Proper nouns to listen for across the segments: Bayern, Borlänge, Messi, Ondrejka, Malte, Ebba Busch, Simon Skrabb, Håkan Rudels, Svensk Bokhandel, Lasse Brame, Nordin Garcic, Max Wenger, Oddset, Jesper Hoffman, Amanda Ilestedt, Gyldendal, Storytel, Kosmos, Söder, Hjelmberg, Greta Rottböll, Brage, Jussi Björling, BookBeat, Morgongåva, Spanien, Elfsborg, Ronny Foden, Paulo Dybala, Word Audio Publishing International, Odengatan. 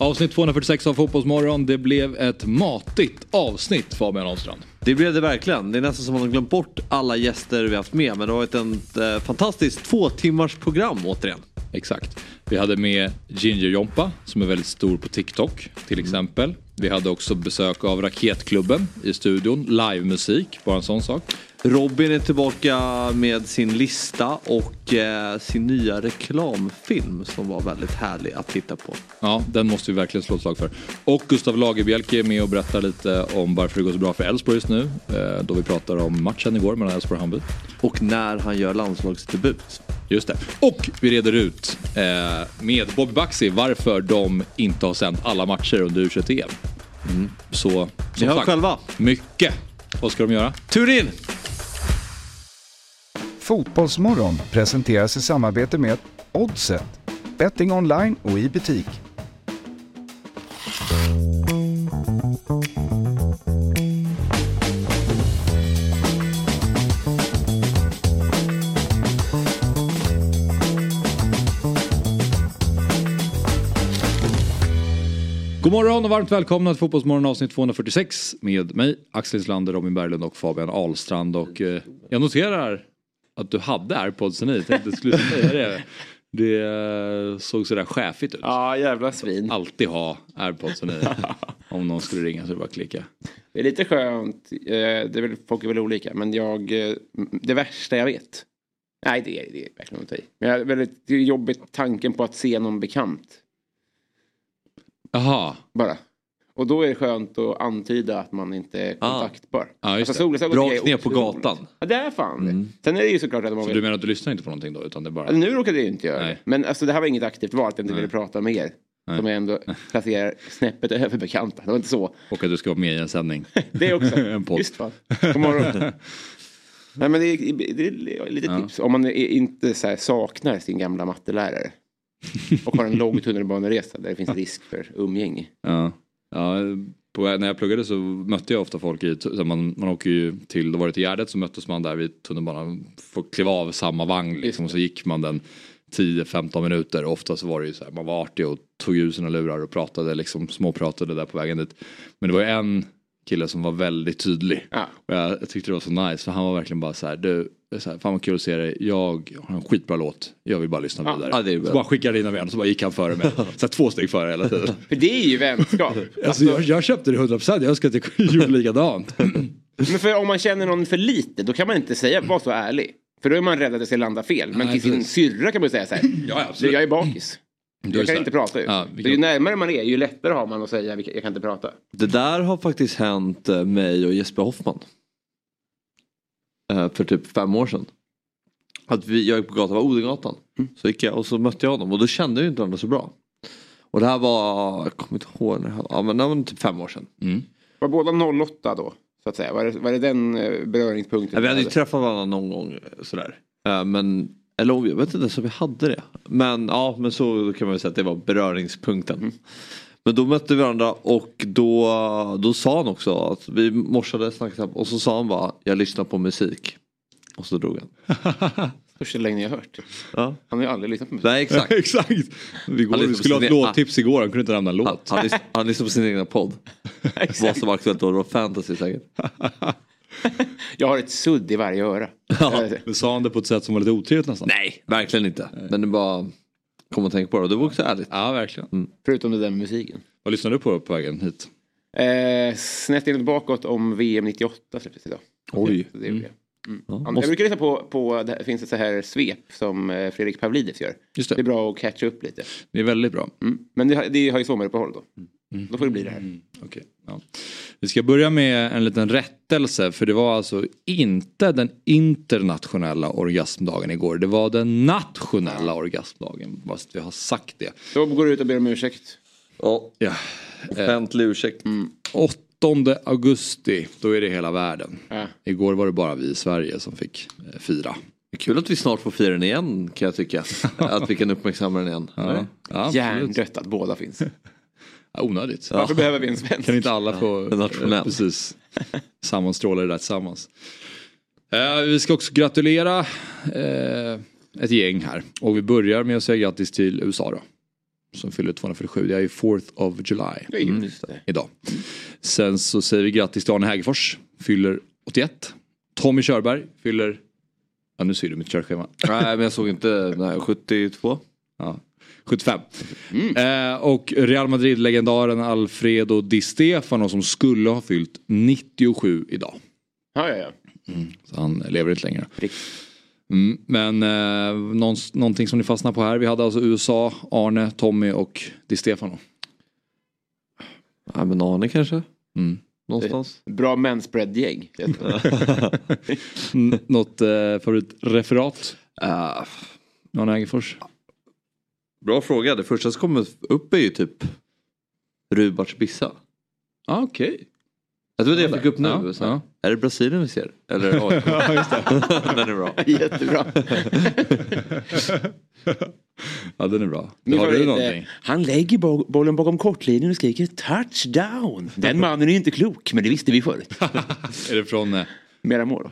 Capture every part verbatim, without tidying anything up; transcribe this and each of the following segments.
Avsnitt tvåhundrafyrtiosex av Fotbollsmorgon. Det blev ett matigt avsnitt, Fabian Ahlstrand. Det blev det verkligen. Det är nästan som att man glömt bort alla gäster vi haft med. Men det har varit ett eh, fantastiskt två timmars program återigen. Exakt. Vi hade med Gingerjompa, som är väldigt stor på TikTok till exempel. Vi hade också besök av Raketklubben i studion. Livemusik, bara en sån sak. Robin är tillbaka med sin lista och eh, sin nya reklamfilm som var väldigt härlig att titta på. Ja, den måste vi verkligen slå ett slag för. Och Gustaf Lagerbielke är med och berättar lite om varför det går så bra för Elfsborg just nu. Eh, då vi pratar om matchen igår mellan Elfsborg och Hammarby. Och när han gör landslagsdebut. Just det. Och vi reder ut eh, med Bobby Baksi varför de inte har sänt alla matcher under U tjugoett E M. Mm. Så som ni hör sagt, själva. Mycket. Vad ska de göra? Tur in! Fotbollsmorgon presenteras i samarbete med Oddset, betting online och i butik. God morgon och varmt välkomna till Fotbollsmorgon avsnitt tvåhundrafyrtiosex med mig, Axel Insulander, Robin Berglund och Fabian Ahlstrand. Och eh, jag noterar att du hade AirPodsen i. Jag tänkte att du skulle säga det. Det såg sådär chefigt ut. Ja, jävla svin. Alltid ha AirPodsen i. Om någon skulle ringa så bara klicka. Det är lite skönt. Det är väl, folk är väl olika. Men jag, det värsta jag vet. Nej, det är, det är verkligen inte. Men jag är väldigt jobbigt tanken på att se någon bekant. Jaha. Bara. Och då är det skönt att antyda att man inte är kontaktbar. Ah, alltså, solglasögon är otroligt. Rakt ner på gatan. Ja, det är fan det. Mm. Sen är det ju såklart att man... Så vill... du menar att du lyssnar inte på någonting då? Utan det bara... alltså, nu råkar det ju inte göra. Nej. Men alltså, det här var inget aktivt val att jag inte ville prata med er. Nej. Som jag ändå placerar snäppet över bekanta. Det var inte så. Och att du ska vara med i en sändning. Det är också. En podd. Just fan. God morgon. Nej, men det är, det är lite ja. tips. Om man är, inte så här, saknar sin gamla mattelärare. Och har en lång tunnelbaneresa där det finns risk för umgäng. Ja. Ja, på, när jag pluggade så mötte jag ofta folk i, så man, man åker ju till, då var det till Gärdet, så möttes man där vid tunnelbanan, får kliva av samma vagn liksom, och så gick man den tio femton minuter, och ofta så var det ju så här, man var artig och tog ut sina lurar och pratade liksom, småpratade där på vägen dit. Men det var ju en kille som var väldigt tydlig, ja. Och jag, jag tyckte det var så nice, för han var verkligen bara så här, du, så här, fan vad kul att se dig, jag har en skitbra låt, jag vill bara lyssna på ja, det där. Så bara skickade in en vän, så bara gick han före mig. Så två steg före hela tiden. För det är ju vänskap. Alltså, alltså, jag, jag köpte det hundra procent, jag önskar att jag gjorde likadant. Men för om man känner någon för lite, då kan man inte säga, var så ärlig. För då är man rädd att det ska landa fel. Men nej, till sin syrra kan man ju säga så här, ja, absolut. Jag är bakis. Jag kan inte prata ju. Ja, kan... Ju närmare man är, ju lättare har man att säga jag kan inte prata. Det där har faktiskt hänt mig och Jesper Hoffman för typ fem år sedan. Att vi, jag gick på gatan, var Odengatan. Mm. Så gick jag och så mötte jag honom. Och då kände jag inte honom så bra. Och det här var, jag kommer inte ihåg när jag, ja, men det var typ fem år sedan. Mm. Var båda noll åtta då? Så att säga. Var det, var det den beröringspunkten? Ja, vi hade ju träffat varandra någon gång sådär. Men... eller jag vet inte så vi hade det. Men ja, men så kan man ju säga att det var beröringspunkten. Mm. Men då mötte vi varandra och då, då sa han också att vi morsade, snackade, och så sa han bara, jag lyssnar på musik. Och så drog han. Första länge jag hört. Ja. Han har ju aldrig lyssnat på musik. Nej, exakt. exakt. Vi, går, vi skulle ha ett låttips igår, han kunde inte nämna en låt. Han, han, han lyssnade på sin egna podd. Vad som var aktuellt då, det var fantasy säkert. Jag har ett sudd i varje öra. Ja, men sa han det på ett sätt som var lite otrevligt nästan? Nej, verkligen inte. Nej. Men det bara kom och tänk på det. Det var också ärligt. Ja, verkligen. Mm. Förutom det där med musiken. Vad lyssnade du på på vägen hit? Eh, snett in bakåt om V M nittioåtta släpptes idag. Oj. Det är mm. Mm. Ja, jag måste... brukar lyssna på, på det här, finns ett så här svep som Fredrik Pavlidis gör. Just det. Det är bra att catcha upp lite. Det är väldigt bra. Mm. Men det, det har ju sommaruppehåll då. Mm. Mm. Då får det bli det här. Mm. Okay. Ja. Vi ska börja med en liten rättelse, för det var alltså inte den internationella orgasmdagen igår. Det var den nationella orgasmdagen, fast vi har sagt det. Då går du ut och ber om ursäkt. Ja, ja. Offentlig ursäkt. Mm. åttonde augusti, då är det hela världen. Äh. Igår var det bara vi i Sverige som fick eh, fira. Det är kul att vi snart får fira den igen, kan jag tycka. Att vi kan uppmärksamma den igen. Ja. Ja, järndött att båda finns. Onödigt. Varför ja. behöver vi en svensk? Kan inte alla få ja, precis sammanstråla det där tillsammans. Eh, vi ska också gratulera eh, ett gäng här. Och vi börjar med att säga grattis till U S A då. som fyller tvåhundrafyrtiosju. Det är ju fourth of July mm, just det. Idag. Sen så säger vi grattis till Arne Hägerfors, fyller åttioett. Tommy Körberg fyller... Ja, nu ser du mitt körschema. Nej, men jag såg inte. Nej, sjuttiotvå. Ja, sjuttiofem. Mm. Eh, och Real Madrid-legendaren Alfredo Di Stefano som skulle ha fyllt nittiosju idag. Ja, ja, ja. Mm, så han lever inte längre. Mm, men eh, någon, någonting som ni fastnar på här. Vi hade alltså U S A, Arne, Tommy och Di Stefano. Ja, men Arne kanske? Mm. Någonstans. Bra manspread-gäng. N- något eh, favoritreferat? Uh, Någon Hägerfors? Bra fråga. Det första som kommer upp är ju typ Rubars bissa. Ah, okej. Okay. Jag tror det jag fick upp nu. Ja, ja. Är det Brasilien vi ser? Eller A I K? Ja, just det. Den är bra. Jättebra. Ja, den är bra. Har du någonting? Han lägger bollen bakom kortlinjen och skriker touchdown. Den mannen är inte klok, men det visste vi förut. Är det från... Eh... Meramor då?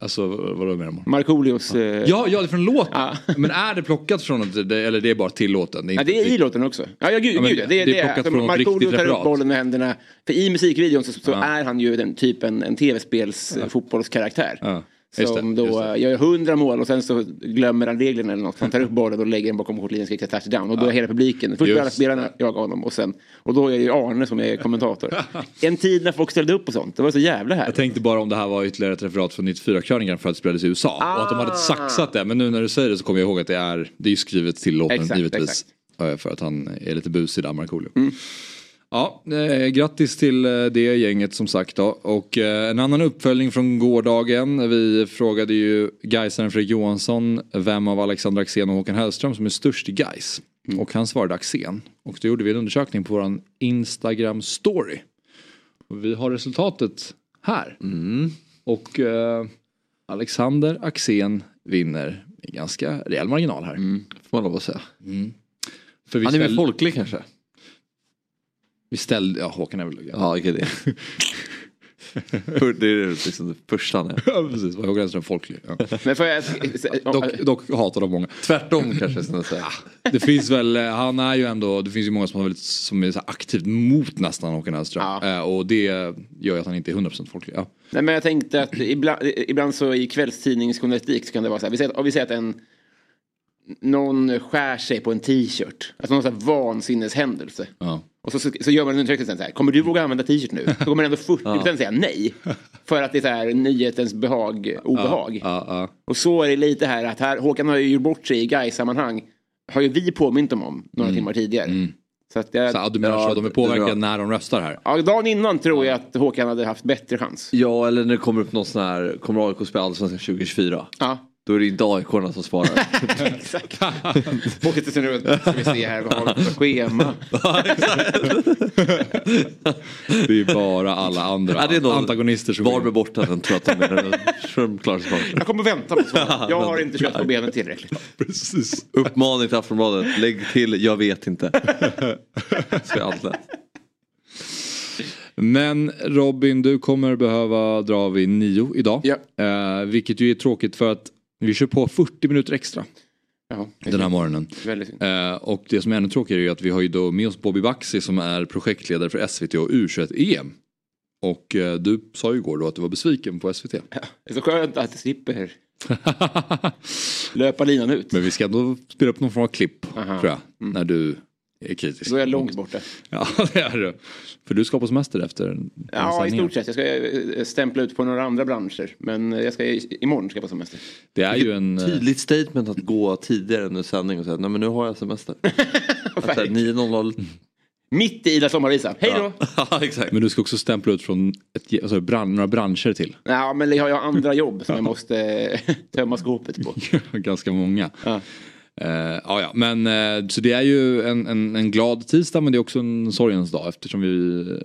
Alltså, vadå Meramor? Markoolios... Ja. Eh... ja, ja, det är från låten. Ah. Men är det plockat från något, eller det är bara till låten? Det är, ja, det är i låten också. Ja, ja, gud, ja, men, gud, det är det. Är plockat från något riktigt referat. Tar upp bollen med händerna. För i musikvideon så, så ja. är han ju den typen, en tv-spels ja. fotbollskaraktär. Ja. Som det, då gör hundra mål och sen så glömmer han reglerna eller något. Han tar upp bollen och lägger den bakom kortlinjen och skriker touchdown. Och då är hela publiken, först alla spelarna jagar honom och, sen, och då är det Arne som är kommentator. En tid när folk ställde upp och sånt, det var så jävla här. Jag tänkte bara om det här var ytterligare ett referat från nittiofyra-körningar för att det spelades i U S A ah. och att de hade saxat det. Men nu när du säger det så kommer jag ihåg att det är, det är skrivet till låten exakt, givetvis exakt. För att han är lite busig där, Markoolio. Mm. Ja, eh, grattis till det gänget som sagt då. Och eh, en annan uppföljning från gårdagen. Vi frågade ju Gaisaren Fredrik Johansson vem av Alexander Axén och Håkan Hellström som är störst i Gais. Mm. Och han svarade Axén. Och då gjorde vi en undersökning på våran Instagram story. Och vi har resultatet här. Mm. Och eh, Alexander Axén vinner i ganska rejäl marginal här. Mm. Får man lov att säga. Mm. För vi han är väl ställ... folklig kanske? Vi ställde... Ja, Håkan är väl... Ja, okej det. Det är liksom första. Ja, precis. Håkan är en folklig. Ja. Men får jag... dock, dock hatar de många. Tvärtom kanske. Sådär. Ja, det finns väl... Han är ju ändå... Det finns ju många som, väldigt, som är så aktivt mot nästan Håkan Hellström. Ja. Och det gör ju att han inte är hundra procent folklig. Ja. Nej, men jag tänkte att ibland, ibland så i kvällstidningsjournalistik så kan det vara så här. Vi säger, om vi säger att en... någon skär sig på en t-shirt. Alltså någon sån här vansinneshändelse. Ja. Och så, så, så gör man en undersökning så här. Kommer du våga använda t-shirt nu? Så kommer ändå fyrtio procent ja. säga nej. För att det är så här nyhetens behag, obehag. Ja, ja, ja. Och så är det lite här att här, Håkan har ju gjort bort sig i Gais-sammanhang. Har ju vi påmint dem om några mm. timmar tidigare. Mm. Så att jag, så, ja, du menar så, ja, de är påverkade när de röstar här. Ja, dagen innan tror jag att Håkan hade haft bättre chans. Ja, eller när det kommer upp någon sån här, kommer A I K spela Allsvenskan tjugohundratjugofyra. Ja. Då är det inte A I K-orna som svarar. Exakt. Boket är runt. Ska vi se här vad har vi för schema. Det är bara alla andra är det antagonister som var med borta den tror att de är. Jag kommer vänta på svar. Jag har inte kört på benen tillräckligt. Precis. Uppmaning till Aftonbladet. Lägg till jag vet inte. Så är allt lätt. Men Robin, du kommer behöva dra vid nio idag. Ja. Eh, vilket ju är tråkigt för att vi kör på fyrtio minuter extra. Jaha, den här morgonen. Eh, och det som är ännu tråkigare är ju att vi har ju då med oss Bobby Baksi som är projektledare för S V T och U tjugoett E M. Och eh, du sa ju igår då att du var besviken på S V T. Ja, det är så skönt att det slipper löpa linan ut. Men vi ska ändå spela upp någon form av klipp, aha, tror jag, mm. när du... är då är jag långt borta. Ja, det är du. För du ska på semester efter en Ja, i stort sett. Jag ska stämpla ut på några andra branscher. Men jag ska, imorgon ska jag på semester. Det är, det är ju en tydligt statement att gå tidigare än en sändning och säga nej men nu har jag semester. nio noll noll mitt i Ida sommarvisa. Hej då! Ja, exakt. Men du ska också stämpla ut från ett, alltså, brand, några branscher till. Ja, men jag har andra jobb som jag måste tömma skåpet på. Ganska många. Ja. Uh, ja, ja, men uh, så det är ju en, en, en glad tisdag, men det är också en sorgens dag eftersom vi,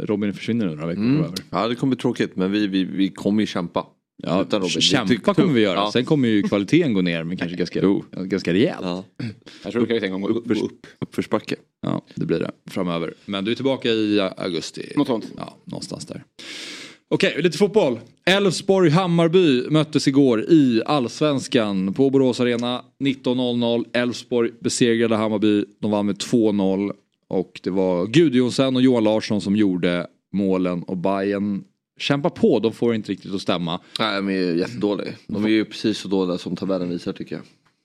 Robin försvinner nu några veckor mm. över. Ja, det kommer bli tråkigt, men vi, vi, vi kommer ju kämpa. Ja, utan Robin. Kämpa kommer vi göra. Ja. Sen kommer ju kvaliteten gå ner, men kanske ganska, ganska rejält. Ja. Jag tror det kan ju en gång upp, upp, upp. Uppförsbacke. Ja, det blir det framöver. Men du är tillbaka i augusti. Något sånt. Ja, någonstans där. Okej, lite fotboll. Elfsborg Hammarby möttes igår i Allsvenskan på Borås Arena nitton noll noll. Elfsborg besegrade Hammarby. De vann med två noll. Och det var Gudjonsson och Johan Larsson som gjorde målen. Och Bayern kämpar på. De får inte riktigt att stämma. Nej, de är ju jättedåliga. De är ju precis så dåliga som tabellen visar, tycker jag.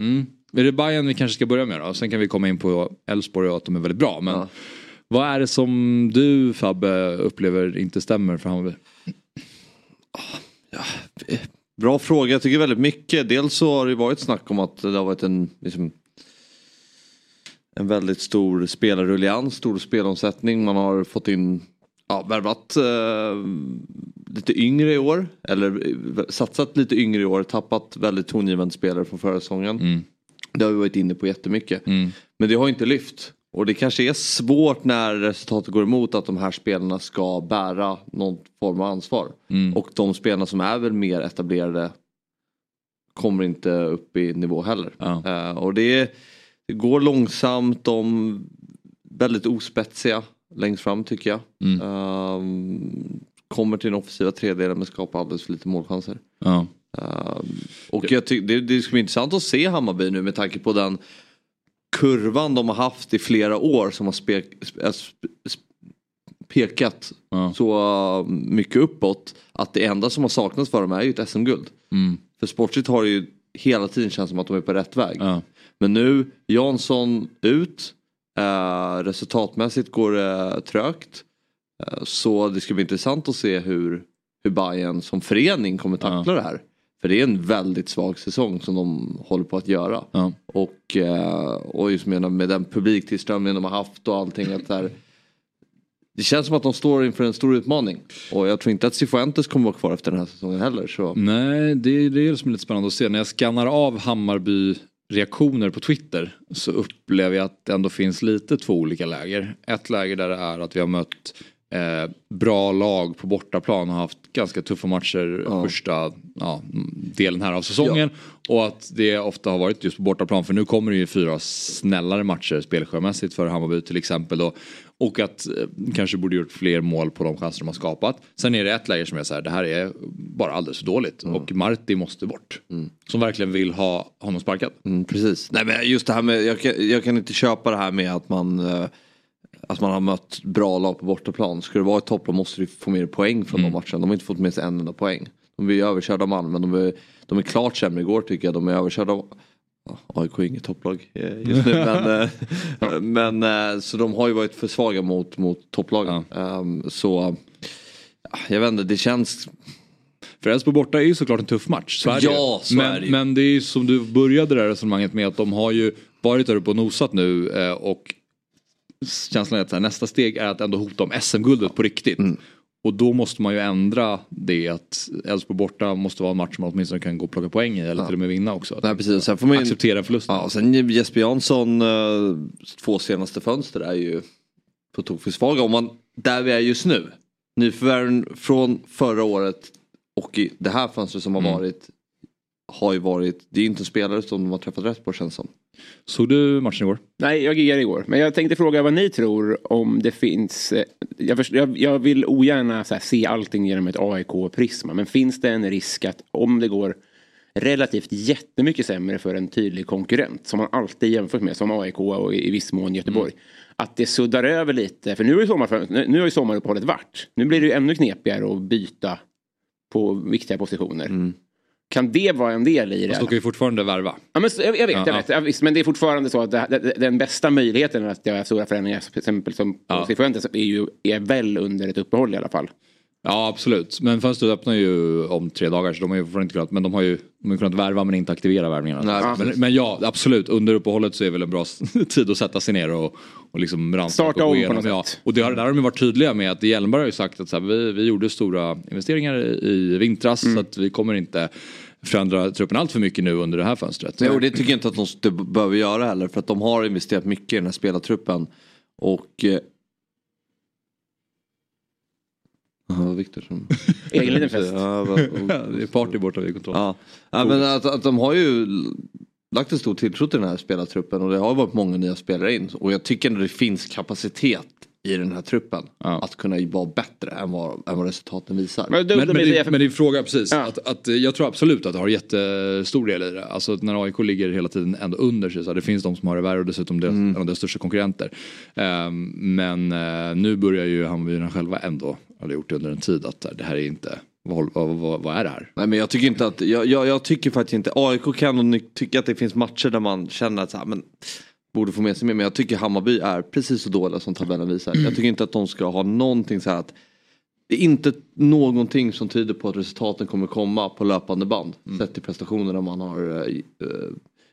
Mm. Är det Bayern vi kanske ska börja med då? Sen kan vi komma in på Elfsborg och att de är väldigt bra. Men ja. Vad är det som du, Fabbe, upplever inte stämmer för Hammarby? Ja, bra fråga. Jag tycker väldigt mycket. Dels så har det varit snack om att det har varit en, liksom, en väldigt stor spelarruljans, stor spelomsättning. Man har fått in, ja, värvat eh, lite yngre i år. Eller satsat lite yngre i år. Tappat väldigt tongivande spelare från förra säsongen. Mm. Det har vi varit inne på jättemycket. Mm. Men det har inte lyft. Och det kanske är svårt när resultatet går emot att de här spelarna ska bära någon form av ansvar. Mm. Och de spelarna som är väl mer etablerade kommer inte upp i nivå heller. Ja. Uh, och det, är, det går långsamt, de väldigt ospetsiga längst fram tycker jag. Mm. Uh, kommer till den offensiva tredjedelen men skapar alldeles för lite målchanser. Ja. Uh, och jag ty- det, det ska bli intressant att se Hammarby nu med tanke på den kurvan de har haft i flera år som har spek- spe- spe- pekat ja. så mycket uppåt att det enda som har saknats för dem är ju ett S M-guld. Mm. För sportsligt har det ju hela tiden känns som att de är på rätt väg. Ja. Men nu, Jansson ut, eh, resultatmässigt går det eh, trögt. Eh, så det ska bli intressant att se hur, hur Bayern som förening kommer tackla ja. det här. För det är en väldigt svag säsong som de håller på att göra. Ja. Och, och just med, med den publiktillströmningen de har haft och allting. Att det, här, det känns som att de står inför en stor utmaning. Och jag tror inte att Cifuentes kommer vara kvar efter den här säsongen heller. Så. Nej, det, det är det som är lite spännande att se. När jag skannar av Hammarby-reaktioner på Twitter så upplever jag att det ändå finns lite två olika läger. Ett läger där det är att vi har mött Eh, bra lag på bortaplan, har haft ganska tuffa matcher ja. första ja, delen här av säsongen ja. och att det ofta har varit just på bortaplan, för nu kommer det ju fyra snällare matcher spelskärmässigt för Hammarby till exempel då, och att eh, kanske borde gjort fler mål på de chanser de har skapat. Sen är det ett läge som är så här: det här är bara alldeles för dåligt mm. och Marti måste bort mm. som verkligen vill ha honom sparkad. Mm, precis. Nej, men just det här med, jag, kan, jag kan inte köpa det här med att man eh, att man har mött bra lag på bortaplan. Skulle det vara ett topp, då måste du få mer poäng från mm. de matcherna. De har inte fått med sig en enda poäng. De blir överkörda av Malmö. De är, de är klart sämre igår tycker jag. De är överkörda av A I K, inget topplag just nu. men, men, så de har ju varit för svaga mot, mot topplagen. Ja. Så jag vet inte, det känns... För Elfsborg borta är ju såklart en tuff match. Så ja, så men, är det ju. Men det är ju som du började det här resonemanget med, att de har ju varit där uppe och nosat nu och känslan är att här, nästa steg är att ändå hota om S M-guldet på riktigt. Mm. Och då måste man ju ändra det, att Elfsborg borta måste vara en match som man åtminstone kan gå och plocka poäng i, eller ja. till och med vinna också. Nej, precis. Sen får man ju acceptera förlusten. Ja, och sen Jesper Jansson två senaste fönster är ju på tok för svaga. Om man, där vi är just nu, nyförvärven från förra året och i det här fönstret som har mm. varit har ju varit, det är inte spelare som de har träffat rätt på, känns som. Såg du matchen igår? Nej, jag giggade igår. Men jag tänkte fråga vad ni tror om det finns... Jag, först, jag, jag vill ogärna så här, se allting genom ett A I K-prisma. Men finns det en risk att om det går relativt jättemycket sämre för en tydlig konkurrent som man alltid jämfört med, som A I K och i viss mån Göteborg, mm. att det suddar över lite? För nu är ju sommar, nu, nu har ju sommaruppehållet varit. Nu blir det ju ännu knepigare att byta på viktiga positioner. Mm. Kan det vara en del i det? Fast då kan ju fortfarande värva. Ja, men jag, jag vet, ja, jag vet. Ja. Ja, visst, men det är fortfarande så att det, det, den bästa möjligheten att göra stora förändringar, till exempel som ja. Cifuentes, är ju är väl under ett uppehåll i alla fall. Ja, absolut. Men fönstret öppnar ju om tre dagar, så de har ju fortfarande inte kunnat, men de har ju de har kunnat värva men inte aktivera värvningarna. Nej, alltså. men, men ja, absolut. Under uppehållet så är väl en bra tid att sätta sig ner och, och liksom rannsaka. Starta och om på något ja. sätt. Och det har, där har de ju varit tydliga med att Hjelmberg har ju sagt att så här, vi, vi gjorde stora investeringar i vintras mm. så att vi kommer inte förändra truppen allt för mycket nu under det här fönstret. Nej, och det tycker jag inte att de behöver göra heller, för att de har investerat mycket i den här spelartruppen och... Ja, Victor som... Egen liten fest. Ja, och... det är party borta vid kontroll. Ja. Ja, men att, att de har ju lagt en stor tilltro till den här spelartruppen, och det har varit många nya spelare in. Och jag tycker att det finns kapacitet i den här truppen ja. Att kunna vara bättre än vad, än vad resultaten visar. Men, du, men, men, det, för... men det är fråga precis. Ja. Att, att, jag tror absolut att det har jättestor del i det. Alltså när A I K ligger hela tiden ändå under sig så det finns de som har det värre och dessutom deras, mm. en av deras största konkurrenter. Um, men uh, nu börjar ju Hammarbyarna själva ändå, eller gjort det under en tid, att det här är inte... Vad, vad, vad, vad är det här? Nej, men jag tycker inte att jag, jag, jag tycker faktiskt inte A I K kan tycka att det finns matcher där man känner att så här, men borde få med sig med, men jag tycker Hammarby är precis så dåliga som tabellen visar. Jag tycker inte att de ska ha någonting så här att det är inte någonting som tyder på att resultaten kommer komma på löpande band mm. sett till prestationerna man har äh,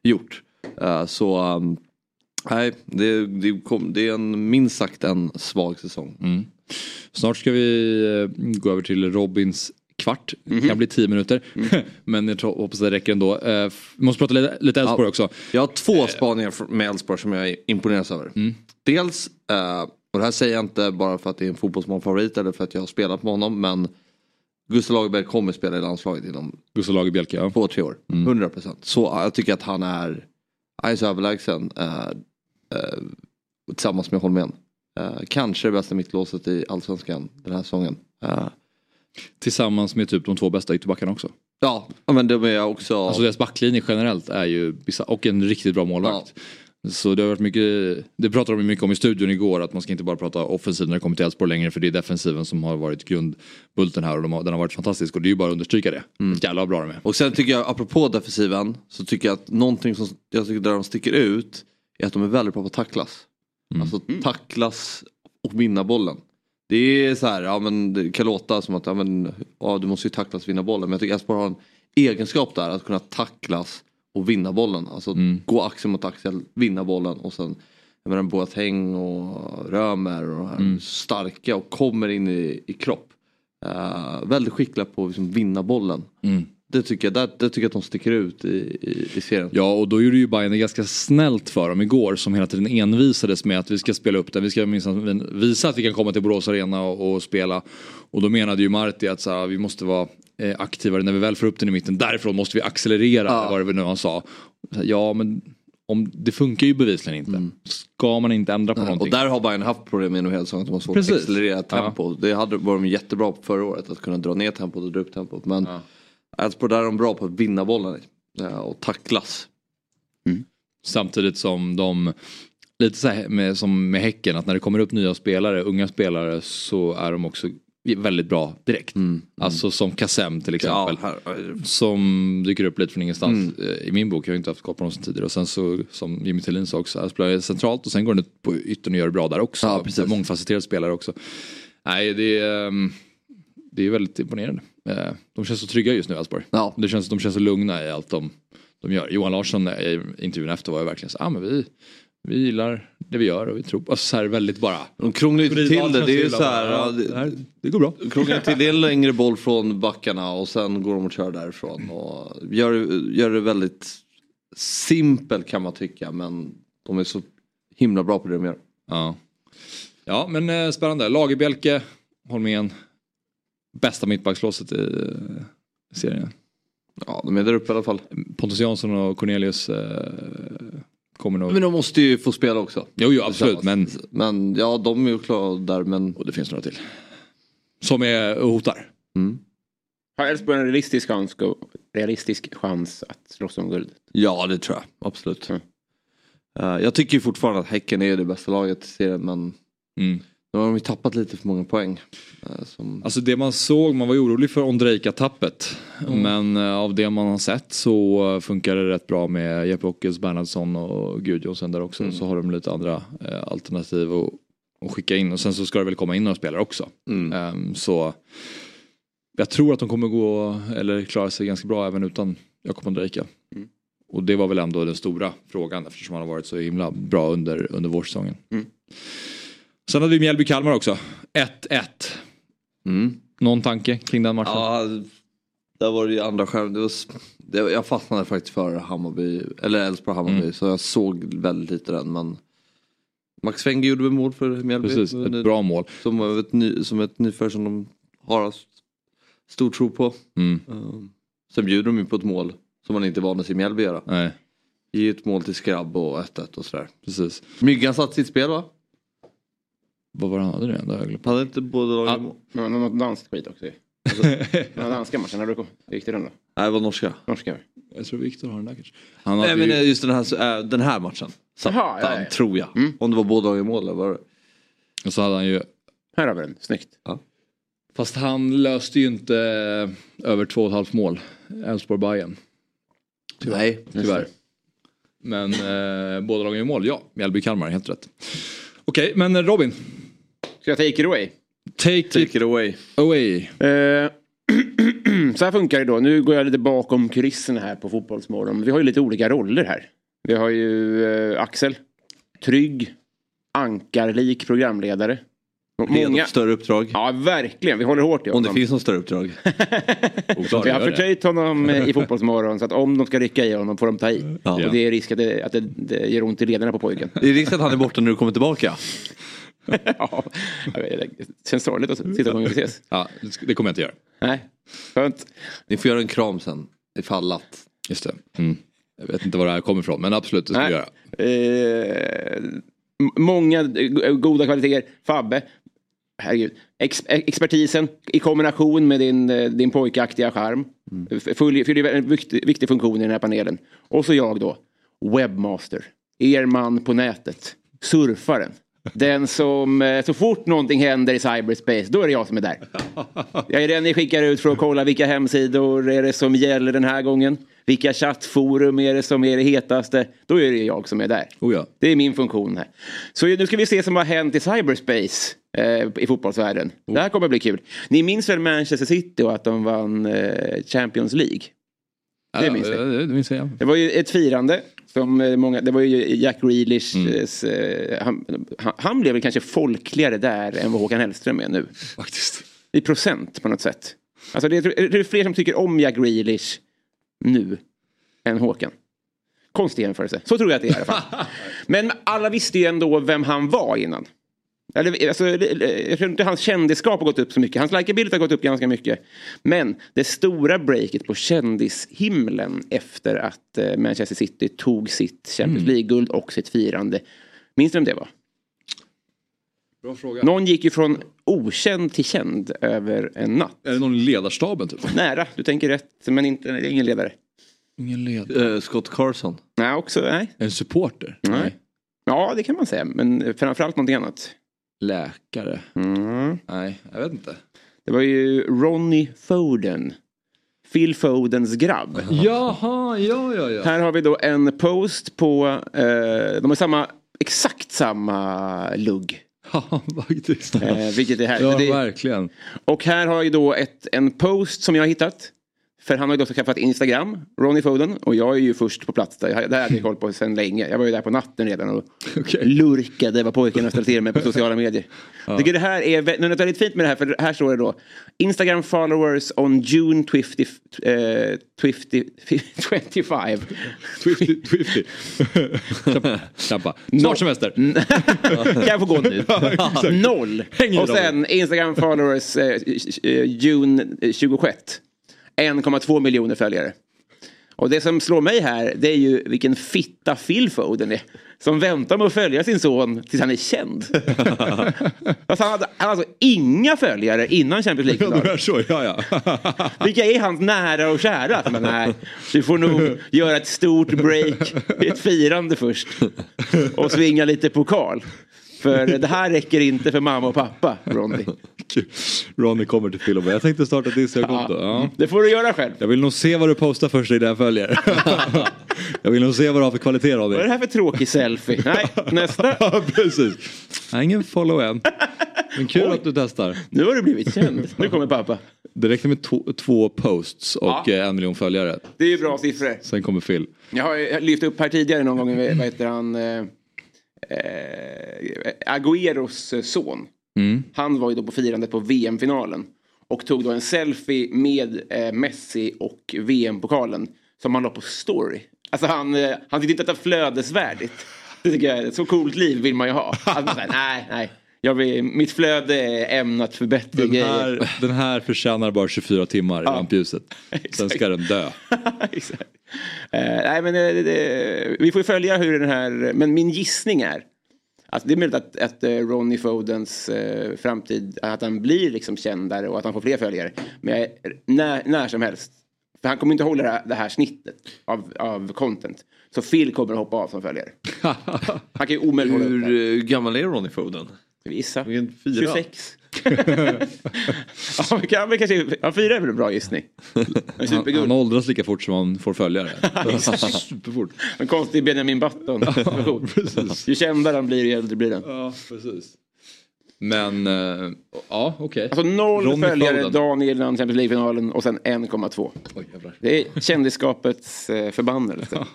gjort. Äh, så ähm, nej, det, det, kom, det är en minst sagt en svag säsong. Mm. Snart ska vi gå över till Robins kvart. Mm-hmm. Det kan bli tio minuter. Mm. Men jag tror, hoppas det räcker ändå. Vi måste prata lite, lite Elfsborg ja, också. Jag har två spaningar med Elfsborg som jag imponeras över. Mm. Dels, och det här säger jag inte bara för att det är en fotbollsmanfavorit eller för att jag har spelat med honom, men Gustaf Lagerbielke kommer spela i landslaget inom Gustaf Lagerbielke, ja. Två, tre år. Mm. hundra procent. Så jag tycker att han är alldeles överlägsen äh, äh, tillsammans med Holmén. Uh, kanske det bästa mittlåset i Allsvenskan den här säsongen. Uh. Tillsammans med typ de två bästa ytterbackarna också. Ja, men de är också... Alltså deras backlinje generellt är ju bizarr. Och en riktigt bra målvakt. Ja. Så det har varit mycket... Det pratade de mycket om i studion igår. Att man ska inte bara prata offensivt när det kommer till Elfsborg längre. För det är defensiven som har varit grundbulten här. Och de har, den har varit fantastisk. Och det är ju bara att understryka det. Mm. Jävla bra de är. Och sen tycker jag, apropå defensiven. Så tycker jag att någonting som jag tycker där de sticker ut. Är att de är väldigt bra på att tacklas. Mm. Alltså tacklas och vinna bollen. Det är så här, ja men det kan låta som att ja, men, ja, du måste ju tacklas och vinna bollen. Men jag tycker att Elfsborg har en egenskap där. Att kunna tacklas och vinna bollen. Alltså mm. gå axel mot axel, vinna bollen. Och sen, jag menar, Boateng och Römer och de här mm. starka och kommer in i, i kropp. Uh, väldigt skickliga på att liksom, vinna bollen. Mm. Det tycker jag, där, det tycker jag att de sticker ut i, i, i serien. Ja, och då gjorde ju Bayern ganska snällt för dem igår som hela tiden envisades med att vi ska spela upp den. Vi ska minst visa att vi kan komma till Borås Arena och, och spela. Och då menade ju Marti att så här, vi måste vara eh, aktivare när vi väl får upp den i mitten. Därifrån måste vi accelerera, ja. Vad det nu han sa. Ja, men om, det funkar ju bevisligen inte. Mm. Ska man inte ändra på Nej, någonting. Och där har Bayern haft problem med hela säsongen att de har svårt att accelerera tempot. Ja. Det hade, var de jättebra på förra året att kunna dra ner tempot och dra upp tempot. Men... Ja. Elfsborg där är de bra på att vinna bollen och tacklas. Mm. Samtidigt som de lite så här med, som med Häcken att när det kommer upp nya spelare, unga spelare så är de också väldigt bra direkt. Mm. Mm. Alltså som Kassem till exempel ja, här... som dyker upp lite från ingenstans mm. i min bok. Jag har inte haft koll på dem tidigare och sen så som Jimmy Tillin sa också, spelar centralt och sen går den ut på yttern och gör det bra där också. Ja, mångfacetterad spelare också. Nej, det är um... Det är väldigt imponerande. De känns så trygga just nu, Elfsborg. Ja. Det känns att de känns så lugna i allt de, de gör. Johan Larsson i intervjun efter var ju verkligen så ah, men vi, vi gillar det vi gör och vi tror på alltså, så här väldigt bara. De krånglar till det. Det är ju så här, ja, det, här, det går bra. Krånglar till det, längre boll från backarna och sen går de och kör därifrån. Och gör, gör det väldigt simpelt kan man tycka, men de är så himla bra på det de gör. Ja, ja men spännande. Lagerbielke, Holmén. Bästa mittbackslåset i serien. Ja, de är där uppe i alla fall. Pontus Jansson och Cornelius eh, kommer nog... Men de måste ju få spela också. Jo, jo absolut. Men... men ja, de är ju klara där, men... Och det finns några till. Som är hotar. Mm. Har Elfsborg en realistisk chans, realistisk chans att slåss om guld? Ja, det tror jag. Absolut. Mm. Uh, jag tycker ju fortfarande att Häcken är det bästa laget i serien, men... Mm. Då har de ju tappat lite för många poäng. Som... Alltså det man såg, man var orolig för Ondrejka-tappet. Mm. Men av det man har sett så funkar det rätt bra med Jeppe Ockels, Bernhardsson och Gudjonsson där också. Mm. Så har de lite andra eh, alternativ att, att skicka in. Och sen så ska det väl komma in några spelare också. Mm. Um, så jag tror att de kommer gå eller klara sig ganska bra även utan Jakob Ondrejka. Mm. Och det var väl ändå den stora frågan eftersom han har varit så himla bra under, under vårsäsongen. Mm. Sen hade vi Mjällby Kalmar också. ett ett. Mm. Någon tanke kring den matchen? Ja, där var det ju andra skärm. Det var, det, jag fastnade faktiskt för Hammarby, eller Elfsborg Hammarby, mm. så jag såg väldigt lite den. Men Max Wenger gjorde väl mål för Mjällby. Precis, ett ny, bra mål. Som ett, ny, som ett nyför som de har stor tro på. Mm. Um, sen bjuder de ju på ett mål som man inte är van att se Mjällby göra. Nej. I ett mål till Skrabb och ett ett och sådär. Precis. Myggan satt sitt spel va? Vad var det han hade det? Där jag hade inte båda lagen... Ja, men något danskt skit också. Alltså, den danska matchen, när du kom. Gick det den då? Nej, det var norska. Norska. Jag tror Viktor har den där kanske. Han Nej, men ju... just den här, den här matchen. Satt Aha, ja, han, ja. Tror jag. Mm. Om det var båda lagen i mål eller var det? Och så hade han ju... Här har vi den, snyggt. Ja. Fast han löste ju inte över två och ett halvt mål. Elfsborg-Bayern. Tyvärr. Nej, tyvärr. Men eh, båda lagen i mål, ja. Mjällby Kalmar, helt rätt. Okej, okay, men Robin. Ska jag take it away? Take, take it, it away. away. Eh, så här funkar det då. Nu går jag lite bakom kulisserna här på Fotbollsmorgon. Vi har ju lite olika roller här. Vi har ju eh, Axel. Trygg. Ankarlik programledare. Många större uppdrag. Ja, verkligen. Vi håller hårt i honom. Om det finns något större uppdrag. Vi har förtöjt honom i Fotbollsmorgon. Så att om de ska rycka i honom får de ta i. Ja. Och det är risk att det, att det, det ger ont i lederna på pojken. Det är risk att han är borta när du kommer tillbaka. Ja, det känns sorgligt att sitta på gången vi ses. Ja, det kommer jag inte göra. Nej, skönt. Ni får göra en kram sen, ifall att. Just det. Mm. Jag vet inte var det här kommer ifrån, men absolut, det ska vi göra. Eh, många goda kvaliteter. Fabbe, herregud. Ex- expertisen i kombination med din, din pojkaktiga charm. Mm. Fyller en viktig, viktig funktion i den här panelen. Och så jag då, webbmaster. Er man på nätet. Surfaren. Den som, så fort någonting händer i cyberspace, då är det jag som är där. Jag är den ni skickar ut för att kolla vilka hemsidor är det som gäller den här gången. Vilka chattforum är det som är det hetaste. Då är det jag som är där. Oh ja. Det är min funktion här. Så nu ska vi se som har hänt i cyberspace eh, i fotbollsvärlden. Oh. Det här kommer bli kul. Ni minns väl Manchester City och att de vann eh, Champions League? Det minns, ja, det minns jag. Det var ju ett firande som många, det var ju Jack Grealish, mm. han, han blev väl kanske folkligare där än vad Håkan Hellström är nu. Faktiskt. I procent på något sätt. Alltså det är, det är fler som tycker om Jack Grealish nu än Håkan. Konstig jämförelse. Så tror jag att det är i alla fall. Men alla visste ju ändå vem han var innan. Eller, alltså, jag tror inte hans kändisskap har gått upp så mycket. Hans likeability har gått upp ganska mycket. Men det stora breaket på kändishimlen efter att Manchester City tog sitt Champions League-guld och sitt firande. Minns du vem det var? Bra fråga. Någon gick ju från okänd till känd över en natt. Är det någon ledarstaben typ? Nära, du tänker rätt. Men inte, det är ingen ledare. Ingen ledare. Uh, Scott Carson. Nej, också, nej. En supporter? Nej. nej. Ja, det kan man säga. Men framförallt någonting annat. Läkare. Mm. Nej, jag vet inte. Det var ju Ronny Foden. Phil Fodens grabb. Jaha, ja, ja, ja. Här har vi då en post på... Eh, de har samma, exakt samma lugg. Ja, faktiskt. Eh, vilket är här. Ja, det, verkligen. Och här har jag då ett, en post som jag har hittat. För han har ju också skaffat Instagram, Ronny Foden. Och jag är ju först på plats där. Det här hade jag koll på sedan länge. Jag var ju där på natten redan och okay. lurkade vad pojken ställde till mig på sociala medier. Ja. Det här är något väldigt fint med det här. För här står det då. Instagram followers on June twenty-fifth. Snabba. Snart semester. Kan jag få gå nu? Noll. Och sen Instagram followers June twenty-sixth. en komma två miljoner följare. Och det som slår mig här, det är ju vilken fitta Phil Foden är. Som väntar med att följa sin son tills han är känd. Alltså han hade alltså inga följare innan Champions League-finalen. Ja, ja. Vilka är hans nära och kära? Men nej, du får nog göra ett stort break, ett firande först. Och svinga lite pokal. För det här räcker inte för mamma och pappa, Ronny. Ronny kommer till Filomena. Jag tänkte starta ett Instagramkonto. Ja, ja. Det får du göra själv. Jag vill nog se vad du postar först i den följer. Jag vill nog se vad du har för kvalitet av det. Vad är det här för tråkig selfie? Nej, nästa. Ja, precis. Nej, ingen follow än. Men kul Oj. Att du testar. Nu har du blivit känd. Nu kommer pappa. Det räcker med to- två posts och ja. en miljon följare. Det är ju bra siffror. Sen kommer Phil. Jag har lyft upp här tidigare någon gång. Vad heter han... Eh, Agüeros son. Mm. Han var ju då på firandet på V M-finalen och tog då en selfie med eh, Messi och V M-pokalen som han la på story. Alltså han, eh, han tyckte inte att det var flödesvärdigt. Det tycker jag, så coolt liv vill man ju ha. Alltså, nej, nej. Jag vill, mitt flöde är ämnat för bättre den här, grejer. Den här förtjänar bara tjugofyra timmar ja. i rampljuset. Sen ska den dö. Exakt. Uh, nej, men, uh, vi får följa hur den här... Men min gissning är Alltså det är möjligt att, att Ronny Fodens eh, framtid, att han blir liksom kändare och att han får fler följare. Men jag, när, när som helst. För han kommer inte hålla det här, det här snittet av, av content. Så Phil kommer att hoppa av som följare. Han kan ju omöjligt hålla. Hur gammal är Ronny Foden? Vissa. tjugosex. Ja, vi kan, vi kanske, ja, fyra är väl en bra gissning. Han, han åldras lika fort som han får följare. Superfort. En konstig Benjamin Button. Ja, precis. Ju kändare han blir, ju äldre blir den. Ja, precis. Men, uh, ja, okej. Okay. Alltså noll Ronny följare Foden. Dagen innan Champions League-finalen och sen ett komma två. Oj, det är kändisskapets eh, förbannelse.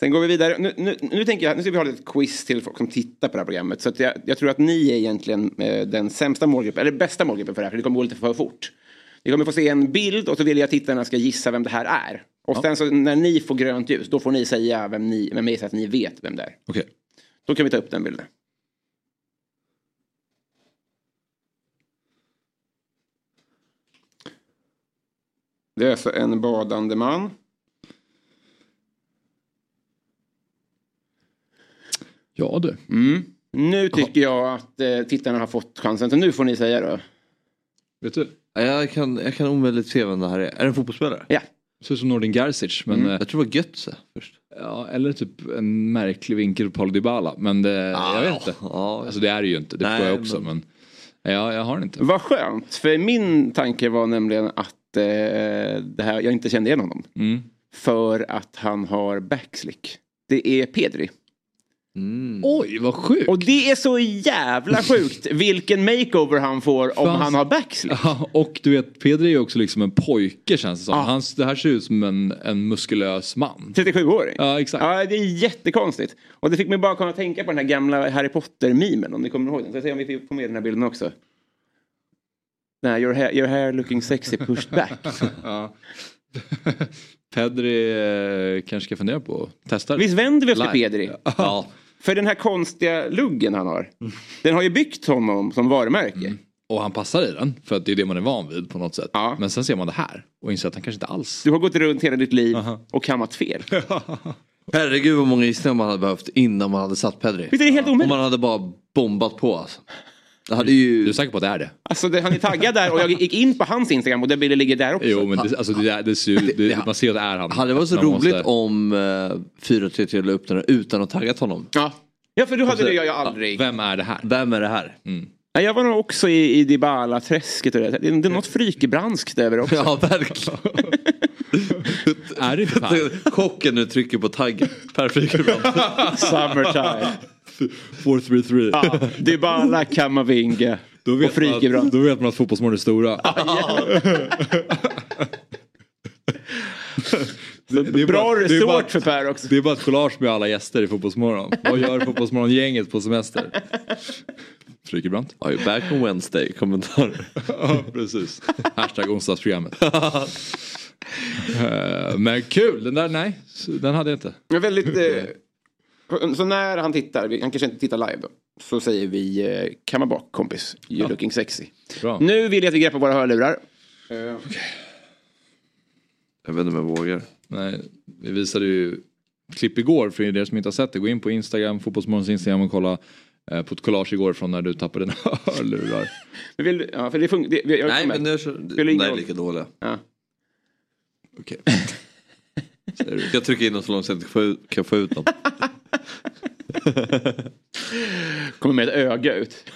Sen går vi vidare. Nu, nu, nu tänker jag, nu ska vi ha ett quiz till folk som tittar på det här programmet. Så att jag, jag tror att ni är egentligen den sämsta målgruppen, eller bästa målgruppen för det här. För det kommer gå lite för fort. Ni kommer få se en bild och så vill jag att tittarna ska gissa vem det här är. Och ja. Sen så när ni får grönt ljus, då får ni säga vem ni, vem är, att ni vet vem det är. Okej. Okay. Då kan vi ta upp den bilden. Det är alltså en badande man. Ja, du. Mm. Nu tycker Aha. jag att eh, tittarna har fått chansen. Så nu får ni säga då. Vet du? Jag kan, jag kan omöjligt se vem det här är. Är det en fotbollsspelare? Ja. Det ser ut som Nordin Garcic. Men, mm. eh, jag tror det var Götze först. Ja, eller typ en märklig vinkel på Paulo Dybala. Men det, ah, jag vet inte. Ah, alltså det är det ju inte. Det nej, får jag också. Men, men ja, jag har det inte. Vad skönt. För min tanke var nämligen att eh, det här, jag inte kände igen honom. Mm. För att han har backslick. Det är Pedri. Mm. Oj, vad sjukt. Och det är så jävla sjukt vilken makeover han får om Fast. han har backslick. Ja, och du vet, Pedri är också liksom en pojke, känns det som. Ja. Hans, det här ser ut som en, en muskulös man. trettiosju-åring. Ja, exakt. Ja, det är jättekonstigt. Och det fick mig bara komma att tänka på den här gamla Harry Potter-mimen, om ni kommer ihåg den. Så jag ser om vi får med den här bilden också. Den här, your hair, your hair looking sexy pushed back. Ja. Pedri eh, kanske ska fundera på att testa. Visst vänder vi oss till Pedri? Ja. För den här konstiga luggen han har. Mm. Den har ju byggt honom som varumärke. Mm. Och han passar i den. För att det är det man är van vid på något sätt. Ja. Men sen ser man det här. Och inser att han kanske inte alls. Du har gått runt hela ditt liv uh-huh. och kammat fel. Herregud vad många gissningar man hade behövt innan man hade satt Pedri. Visst är det helt omöjligt? Om man hade bara bombat på alltså. Ju... Du är säker på att det är det? Alltså det, han är taggad där och jag gick in på hans Instagram och den bilden ligger där också. Jo men det, alltså det, det, det, det, det, man ser att det är han. Hade det varit så man roligt måste... om fyra tre tre la upp den utan att taggat honom? Ja, ja för du hade så, det jag, jag aldrig. Vem är det här? Vem är det här? Mm. Ja, jag var nog också i, i Dybala-träsket och det. Det, det är något frykebrandskt över också. Ja, verkligen. Är det inte här? Kocken nu trycker på taggen. Per frykebrand. Summertime. fyra tre tre. Ja, det är bara Kammarvinge. Då vet man att, då vet man att fotbollsmålen är stora. Ah, yeah. det, det är bra bara, resort det är bara, för Per också. Det är bara ett collage med alla gäster i fotbollsmorgon. Vad gör fotbollsmorgon-gänget på semester? Frykebrant. Are you back on Wednesday? Kommentarer. Ja, precis. Hashtag onsdagsprogrammet. uh, men kul, den där, nej. Den hade jag inte. Men väldigt... Uh... Så när han tittar, han kanske inte tittar live då, så säger vi eh, kamma bak kompis, you're ja. looking sexy. Bra. Nu vill jag att vi greppar våra hörlurar. uh, okay. Jag vet inte om jag vågar. Nej, vi visade ju klipp igår för er som inte har sett det. Gå in på Instagram, fotbollsmorgons Instagram och kolla eh, på ett collage igår från när du tappade dina hörlurar. Men vill, ja, för det fun- det, jag, nej, men nu är lika dåliga. Ja. Okej okay. Jag trycker in dem så långt så jag kan få ut dem. Kommer med ett öga ut.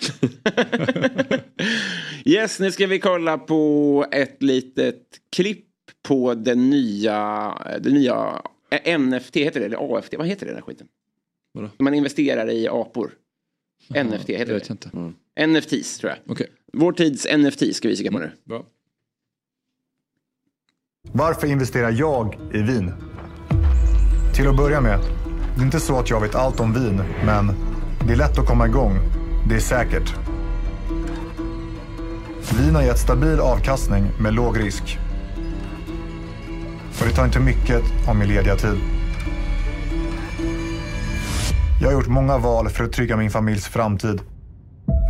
Yes, nu ska vi kolla på ett litet klipp på den nya, den nya N F T heter det, eller A F T, vad heter det där skiten? Vadå? Man investerar i apor. Aha, N F T heter det. Inte. Mm. N F Ts tror jag. Okay. Vår tids N F T ska vi kika på nu. Mm, bra. Varför investerar jag i vin? Till att börja med, det är inte så att jag vet allt om vin, men det är lätt att komma igång. Det är säkert. Vin har gett stabil avkastning med låg risk. Och det tar inte mycket av min lediga tid. Jag har gjort många val för att trygga min familjs framtid.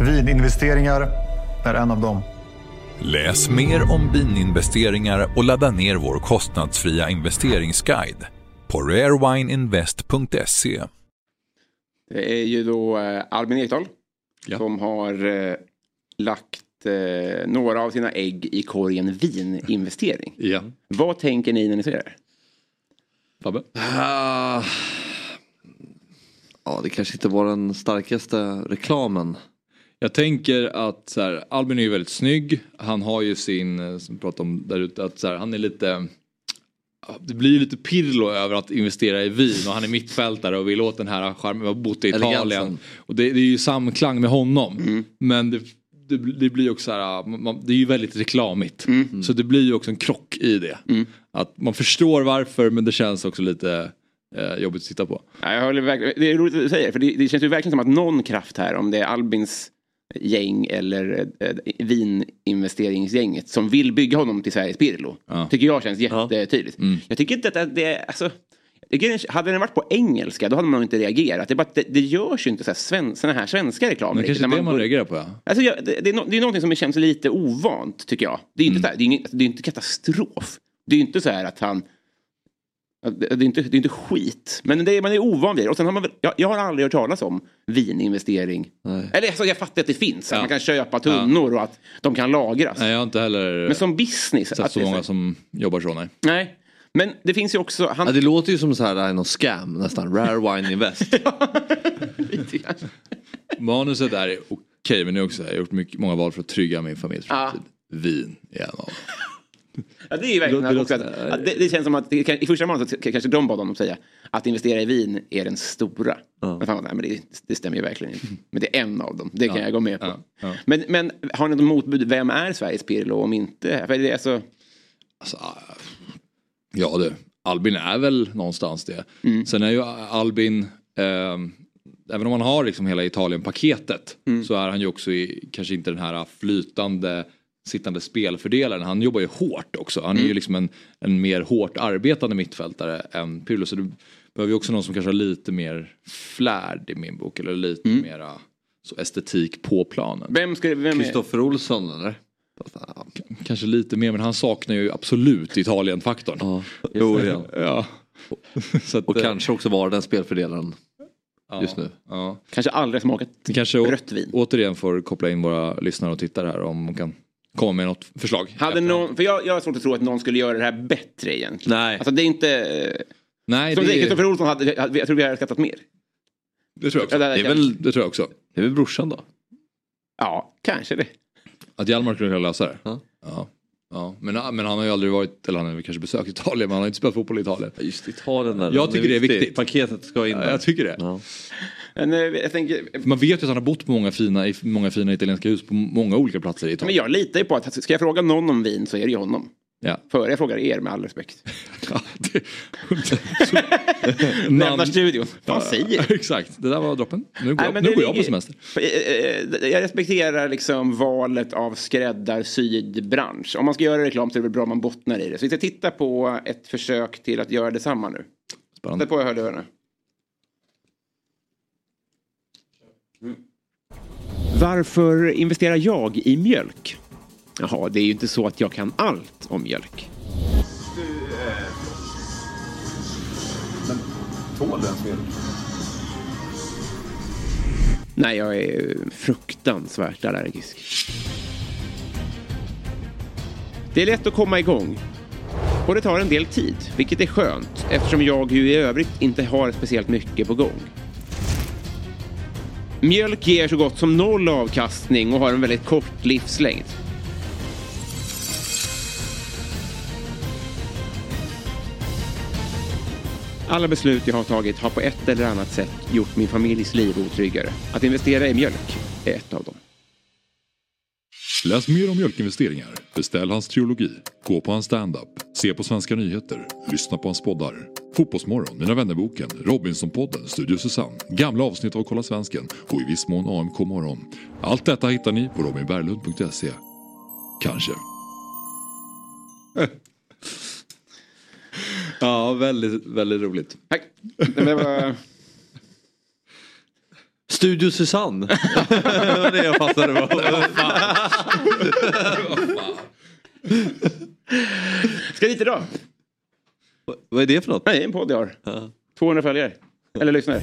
Vininvesteringar är en av dem. Läs mer om vininvesteringar och ladda ner vår kostnadsfria investeringsguide på rarewineinvest punkt se. Det är ju då Albin Ekdal, ja, som har eh, lagt eh, några av sina ägg i korgen vininvestering. Ja. Vad tänker ni när ni ser det här? Fabbe? Uh, ja, det kanske inte var den starkaste reklamen. Jag tänker att så här, Albin är ju väldigt snygg. Han har ju sin, som vi pratade om där ute, att så här, han är lite... Det blir ju lite Pirlo över att investera i vin. Och han är mittfältare och vill åt den här charmen. Jag har bott i Italien. Elegansen. Och det, det är ju samklang med honom. Mm. Men det, det, det blir ju också så här... Man, det är ju väldigt reklamigt. Mm. Så det blir ju också en krock i det. Mm. Att man förstår varför, men det känns också lite... jobbigt att titta på. Ja, jag håller verkligen. Det är roligt att du säger, för det, det känns ju verkligen som att någon kraft här, om det är Albins gäng eller äh, vininvesteringsgänget som vill bygga honom till Sveriges Pirlo, ja, tycker jag känns jättetydligt. Ja. Mm. Jag tycker inte att det, alltså, hade den varit på engelska då hade man inte reagerat. Det, bara, det, det görs ju inte så här sven, såna här svenska reklamer. Men kanske det man, man reagerar på, ja. Alltså, jag, det, det, är no, det är någonting som känns lite ovant, tycker jag. Det är inte, mm, där, det är ingen, det är inte katastrof. Det är ju inte så här att han... Det är, inte, det är inte skit. Men det är, man är ovan vid det. Och sen har man väl, jag, jag har aldrig hört talas om vininvestering. Nej. Eller alltså, jag fattar att det finns. Ja. Att man kan köpa tunnor, ja, och att de kan lagras. Nej, jag har inte heller... Men som business... Att så det, många som jobbar så, nej. Nej. Men det finns ju också... Han... Ja, det låter ju som så här, det är någon scam nästan. Rare Wine Invest. Lite grann. Manuset är okej, okay, men nu också. Jag har gjort mycket, många val för att trygga min familjs framtid. Ja. Vin är en av... Ja, det är ju verkligen också att, det, det känns som att i första månaden kanske de bad om att säga att investera i vin är den stora. Ja. Men, fan, nej, men det, det stämmer ju verkligen inte. Men det är en av dem, det kan, ja, jag gå med på. Ja. Ja. Men, men har ni något motbud? Vem är Sveriges Pirlo om inte? För det är så... alltså, ja du, Albin är väl någonstans det. Mm. Sen är ju Albin, eh, även om han har liksom hela Italien-paketet, mm, så är han ju också i, kanske inte den här flytande... sittande spelfördelaren. Han jobbar ju hårt också. Han är mm. ju liksom en, en mer hårt arbetande mittfältare än Pirlo. Så du behöver ju också någon som kanske har lite mer flärd i min bok. Eller lite mm. mera så estetik på planen. Vem ska det, vem Kristoffer är... Olsson eller? K- kanske lite mer, men han saknar ju absolut Italien-faktorn. Ja, jo, ja. ja. Så att, och kanske också var den spelfördelaren just nu. Ja. Kanske aldrig smakat kanske å- rött vin. Återigen får koppla in våra lyssnare och tittare här om man kan komma med något förslag. Hade någon, för jag, jag har svårt att tro att någon skulle göra det här bättre egentligen. Nej. Alltså det är inte... Nej, som det är... För Olsson hade, jag tror vi hade skattat mer. Det tror jag också. Ja, det, det, är väl, det tror jag också. Det är väl brorsan då? Ja, kanske det. Att Hjalmar kunde lösa det. Ja. Ja. Ja. Men, men han har ju aldrig varit, eller han har kanske besökt Italien, men han har inte spelat fotboll i Italien. Just Italien där. Jag tycker det är viktigt. viktigt. Paketet ska in där. Ja, jag tycker det. Ja. Men, jag tänker... Man vet ju att han har bott på många fina, många fina italienska hus på många olika platser i Italien. Men jag litar ju på att ska jag fråga någon om vin så är det ju honom. Ja. Före jag frågar er, med all respekt. Ja, det... Nämnar studion. Vad säger? Exakt, det där var droppen. Nu går, Nej, jag, nu går ligger... jag på semester. Jag respekterar liksom valet av skräddarsyd bransch. Om man ska göra reklam så är det väl bra om man bottnar i det. Så vi ska titta på ett försök till att göra detsamma nu. Spännande. Sätt på jag hörde hörna. Mm. Varför investerar jag i mjölk? Jaha, det är ju inte så att jag kan allt om mjölk. Du, eh... Men tål den mjölk? Nej, jag är fruktansvärt allergisk. Det är lätt att komma igång. Och det tar en del tid, vilket är skönt eftersom jag ju i övrigt inte har speciellt mycket på gång. Mjölk ger så gott som noll avkastning och har en väldigt kort livslängd. Alla beslut jag har tagit har på ett eller annat sätt gjort min familjs liv otryggare. Att investera i mjölk är ett av dem. Läs mer om mjölkinvesteringar, beställ hans trilogi, gå på hans stand-up, se på Svenska nyheter, lyssna på hans poddar. Fotbollsmorgon, Mina vännerboken, Robinsonpodden, Studio Susanne, gamla avsnitt av Kolla Svensken och i viss mån A M K-morgon. Allt detta hittar ni på robinberglund punkt se. Kanske. Ja, väldigt, väldigt roligt. Tack. Det var... Studio Susanne. Det var det jag fattade på. Ska dit idag? Vad är det för något? Nej, en podd jag har. Ja. tvåhundra följare. Eller lyssnare.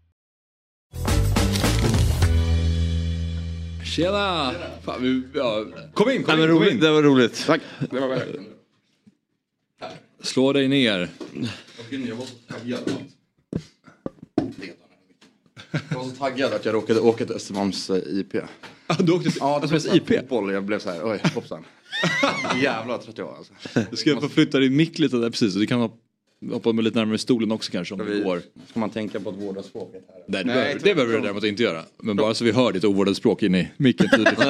Tjena! Fan, vi, ja. Kom in, kom in, kom in. Det var roligt. Tack. Det var verkligen. Slå dig ner. Jag var så taggad. Jag var så taggad att jag råkade åka till Östermalms I P. Ja, du åkte till Östermalms ja, I P? Boll, jag blev så här, oj, hoppsan. Jävlar trött jag var alltså. Du ska måste... få flytta dig mick lite där precis, så du kan hoppa med lite närmare stolen också kanske om vi går. Ska man tänka på att vårda språket här? Nej, det, Nej, behöver, det behöver du däremot inte göra. Men bara så vi hör ditt ovårdade språk in i micken tydligt. Det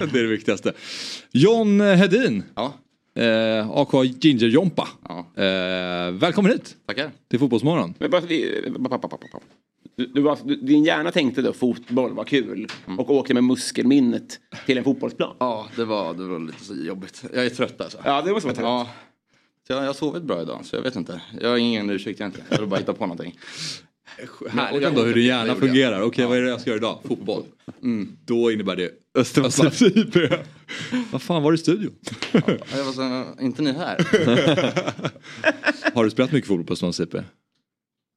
är det viktigaste. John Hedin. Ja. Eh, A K Gingerjompa. Ja. Eh, välkommen hit. Tackar. Till Fotbollsmorgon. Men bara, du, du, du, din hjärna tänkte då fotboll var kul mm. och åkte med muskelminnet till en fotbollsplan. Ja, det var, det var lite så jobbigt. Jag är trött alltså. Ja, det var så trött. Ja. Jag har sovit bra idag så jag vet inte. Jag har ingen ursäkt egentligen. Jag vill bara hitta på någonting. Härligt ändå hur din hjärna fungerar. Okej, ja. Vad är det jag ska göra idag? Fotboll. Mm. Då innebär det Östermalms I P. Vad fan var det i studion? Ja, jag var så, inte ni här. Har du spelat mycket fotboll på Östermalms I P?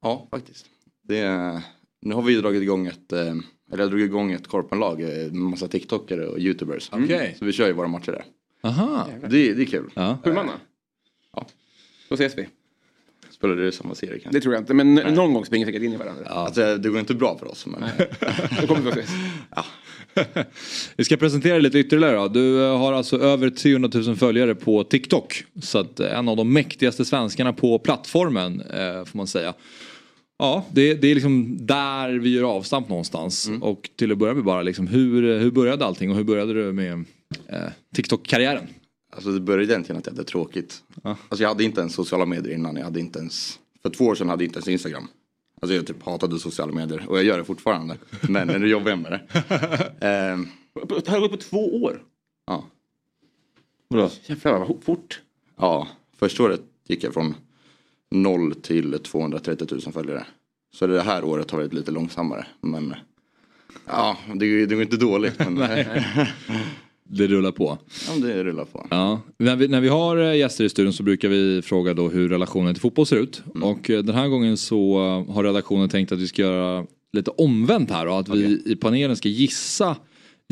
Ja, faktiskt. Det är, nu har vi ju dragit igång ett... Eller jag drog igång ett korpenlag. En massa tiktokare och youtubers. Mm. Okej. Så vi kör ju våra matcher där. Aha. Det, det är kul. Ja. Hur man då? Ja, då ses vi. Spelar du samma serie kanske? Det tror jag inte, men Nej. någon gång springer säkert in i varandra. Ja. Alltså, det går inte bra för oss, men då kommer vi att ses. Ja. Vi ska presentera lite ytterligare då. Du har alltså över trehundratusen följare på TikTok. Så att en av de mäktigaste svenskarna på plattformen, får man säga. Ja, det, det är liksom där vi gör avstamp någonstans. Mm. Och till att börja med bara, liksom, hur, hur började allting och hur började du med eh, TikTok-karriären? Alltså det började egentligen att jag hade tråkigt. Ja. Alltså jag hade inte ens sociala medier innan. Jag hade inte ens, för två år sedan hade jag inte ens Instagram. Alltså jag typ hatade sociala medier. Och jag gör det fortfarande. Men nu jobbar jag med det. Ehm. Det har gått på två år? Ja. Vadå? Jävlar vad fort. Ja, första året gick jag från noll till tvåhundratrettiotusen följare. Så det här året har varit lite långsammare. Men ja, det, det går inte dåligt. Men... Nej. Det rullar på. Ja, det rullar på. Ja. När, vi, när vi har gäster i studion så brukar vi fråga då hur relationen till fotboll ser ut. Mm. Och den här gången så har redaktionen tänkt att vi ska göra lite omvänt här. Och att okay. vi i panelen ska gissa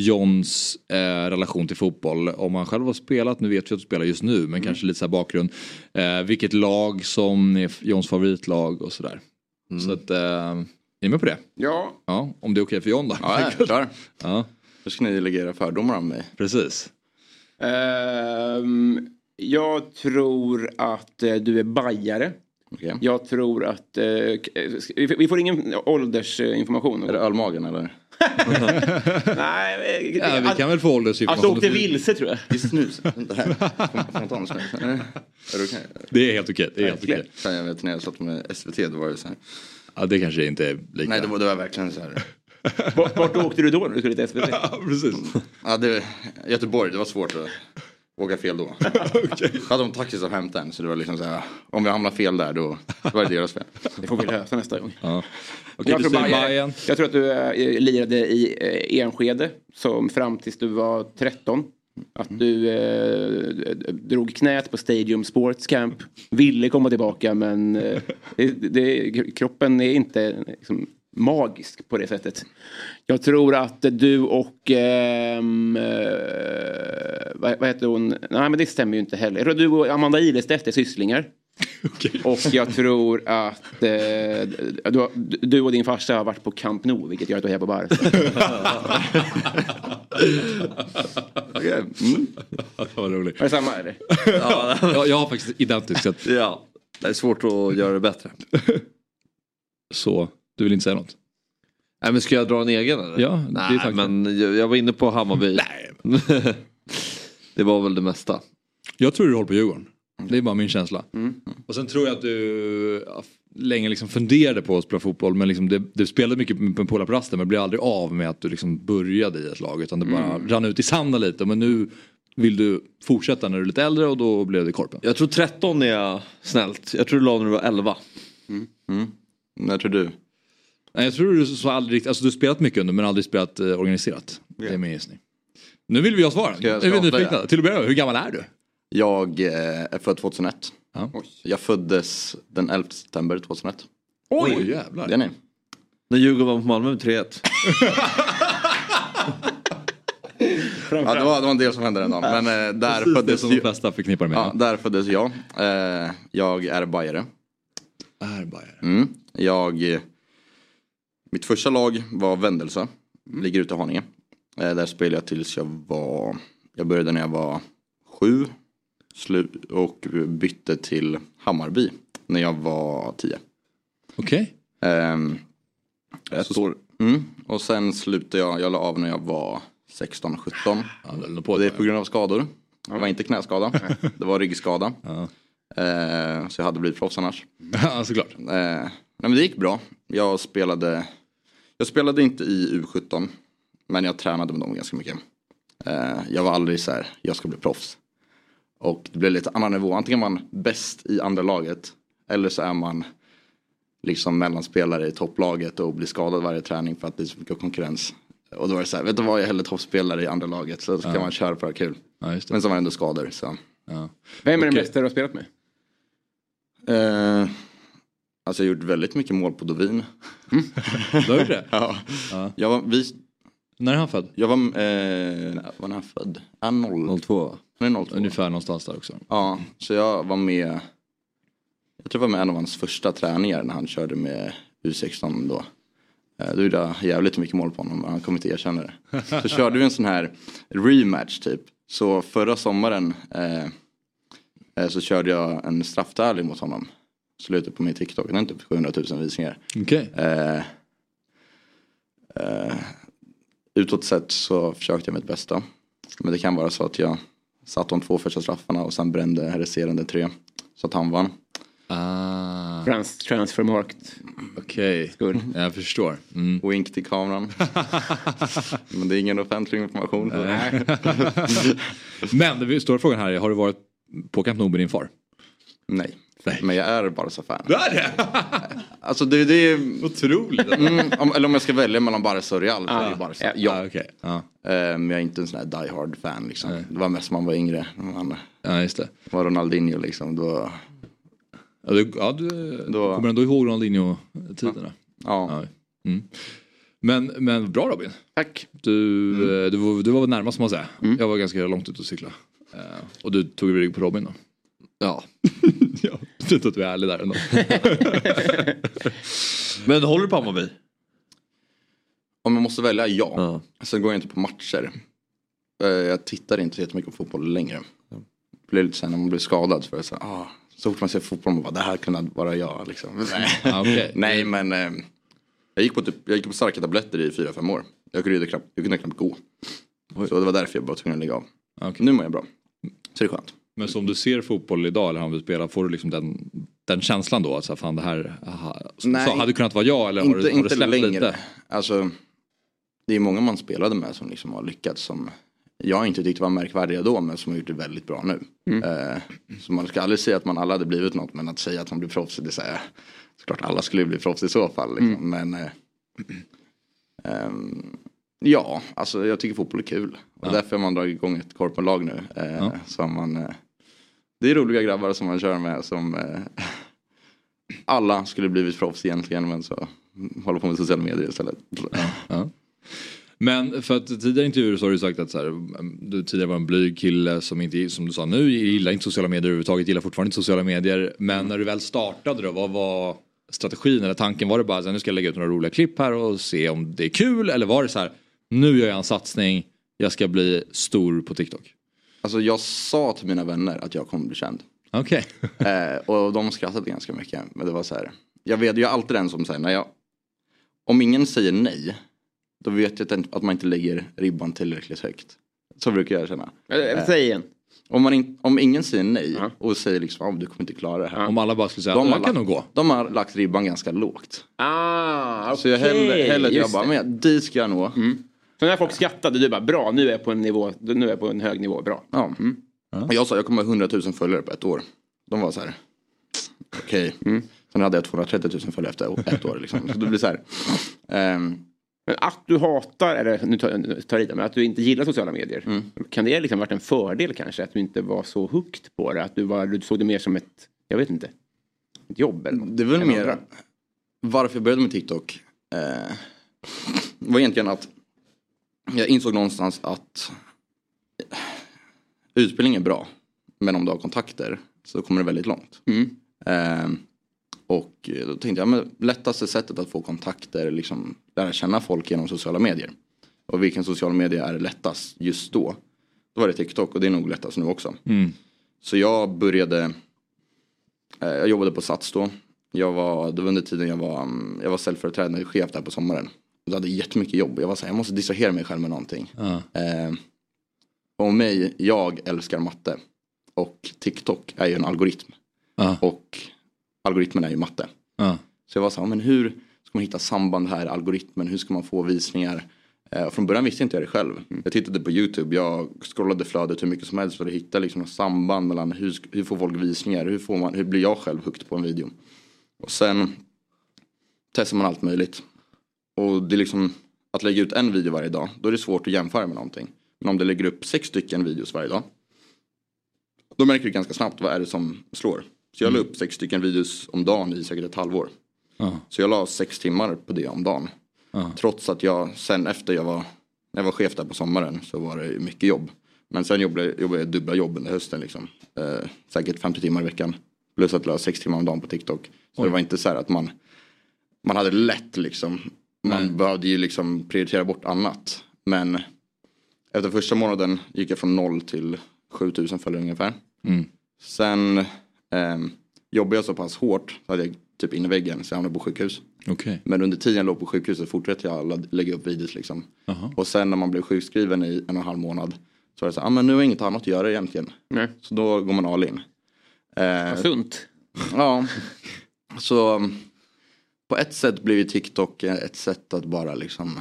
Johns eh, relation till fotboll. Om han själv har spelat, nu vet vi att du spelar just nu. Men mm. kanske lite så här bakgrund. Eh, vilket lag som är Johns favoritlag och sådär. Mm. Så att, eh, är ni med på det? Ja. Ja, om det är okej för John då. Ja, jag är klar. Ja. Då ska ni lägga era fördomar om mig. Precis. Um, jag tror att uh, du är bajare. Okay. Jag tror att... Uh, vi, vi får ingen åldersinformation. Är det ölmagen eller? Nej. Ja, vi kan väl få åldersinformation. Alltså åkte vilse tror jag. Det är snus. Det är helt okej. Det är helt okej. Jag vet när jag satt med S V T, då var det så här. Ja, det kanske inte är lika. Nej, det var, det var verkligen så här... Vart, vart åkte du då när du skulle till S V T? Ja, precis. Ja, det, Göteborg, det var svårt att åka fel då. Okay. Jag hade en taxi som hämtade en, så det var liksom så här, om vi hamnar fel där, då var det deras fel. Det får vi lösa nästa gång. Ja. Okay, jag, tror Bayern, jag tror att du äh, lirade i äh, Enskede som fram tills du var tretton. Att du äh, drog knät på Stadium Sports Camp. Ville komma tillbaka, men äh, det, det, kroppen är inte... Liksom, magisk på det sättet. Jag tror att du och eh, vad, vad heter hon? Nej, men det stämmer ju inte heller. Jag tror att du och Amanda Ilestedt är sysslingar. Okay. Och jag tror att eh, du, du och din farsa har varit på Camp Nou, vilket gör att du är här på bar. Okay. Mm. Vad roligt. Är det samma eller? Ja, jag, jag har faktiskt identiskt att... Ja, det är svårt att göra det bättre. Så du vill inte säga något? Nej, men ska jag dra en egen eller? Ja, det Nej, är men jag, jag var inne på Hammarby. Nej. Det var väl det mesta. Jag tror du håller på Djurgården. Det är bara min känsla. Mm. Mm. Och sen tror jag att du länge liksom funderade på att spela fotboll. Men liksom det, det spelade mycket på polaprasten. Men det blev aldrig av med att du liksom började i ett lag. Utan det bara mm. rann ut i sanden lite. Men nu vill du fortsätta när du är lite äldre. Och då blev det Korpen. Jag tror tretton är snällt. Jag tror du la när du var elva. Mm. Mm. När tror du? Nej, jag tror du så aldrig riktigt. Alltså du har spelat mycket under men aldrig spelat eh, organiserat. Yeah. Det är min gissning. Nu vill vi ha svar. Ska jag, ska jag vi avslöja? Till och med, hur gammal är du? Jag är född tjugohundraett. Ja. Jag föddes den elfte september tjugohundraett. Oj, Oj jävlar. Det är ni. När Djurgården var på Malmö med tre ett. Ja, det var, det var en del som hände den dagen. Men äh, där precis, föddes som de flesta förknippar med. Ja, där föddes jag. Äh, jag är bajare. Är bajare. Mm. Jag... Mitt första lag var Vändelse. Ligger ute i Haninge. Äh, där spelade jag tills jag var... Jag började när jag var... sju och bytte till Hammarby när jag var tio. Okej. Okay. Um, mm, och sen slutade jag, jag la av när jag var sexton sjutton. Ja, det är på grund av skador. Det var inte knäskada, det var ryggskada. Ja. Uh, så jag hade blivit proffs annars. Ja, såklart. Uh, nej, men det gick bra. Jag spelade, jag spelade inte i U sjutton, men jag tränade med dem ganska mycket. Uh, jag var aldrig så här, jag ska bli proffs. Och det blev lite annan nivå. Antingen är man bäst i andra laget eller så är man liksom mellanspelare i topplaget och blir skadad varje träning för att det är så mycket konkurrens. Och då var det så här, vet du vad, jag är hellre toppspelare i andra laget så ska ja. man köra för det kul. Ja, just det. Men så var det ändå skador. Så. Ja. Vem är okay. den bästa du har spelat med? Uh, alltså jag har gjort väldigt mycket mål på Dovin. Mm. Då är det? Ja. Ja. Jag var, vi... När är han född? Jag var, eh, var när han född? Är noll två. Han är noll två. Ungefär någonstans där också. Ja, så jag var med... Jag tror jag var med en av hans första träningar när han körde med U sexton då. Då gjorde jag jävligt mycket mål på honom, men han kommer inte erkänna det. Så körde vi en sån här rematch typ. Så förra sommaren eh, så körde jag en strafftävling mot honom. Så lade jag på min TikTok. Den är typ sjuhundratusen visningar. Okej. Okay. Eh... eh Utåt sett så försökte jag mitt bästa. Men det kan vara så att jag satt de två första straffarna och sen brände resterande tre. Så att han vann. Ah. Trans- Transfermarkt. Okej, okay. Jag förstår. Mm. Wink till kameran. Men det är ingen offentlig information. Nej. Men den stora frågan här är, har du varit på Camp Nou med din far? Nej. Nej. Men jag är Barca-fan. Du är det? Alltså det, det är... Otroligt. Mm, om, eller om jag ska välja mellan Barca och Real. Ah. Är Barca. Ja, ja. Ah, okay. ah. Men jag är inte en sån här die-hard-fan liksom. Nej. Det var mest man var yngre. Man, ja, just det. Var Ronaldinho liksom. Då... Ja, du, ja, du då... kommer ändå ihåg Ronaldinho-tiderna. Ja. ja. ja. Mm. Men, men bra Robin. Tack. Du, mm. du, var, du var närmast man säger. Mm. Jag var ganska långt ut och cykla. Uh, och du tog rygg på Robin då. Ja. Ja, jag tror att vi är ärlig där ändå. Men håller du på Hammarby? Om jag måste välja, ja. ja. Sen går jag inte på matcher. Jag tittar inte så mycket på fotboll längre. Det blir lite sen när man blir skadad. Så, så, ah, så fort man ser fotboll, man bara, det här kunde vara jag. Liksom. Nej. Okay. Nej, men eh, jag, gick på typ, jag gick på starka tabletter i fyra, fem år. Jag kunde knappt, jag kunde knappt gå. Oj. Så det var därför jag bara tvungen att lägga av. Okay. Nu mår jag bra. Så det är skönt. Men som du ser fotboll idag eller han vill spela, får du liksom den, den känslan då? Alltså fan det här, aha, så, nej, så hade det kunnat vara jag eller inte, har du, har du släppt längre. Lite? Alltså det är många man spelade med som liksom har lyckats som jag inte tyckte var märkvärdiga då men som har gjort det väldigt bra nu. Mm. Eh, så man ska aldrig säga att man alla hade blivit något men att säga att man blir proffs det är så här, såklart alla skulle bli proffs i så fall liksom. Mm. Men eh, eh, ja, alltså jag tycker fotboll är kul. Och ja. Därför har man dragit igång ett korpenlag nu. Eh, ja. Så man... Eh, Det är roliga grabbar som man kör med som eh, alla skulle blivit proffs egentligen men så håller på med sociala medier istället. Ja, ja. Men för att tidigare intervjuer så har du sagt att så här, du tidigare var en blyg kille som inte, som du sa nu, gillar inte sociala medier överhuvudtaget, gillar fortfarande inte sociala medier. Men mm. när du väl startade då, vad var strategin eller tanken? Var det bara så här, nu ska jag lägga ut några roliga klipp här och se om det är kul? Eller var det så här, nu gör jag en satsning, jag ska bli stor på TikTok? Alltså jag sa till mina vänner att jag kommer bli känd. Okej. Okay. eh, och de skrattade ganska mycket. Men det var så här. Jag vet ju alltid den som säger. När jag, om ingen säger nej. Då vet jag att man inte lägger ribban tillräckligt högt. Så brukar jag känna. Eh, Säg igen. Om, man in, om ingen säger nej uh-huh. och säger liksom, oh, du kommer inte klara det här. Om alla bara skulle säga, de alla kan nog gå. De har lagt ribban ganska lågt. Ah, okej. Okay. Så jag hellre, hellre jag bara, men dit ska jag nå. Mm. Så när folk skrattade, du bara, bra, nu är jag på en nivå, nu är jag på en hög nivå, bra. Ja. Mm. Uh-huh. Jag sa, jag kommer ha hundratusen följare på ett år. De var så här, okej. Okay. Mm. Sen hade jag tvåhundratrettiotusen följare efter ett år liksom. Så det blir så här... Um, Men att du hatar, eller nu tar jag i det, men att du inte gillar sociala medier. Mm. Kan det liksom varit en fördel kanske? Att du inte var så hooked på det? Att du, var, du såg det mer som ett, jag vet inte, ett jobb eller något? Det var mer, andra. Varför jag började med TikTok eh, var egentligen att jag insåg någonstans att utbildning är bra. Men om du har kontakter så kommer det väldigt långt. Mm. Eh, Och då tänkte jag, men lättaste sättet att få kontakter, liksom lära känna folk genom sociala medier. Och vilken social media är lättast just då? Då var det TikTok, och det är nog lättast nu också. Mm. Så jag började, eh, jag jobbade på Sats då. Jag var, det var under tiden jag var, jag var självföreträdande chef där på sommaren. Jag hade jättemycket jobb. Jag var så här, jag måste distrahera mig själv med någonting. Uh. Eh, och mig, jag älskar matte. Och TikTok är ju en algoritm. Uh. Och... algoritmen är ju matte. Ja. Så jag var så här, men hur ska man hitta samband här, algoritmen, hur ska man få visningar? Eh, från början visste inte jag det själv. Mm. Jag tittade på YouTube, jag scrollade flödet hur mycket som helst för att hitta liksom något samband mellan hur, hur får folk visningar, hur, får man, hur blir jag själv hooked på en video? Och sen testar man allt möjligt. Och det är liksom, att lägga ut en video varje dag, då är det svårt att jämföra med någonting. Men om du lägger upp sex stycken videos varje dag, då märker du ganska snabbt vad är det som slår. Så jag la upp sex stycken videos om dagen i säkert ett halvår. Uh. Så jag la sex timmar på det om dagen. Uh. Trots att jag sen efter jag var, när jag var chef där på sommaren så var det mycket jobb. Men sen jobbade, jobbade jag dubbla jobb under hösten liksom. Eh, säkert femtio timmar i veckan. Plus att jag la sex timmar om dagen på TikTok. Så Oj. Det var inte så här att man, man hade lätt liksom. Man Nej. Behövde ju liksom prioritera bort annat. Men efter första månaden gick jag från noll till sjutusen följare ungefär. Mm. Sen... Um, jobbade jag så pass hårt så hade jag typ in i väggen, så jag hamnade på sjukhus. Okay. Men under tiden jag låg på sjukhus så fortsatte jag att lägga upp videos liksom. Uh-huh. Och sen när man blev sjukskriven i en och en halv månad så var det så här, ah, men nu är inget annat att göra egentligen. Nej. Så då går man all in. uh, Sunt. Ja. Så på ett sätt blev ju TikTok ett sätt att bara liksom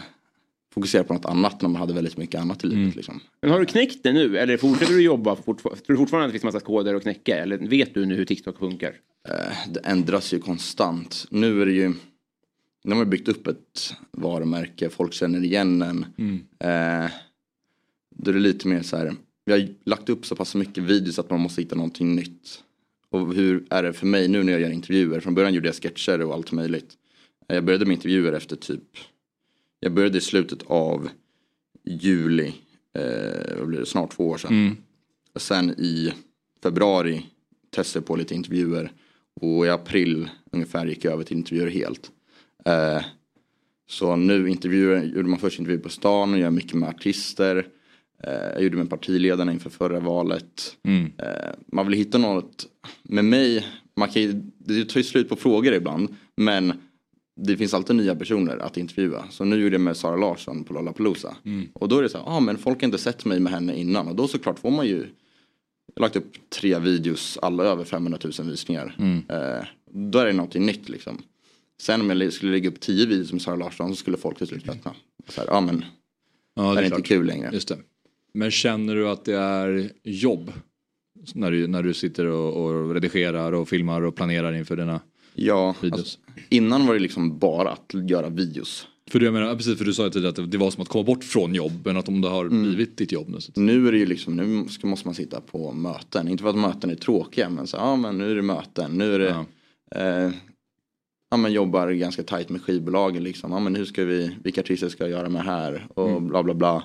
fokusera på något annat när man hade väldigt mycket annat i livet. Mm. Liksom. Men har du knäckt det nu? Eller fortsätter du jobba? Fortfar- tror du fortfarande att det finns massa koder att knäcka? Eller vet du nu hur TikTok funkar? Eh, det ändras ju konstant. Nu är det ju... De har byggt upp ett varumärke. Folk känner igen en. Mm. Eh, då är det lite mer så här... Vi har lagt upp så pass mycket videos att man måste hitta någonting nytt. Och hur är det för mig nu när jag gör intervjuer? Från början gjorde jag sketcher och allt möjligt. Jag började med intervjuer efter typ... Jag började i slutet av juli, eh, vad blir det, snart två år sedan. Mm. Och sen i februari testade jag på lite intervjuer. Och i april ungefär gick jag över till intervjuer helt. Eh, så nu intervjuer, gjorde man först intervjuer på stan och gör mycket med artister. Eh, jag gjorde med partiledarna inför förra valet. Mm. Eh, man vill hitta något med mig. Man kan ju, det tar ju slut på frågor ibland, men... Det finns alltid nya personer att intervjua. Så nu gjorde jag med Sarah Larsson på Lollapalooza. Mm. Och då är det så här, ah, men folk har inte sett mig med henne innan. Och då såklart får man ju... Jag har lagt upp tre videos, alla över femhundratusen visningar. Mm. Eh, då är det någonting nytt liksom. Sen om jag skulle lägga upp tio videos med Sarah Larsson så skulle folk till slut tröttna. Så här, ah, men, ja, det är, det är inte klart. Kul längre. Just det. Men känner du att det är jobb? När du, när du sitter och, och redigerar och filmar och planerar inför dina... Ja, alltså, innan var det liksom bara att göra videos. För jag menar, precis, för du sa ju tidigare att det var som att komma bort från jobben, att om det har mm. blivit ditt jobb nu. Så nu är det ju liksom, nu ska, måste man sitta på möten. Inte för att möten är tråkiga, men så, ja men nu är det möten, nu är det, ja, eh, ja men jobbar ganska tajt med skivbolagen liksom. Ja men hur ska vi, vilka artister ska jag göra med här och mm. bla bla bla.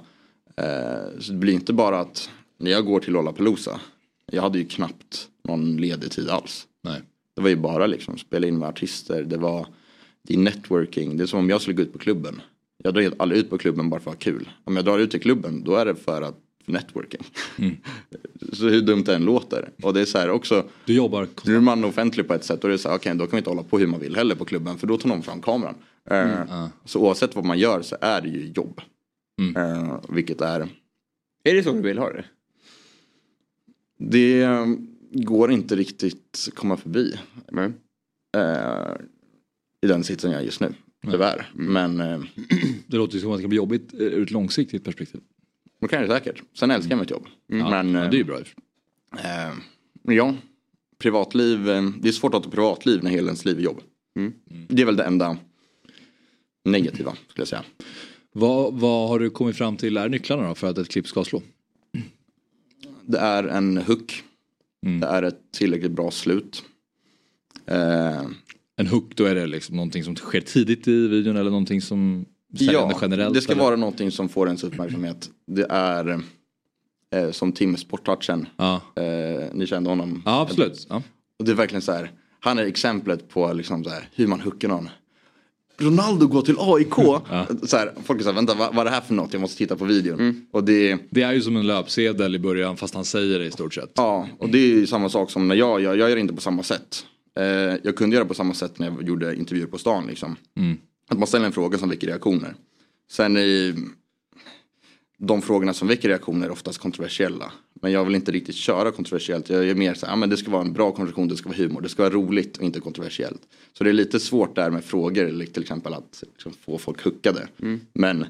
Eh, så det blir inte bara att, när jag går till Lollapalooza, jag hade ju knappt någon ledig tid alls. Nej. Det var ju bara liksom spela in med artister. Det var det networking. Det är som om jag skulle gå ut på klubben. Jag drar aldrig ut på klubben bara för att ha kul. Om jag drar ut till klubben, då är det för att för networking. Mm. Så hur dumt det än låter. Och det är så här också. Du jobbar konstant. Nu är man offentlig på ett sätt. Och det är så här, okej, okay, då kan vi inte hålla på hur man vill heller på klubben. För då tar någon fram kameran. Mm, uh. Så oavsett vad man gör så är det ju jobb. Mm. Uh, vilket är... Är det så du vill ha det? Det går inte riktigt komma förbi. Mm. Eh, I den sitsen jag är just nu. Tyvärr. Mm. Men, eh, det låter ju som att det kan bli jobbigt ur ett långsiktigt perspektiv. Det kan det säkert. Sen älskar jag mm. mitt jobb. Mm. Ja, men, men det är ju bra. Eh, ja. Privatliv. Eh, det är svårt att ha privatliv när hela ens liv är jobb. Mm. Mm. Det är väl det enda negativa skulle jag säga. Vad, vad har du kommit fram till är nycklarna då för att ett klipp ska slå? Det är en hook. Mm. Det är ett tillräckligt bra slut. Eh, en hook, då är det liksom någonting som sker tidigt i videon eller någonting som ja, generellt? Det ska eller? Vara någonting som får ens uppmärksamhet. Det är eh, som Tim Sportartsen. Ah. Eh, ni kände honom. Ja, ah, absolut. Ah. Och det är verkligen så här. Han är exemplet på liksom så här, hur man hookar någon. Ronaldo går till A I K. Ja. Så här, folk är så här, vänta, vad, vad är det här för något? Jag måste titta på videon. Mm. Och det... det är ju som en löpsedel i början, fast han säger det i stort sett. Ja, och det är ju samma sak som när jag gör. Jag gör det inte på samma sätt. Eh, jag kunde göra på samma sätt när jag gjorde intervjuer på stan. Liksom. Mm. Att man ställer en fråga som väcker reaktioner. Sen är de frågorna som väcker reaktioner oftast kontroversiella. Men jag vill inte riktigt köra kontroversiellt. Jag är mer så här, ah, men det ska vara en bra konversation, det ska vara humor. Det ska vara roligt och inte kontroversiellt. Så det är lite svårt där med frågor, till exempel att liksom, få folk huckade. Mm. Men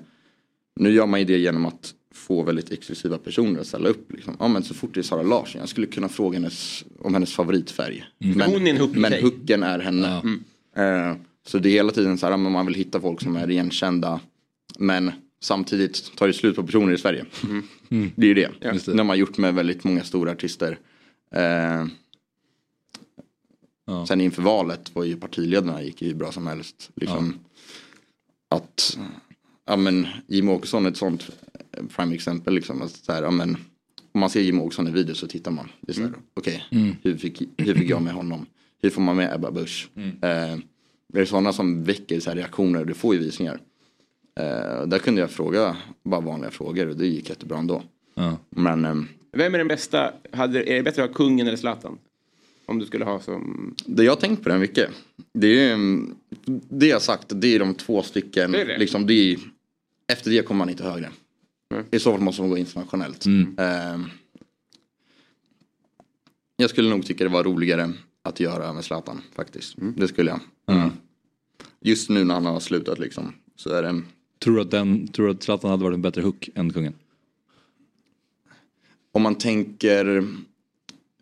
nu gör man ju det genom att få väldigt exklusiva personer att ställa upp. Liksom. Ah, men så fort det är Sarah Larsson, jag skulle kunna fråga hennes, om hennes favoritfärg. Mm. Men, hon är en hook, men hooken är henne. Ja. Mm. Uh, så det är hela tiden så här, man vill hitta folk som är igenkända. Men... samtidigt tar det slut på personer i Sverige. Mm. Mm. Det är ju det. Ja. Det. De har gjort med väldigt många stora artister. Eh. Ja. Sen inför valet var ju partiledarna gick ju bra som helst. Liksom ja. Att ja, men, Jim Åkesson är ett sånt prime exempel. Liksom, att så här, ja, men, om man ser Jim Åkesson i video så tittar man. Det är så här, mm. okej, okay, mm. hur, fick, hur fick jag med honom? Hur får man med Ebba Busch? Mm. Eh, det är sådana som väcker så här reaktioner och du får ju visningar. Uh, där kunde jag fråga bara vanliga frågor och det gick jättebra ändå. Ja. Men um, vem är den bästa? Hade, är det bättre att ha kungen eller Zlatan? Om du skulle ha som... Det jag tänkt på den mycket. Det är det jag sagt, det är de två stycken. Det det. Liksom det är, efter det kommer man inte högre. Mm. I så fall måste man gå internationellt. Mm. Uh, jag skulle nog tycka det var roligare att göra med Zlatan faktiskt. Mm. Det skulle jag. Mm. Just nu när han har slutat liksom så är det. Tror du att den, tror att Zlatan hade varit en bättre hook än kungen? Om man tänker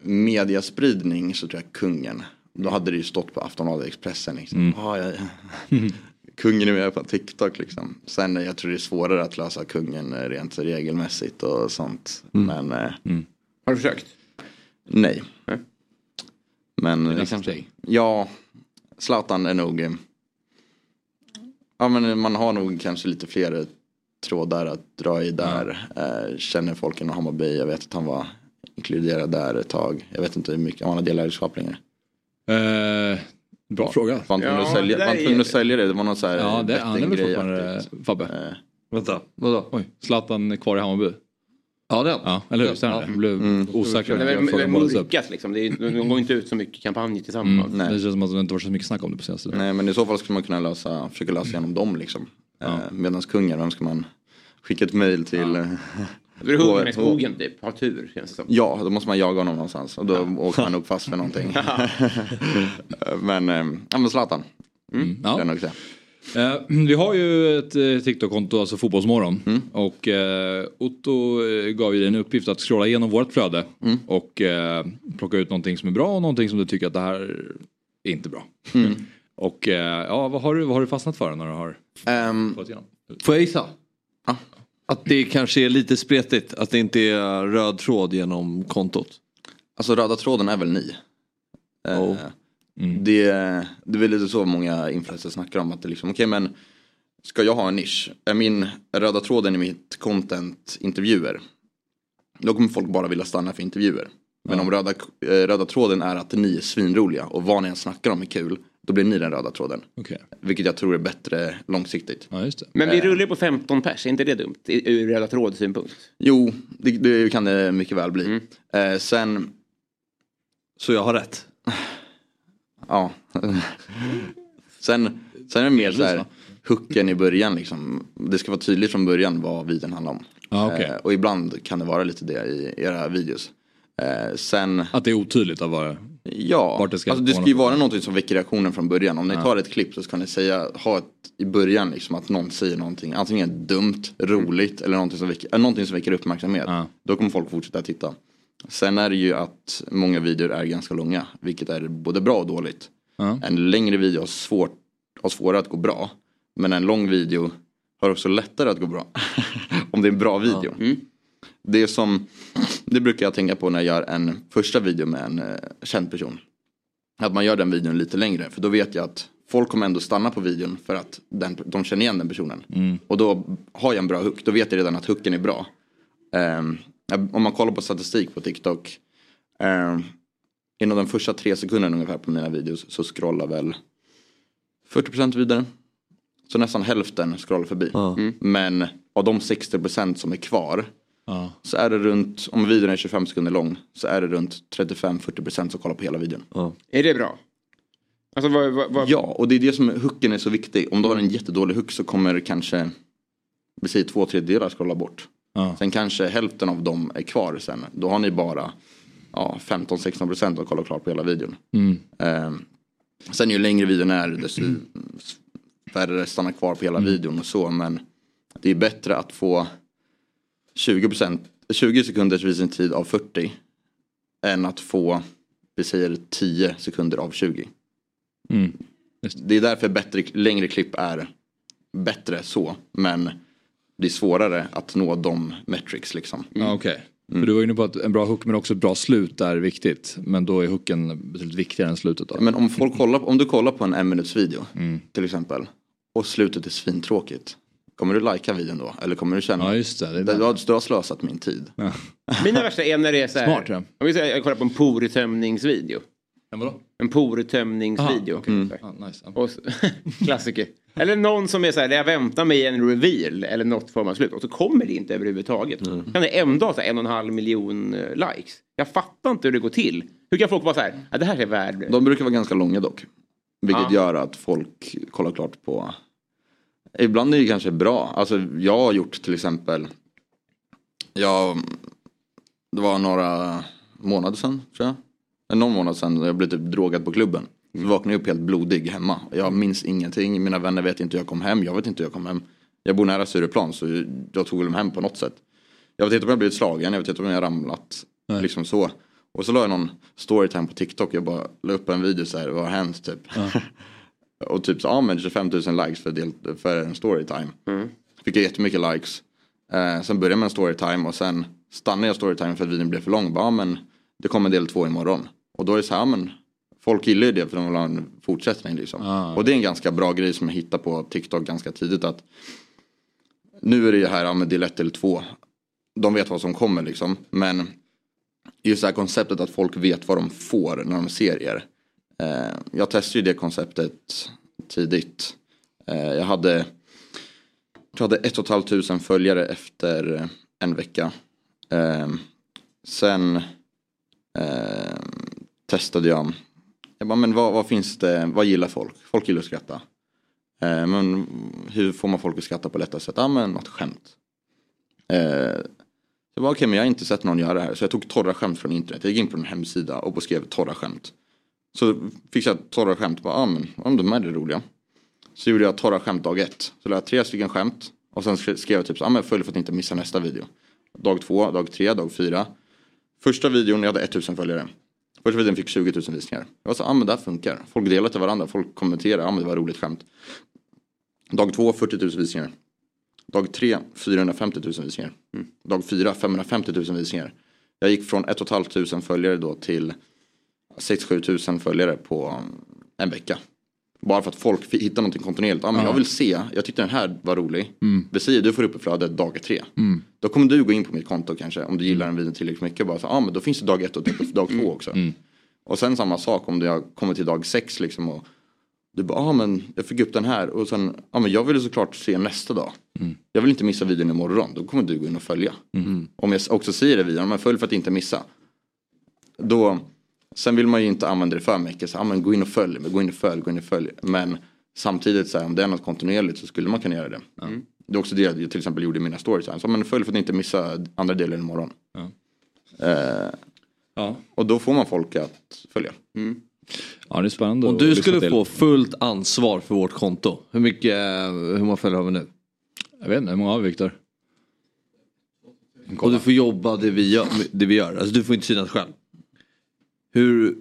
mediaspridning så tror jag kungen. Då hade det ju stått på Aftonbladet Expressen. Liksom. Mm. Ah, ja, ja. Kungen är med på TikTok liksom. Sen jag tror det är svårare att lösa kungen rent regelmässigt och sånt. Mm. Men, mm. Har du försökt? Nej. Mm. Men det är liksom, ja, Zlatan är nog... Ja, men man har nog kanske lite fler trådar att dra i där. Mm. Eh, känner folk inom Hammarby. Jag vet att han var inkluderad där ett tag. Jag vet inte hur mycket. Om han har delägarskaplingar. Eh, bra fråga. Man kunde ja, sälja, är... sälja det. Det var något så här. Ja, det är väl fortfarande Fabbe. Eh. Vänta. Vadå? Oj, Zlatan är kvar i Hammarby. Ja, det är han. Ja, eller hur? Sen ja. Han blev mm. osäker. Det är mörkat liksom. Det är, de går inte ut så mycket kampanjer tillsammans. Mm. Nej. Det känns som att det inte var så mycket snack om det på senaste. Nej, men i så fall skulle man kunna lösa, försöka lösa genom dem liksom. Ja. Eh, medans kungar, vem ska man skicka ett mejl till? Ja. Det är huggen med skogen typ. Ha tur, känns det som. Ja, då måste man jaga honom någonstans. Och då ja. åker han upp fast för någonting. men, eh, ja, men Zlatan. Mm. Mm. Ja. Det är nog så. Eh, vi har ju ett eh, TikTok-konto, alltså Fotbollsmorgon. Mm. Och eh, Otto eh, gav ju dig en uppgift att scrolla igenom vårt flöde. Mm. Och eh, plocka ut någonting som är bra och någonting som du tycker att det här är inte bra. Mm. Och eh, ja, vad har, du, vad har du fastnat för när du har um, fått igenom? Får jag gissa? Ah. Att det kanske är lite spretigt. Att det inte är röd tråd genom kontot. Alltså röda tråden är väl ni? Eh, oh. Mm. Det, det är väl lite så många influencers snackar om att det liksom, okej, men ska jag ha en nisch? Är min röda tråden i mitt content intervjuer? Då kommer folk bara vilja stanna för intervjuer. Men ja. om röda, röda tråden är att ni är svinroliga och vad ni än snackar om är kul, då blir ni den röda tråden. Okay. Vilket jag tror är bättre långsiktigt. Ja, just det. Men vi rullar på femton pers, är inte det dumt? Ur röda trådsynpunkt. Jo, det, det kan det mycket väl bli. Mm. Eh, sen... Så jag har rätt. Ja. sen, sen är det mer så här hooken i början liksom. Det ska vara tydligt från början vad videon handlar om. Ah, okay. eh, och ibland kan det vara lite det i era videos. Eh, sen... Att det är otydligt av vad... Ja, det ska, alltså det ska ju vara något som väcker reaktionen från början. Om ni ja. tar ett klipp så ska ni säga, ha ett, i början liksom, att någon säger någonting. Antingen är dumt, roligt mm. eller någonting som, väcker, någonting som väcker uppmärksamhet. Ja. Då kommer folk fortsätta titta. Sen är det ju att många videor är ganska långa, vilket är både bra och dåligt. Ja. En längre video har, svårt, har svårare att gå bra. Men en lång video har också lättare att gå bra. Om det är en bra video. Ja. Mm. Det som... Det brukar jag tänka på när jag gör en första video med en eh, känd person. Att man gör den videon lite längre. För då vet jag att folk kommer ändå stanna på videon för att den, de känner igen den personen. Mm. Och då har jag en bra hook. Då vet jag redan att hooken är bra. Um, om man kollar på statistik på TikTok. Um, inom de första tre sekunderna ungefär på mina videos så scrollar väl fyrtio procent vidare. Så nästan hälften scrollar förbi. Mm. Men av de sextio procent som är kvar... Så är det runt, om videon är tjugofem sekunder lång, så är det runt trettiofem till fyrtio procent som kollar på hela videon. Ja. Är det bra? Alltså, vad, vad, vad... Ja, och det är det som hooken är så viktig. Om du har en jättedålig hook så kommer kanske, vi säger två tredjedelar scrolla bort. Ja. Sen kanske hälften av dem är kvar sen. Då har ni bara ja, femton till sexton procent att kolla klart på hela videon. Mm. Ehm, sen ju längre videon är, desto färre stannar kvar på hela mm. videon och så. Men det är bättre att få... tjugo sekunders visningstid av fyrtio än att få, vi säger, tio sekunder av tjugo. Mm. Det är därför bättre, längre klipp är bättre så, men det är svårare att nå de metrics liksom. Mm. Ja, okej. Okay. Mm. För du var inne på att en bra hook men också ett bra slut är viktigt, men då är hooken betydligt viktigare än slutet då. Men om folk kollar, om du kollar på en en minuts video mm. till exempel och slutet är svintråkigt. Kommer du likea videon då? Eller kommer du känna... Ja, just det. det, det. Du, har, du har slösat min tid. Ja. Mina värsta är när det är så här... Smart, ja. Om vi säger, jag kollar på en portömningsvideo. En vadå? En portömningsvideo. Okay. Mm. Ah, nice. Och så, klassiker. Eller någon som är så här, där jag väntar mig en reveal eller något form av slut. Och så kommer det inte överhuvudtaget. Mm. Kan det ändå så här, en och en halv miljon likes? Jag fattar inte hur det går till. Hur kan folk vara så här, ja, det här är värd... De brukar vara ganska långa dock. Vilket ah. gör att folk kollar klart på... Ibland är det ju kanske bra. Alltså jag har gjort till exempel. Jag. Det var några månader sedan. Tror jag. Eller någon månad sedan. Jag blev typ drogad på klubben. Jag vaknade upp helt blodig hemma. Jag minns ingenting. Mina vänner vet inte hur jag kom hem. Jag vet inte hur jag kom hem. Jag bor nära Syreplan. Så jag tog dem hem på något sätt. Jag vet inte om jag blivit slagen. Jag vet inte om jag ramlat. Nej. Liksom så. Och så la jag någon storytime på TikTok. Jag bara la upp en video så här. Vad har hänt typ. Ja. Och typ så, ja men tjugofem tusen likes för, del, för en storytime. Mm. Fick jag jättemycket likes. Eh, sen började jag med en storytime och sen stannade jag storytime för att videon blev för lång. Bara, ja, men det kommer del två imorgon. Och då är det så här, ja, men folk gillar ju det för de vill ha en fortsättning liksom. Ah. Och det är en ganska bra grej som jag hittade på TikTok ganska tidigt. Att nu är det ju här, ja men del ett eller två. De vet vad som kommer liksom. Men just det här konceptet att folk vet vad de får när de ser er. Jag testade ju det konceptet tidigt. Jag hade, jag hade ett och ett halvt tusen följare efter en vecka. Sen testade jag. Jag bara, men vad, vad finns det? Vad gillar folk? Folk gillar att skratta. Men hur får man folk att skratta på lättare sätt? Ja, men något skämt. Jag bara, okej, men jag har inte sett någon göra det här. Så jag tog torra skämt från internet. Jag gick in på en hemsida och skrev torra skämt. Så fick jag torra skämt. Bara, ah, men, om de är det roliga. Så gjorde jag torra skämt dag ett. Så lade jag tre stycken skämt. Och sen skrev jag typ så, ah, men följ för att inte missa nästa video. Dag två, dag tre, dag fyra. Första videon, jag hade ettusen följare. Första videon fick tjugotusen visningar. Jag var så, ah men det funkar. Folk delar till varandra, folk kommenterar, ah men det var roligt skämt. Dag två, fyrtiotusen visningar. Dag tre, fyrahundrafemtiotusen visningar. Mm. Dag fyra, femhundrafemtiotusen visningar. Jag gick från ett och ett halvt tusen följare då till... sex till sju tusen följare på en vecka. Bara för att folk hittar någonting kontinuerligt. Ah, men jag vill se, jag tyckte den här var rolig. Mm. Vi säger du får upp i flödet dag tre. Mm. Då kommer du gå in på mitt konto kanske. Om du gillar en video tillräckligt mycket. Bara så, ah, men då finns det dag ett och dag två mm. också. Mm. Och sen samma sak om du kommer till dag sex. Liksom, och du bara, ah, men jag fick upp den här. Och sen, ah, men jag vill såklart se nästa dag. Mm. Jag vill inte missa videon imorgon. Då kommer du gå in och följa. Mm. Om jag också säger det videon. Men följ för att inte missa. Då... Sen vill man ju inte använda det för mycket. Så, ah, men gå in och följ, men gå in och följ, gå in och följ. Men samtidigt, så här, om det är något kontinuerligt så skulle man kunna göra det. Mm. Det är också det jag till exempel gjorde i mina stories. Så, men följ för att inte missa andra delen imorgon. Mm. Eh, Ja. Och då får man folk att följa. Mm. Ja, det är spännande. Och du skulle till. få fullt ansvar för vårt konto. Hur mycket, hur många följare har vi nu? Jag vet inte, hur många har vi, Viktor? Och du får jobba det vi gör. Det vi gör. Alltså, du får inte synas själv. Hur...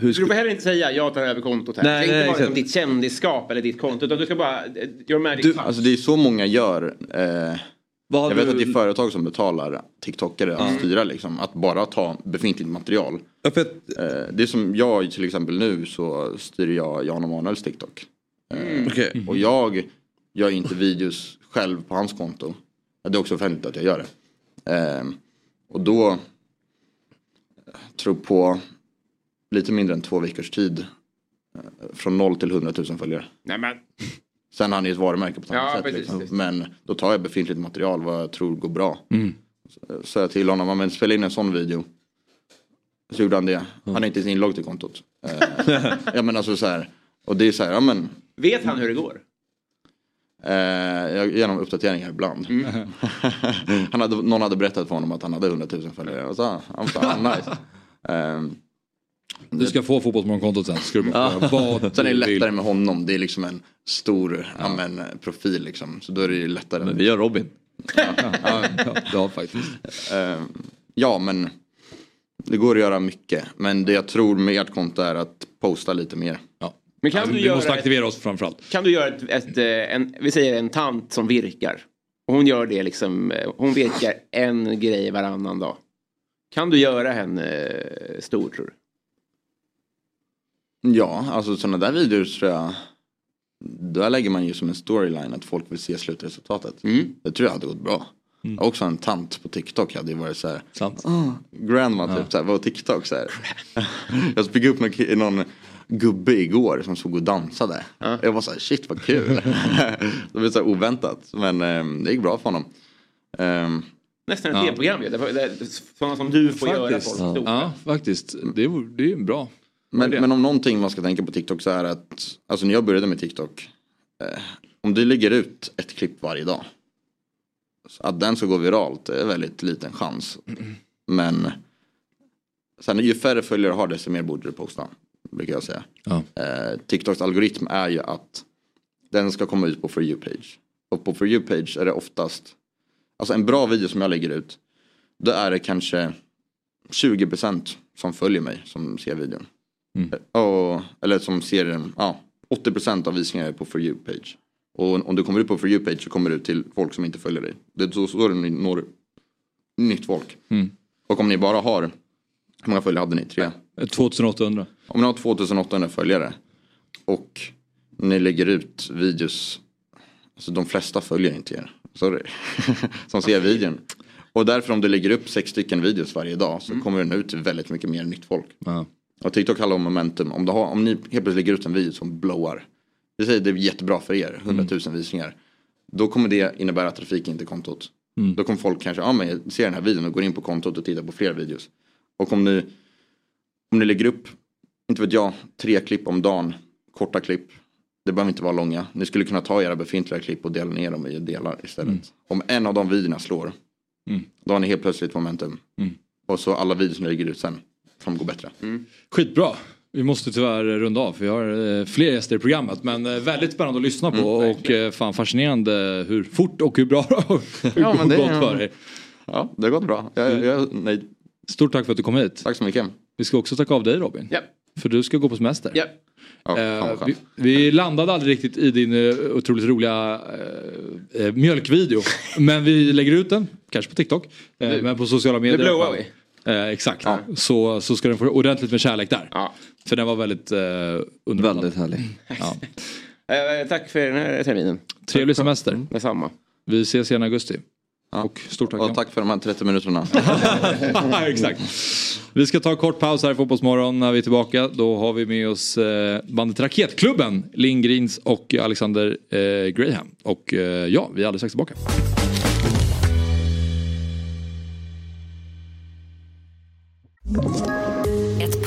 Hur ska... Du får heller inte säga jag tar över kontot här. Nej, det är inte bara liksom ditt kändisskap eller ditt konto, utan du ska bara your magic du, alltså det är så många gör eh, jag du... vet att det är företag som betalar TikTokare mm. att styra liksom, att bara ta befintligt material. Ja, för att... eh, det är som jag till exempel nu så styr jag Jan och Manuels TikTok. Eh, mm. Okay. Mm. Och jag gör inte videos själv på hans konto. Det är också offentligt att jag gör det. Eh, och då tror på lite mindre än två veckors tid. Från noll till hundratusen följare. Nej, men. Sen har han ju ett varumärke på samma ja, sätt. Precis, liksom. Precis. Men då tar jag befintligt material vad jag tror går bra. Mm. Så, så jag till honom, om man spelar in en sån video. Så gjorde han det. Han är inte ens inlogg till kontot. eh, ja, men alltså så här. Och det är så här, ja, men. Vet han hur det går? Eh, genom uppdateringar ibland. Mm. han hade, någon hade berättat för honom att han hade hundratusen följare. Och så han fan, nice. Eh, Du ska få fotbollsmorgonkontot sen. Ska du bara, ja. bara, sen är det lättare med honom. Det är liksom en stor ja. amen, profil liksom. Så då är det ju lättare. Men vi gör Robin. Ja, ja, ja, ja faktiskt. Uh, ja, men det går att göra mycket. Men det jag tror med ert konto är att posta lite mer. Ja. Men kan alltså, du vi göra måste aktivera ett, oss framförallt. Kan du göra ett, ett, en, vi säger en tant som virkar. Och hon gör det liksom. Hon virkar en grej varannan dag. Kan du göra henne stor, tror du? Ja, alltså sådana där videor tror jag, där lägger man ju som en storyline att folk vill se slutresultatet. Mm. Det tror jag hade gått bra. Mm. Också en tant på TikTok hade ju varit så här. Sant. Oh, grandma ja. typ så här, var på TikTok så här. Jag spigg upp någon, någon gubbe igår som såg och dansade. Ja. Jag var så här, shit vad kul. Det var så här oväntat, men eh, det gick bra för honom. Um, Nästan ett tv-program ju, sådana som du får faktiskt göra folk ja. stora. Ja, faktiskt. Det är, det är ju bra. Men, men om någonting man ska tänka på TikTok så är att, alltså när jag började med TikTok, eh, om du lägger ut ett klipp varje dag, att den ska gå viralt är väldigt liten chans. Men sen, ju färre följare har, desto mer borde du posta, brukar jag säga. Ja. Eh, TikToks algoritm är ju att den ska komma ut på For You-page. Och på For You-page är det oftast, alltså en bra video som jag lägger ut, då är det kanske tjugo procent som följer mig som ser videon. Mm. Och, eller som ser ja, åttio procent av visningar är på For You-page. Och om du kommer ut på For You-page så kommer du till folk som inte följer dig. Det är så, så du når nytt folk. Mm. Och om ni bara har, hur många följare hade ni? Tre? tjugoåttahundra. Om ni har tjugoåttahundra följare och ni lägger ut videos, alltså de flesta följer inte er. Sorry. Som ser videon. Och därför om du lägger upp sex stycken videos varje dag så mm. kommer den ut till väldigt mycket mer nytt folk. Ja. Och TikTok handlar om momentum. Om, du har, om ni helt plötsligt lägger ut en video som blowar. Vi säger det är jättebra för er. hundratusen mm. visningar. Då kommer det innebära att trafiken inte kontot. Mm. Då kommer folk kanske, ja men ser den här videon och går in på kontot och tittar på fler videos. Och om ni, om ni lägger upp, inte vet jag, tre klipp om dagen. Korta klipp. Det behöver inte vara långa. Ni skulle kunna ta era befintliga klipp och dela ner dem i delar istället. Mm. Om en av de videorna slår. Mm. Då har ni helt plötsligt momentum. Mm. Och så alla videos ni lägger ut sen. Som går bättre. Mm. Skitbra. Vi måste tyvärr runda av för vi har fler gäster i programmet, men väldigt spännande att lyssna på mm, och fan fascinerande hur fort och hur bra hur ja, men det har gått för dig. Ja, det har gått bra. Jag, jag, nej. Stort tack för att du kom hit. Tack så mycket. Vi ska också tacka av dig, Robin. Ja. För du ska gå på semester. Ja. Ja, vi, vi landade aldrig riktigt i din uh, otroligt roliga uh, mjölkvideo, men vi lägger ut den kanske på TikTok, uh, nu, men på sociala medier. Det blåar vi. Eh, exakt, ja. så, så ska den få ordentligt med kärlek där ja. För den var väldigt eh, underhållande. Väldigt härlig ja. eh, Tack för den här terminen. Trevlig semester. Detsamma. Vi ses igen i augusti ja. Och stort tack. Och tack för de här trettio minuterna. Exakt. Vi ska ta en kort paus här i Fotbollsmorgon. När vi är tillbaka då har vi med oss eh, bandet Raketklubben, Linn Grins och Alexander eh, Graham. Och eh, ja, vi är alldeles strax tillbaka. Ett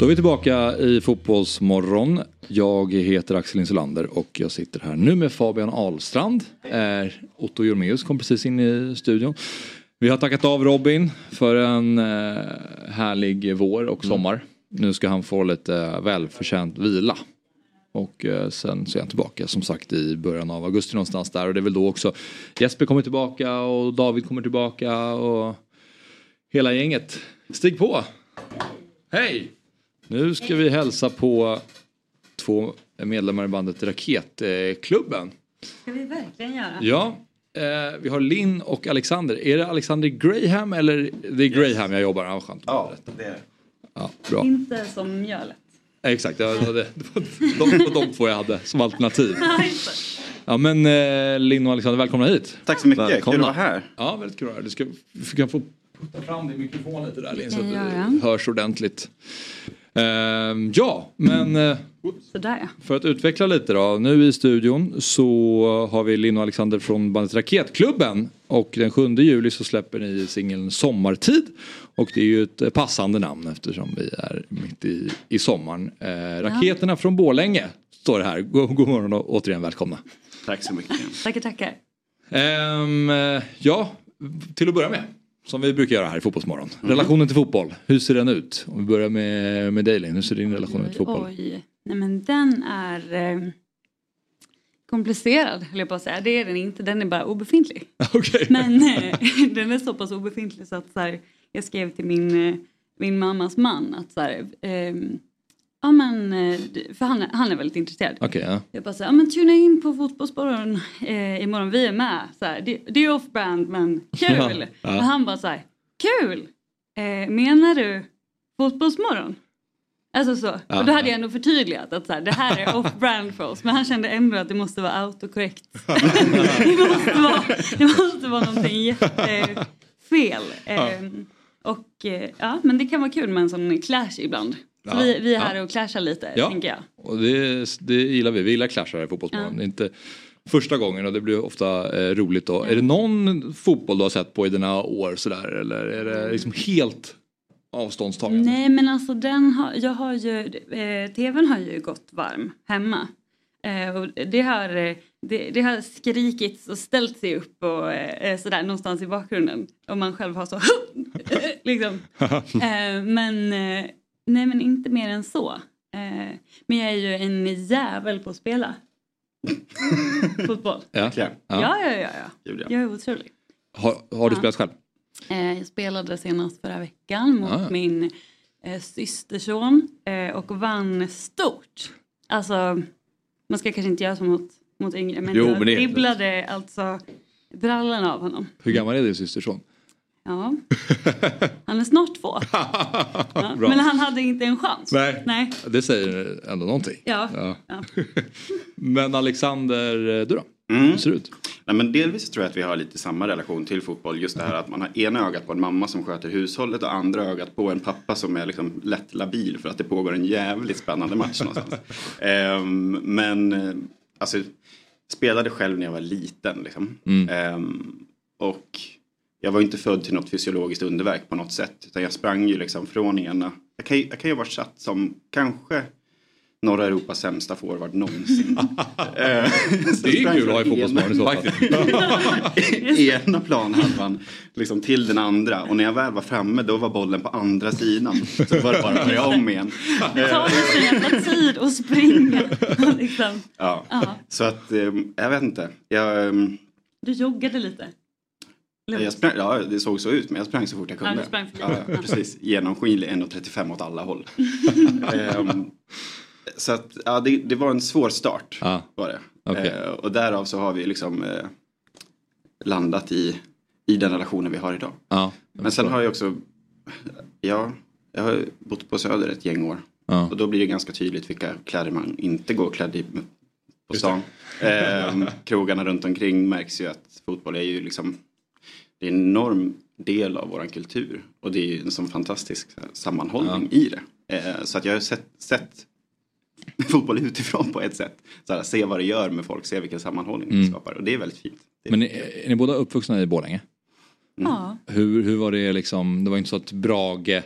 Då är vi tillbaka i Fotbollsmorgon. Jag heter Axel Insulander och jag sitter här nu med Fabian Ahlstrand. Otto Jormeus kom precis in i studion. Vi har tackat av Robin för en härlig vår och sommar. Mm. Nu ska han få lite välförtjänt vila. Och sen så är han tillbaka som sagt i början av augusti någonstans där. Och det är väl då också Jesper kommer tillbaka och David kommer tillbaka och hela gänget. Stig på! Hej! Nu ska vi hälsa på två medlemmar i bandet Raketklubben. Ska vi verkligen göra? Ja, eh, vi har Linn och Alexander. Är det Alexander Graham eller det är Graham jag jobbar? Ja, skönt. Ja, det är det. Ja, bra. Inte som mjölet. Eh, exakt, ja, det var, det, det var de, de, de två jag hade som alternativ. Ja, men eh, Linn och Alexander, välkomna hit. Tack så mycket, välkomna. Kul att vara här. Ja, väldigt kul att vara här. Du ska, du kan få putta fram din mikrofon lite där, Linn, så att det hörs ordentligt. Uh, ja, men uh, sådär. För att utveckla lite då, nu i studion så har vi Linn och Alexander från bandet Raketklubben och den sjunde juli så släpper ni singeln Sommartid och det är ju ett passande namn eftersom vi är mitt i, i sommaren. Uh, raketerna ja. Från Borlänge står det här. God, god morgon och återigen välkomna. Tack så mycket. Tackar, tackar. Um, uh, ja, till att börja med. Som vi brukar göra här i Fotbollsmorgon. Relationen till fotboll, hur ser den ut? Om vi börjar med, med dig, Linn, hur ser din relation ut till fotboll? Oj, nej men den är eh, komplicerad, höll jag på att säga. Det är den inte, den är bara obefintlig. Okay. Men eh, den är så pass obefintlig så att så här, jag skrev till min, eh, min mammas man att så här, eh, ja men, för han är, han är väldigt intresserad. Okay, ja. Jag bara säger, ja men tuna in på Fotbollsmorgon eh, imorgon, vi är med. Så här, det, det är off-brand men kul. Ja, ja. Och han bara så här, kul! Eh, menar du Fotbollsmorgon? Alltså så. Ja, och då hade jag ändå förtydligat att så här, det här är off-brand för oss. Men han kände ändå att det måste vara autokorrekt. det, måste vara, det måste vara någonting jättefel. Ja. Eh, och eh, ja, men det kan vara kul med en sån clash ibland. Ja, vi, vi är här ja. Och clashar lite, ja. Tänker jag. Och det, det gillar vi. Vi gillar clashar här i Fotbollsmorgon. Ja. Det är inte första gången och det blir ofta eh, roligt då. Ja. Är det någon fotboll du har sett på i dina år sådär? Eller är det liksom helt avståndstagande? Nej, men alltså den har, jag har ju, eh, tvn har ju gått varm hemma. Eh, och det har, det, det har skrikits och ställt sig upp och eh, sådär någonstans i bakgrunden. Om man själv har så, liksom. Eh, men... Eh, Nej, men inte mer än så. Eh, men jag är ju en jävel på att spela. Fotboll. Ja, ja, ja, ja, ja. Jag är otrolig. Har, har du ja. spelat själv? Eh, jag spelade senast förra veckan mot ah. min eh, systerson. Eh, och vann stort. Alltså, man ska kanske inte göra så mot, mot yngre. Men jo, jag dribblade alltså brallen av honom. Hur gammal är din systerson? Ja, han är snart två. Ja. Men han hade inte en chans. Nej, Nej. Det säger ändå någonting. Ja. Ja. Ja. Men Alexander, du då? Mm. Hur ser det ut? Nej, men delvis tror jag att vi har lite samma relation till fotboll. Just det här att man har ena ögat på en mamma som sköter hushållet och andra ögat på en pappa som är liksom lätt labil för att det pågår en jävligt spännande match någonstans. um, men alltså, spelade själv när jag var liten. Liksom. Mm. Um, och... Jag var inte född till något fysiologiskt underverk på något sätt. Utan jag sprang ju liksom från ena. Jag kan ju, jag kan ju ha varit satt som kanske norra Europas sämsta forward någonsin. Det är kul att ha i Fotbollsmorgon så faktiskt. Ena planhalvan liksom till den andra. Och när jag väl var framme då var bollen på andra sidan. Så var det bara att börja om igen. Det tar ju så jävla tid att springa. Liksom. Ja. Så att, jag vet inte. Jag, du joggade lite. Jag sprang, ja, det såg så ut, men jag sprang så fort jag kunde. Ja, ja, ja, precis. Genomskinlig en komma trettiofem åt alla håll. ehm, så att, ja, det, det var en svår start. Ah, var det. Okay. Ehm, och därav så har vi liksom eh, landat i, i den relationen vi har idag. Ah, men sen har jag också, ja, jag har bott på Söder ett gäng år. Ah. Och då blir det ganska tydligt vilka kläder man inte går klädd i på stan. Eh, krogarna runt omkring märks ju att fotboll är ju liksom, det är en enorm del av vår kultur. Och det är ju en sån fantastisk sammanhållning ja. i det. Eh, så att jag har sett, sett fotboll utifrån på ett sätt. Så här, se vad det gör med folk, se vilken sammanhållning mm. det skapar. Och det är väldigt fint. Är Men är, är ni båda uppvuxna i Borlänge? Mm. Ja. Hur, hur var det liksom, det var inte så att Brage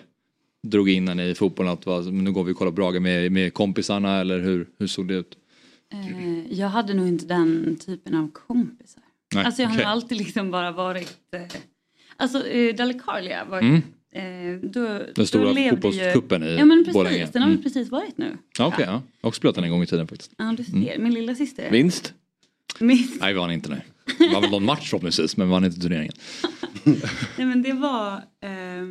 drog in när ni i fotbollen att va, nu går vi och kollar Brage med, med kompisarna eller hur, hur såg det ut? Eh, jag hade nog inte den typen av kompisar. Nej, alltså jag okay. har alltid liksom bara varit, eh, alltså eh, Dalle Carlia var mm. eh, då, den stora fotbollskuppen i ja, men precis, Borlänge. Den har vi mm. precis varit nu. Ja, okej, okay, ja. Jag har också blöt den en gång i tiden faktiskt. Ja, du ser, mm. min lilla syster. Vinst? Minst. Nej, var han inte nu. Det var väl någon match precis, men vann inte turneringen. Nej, men det var eh,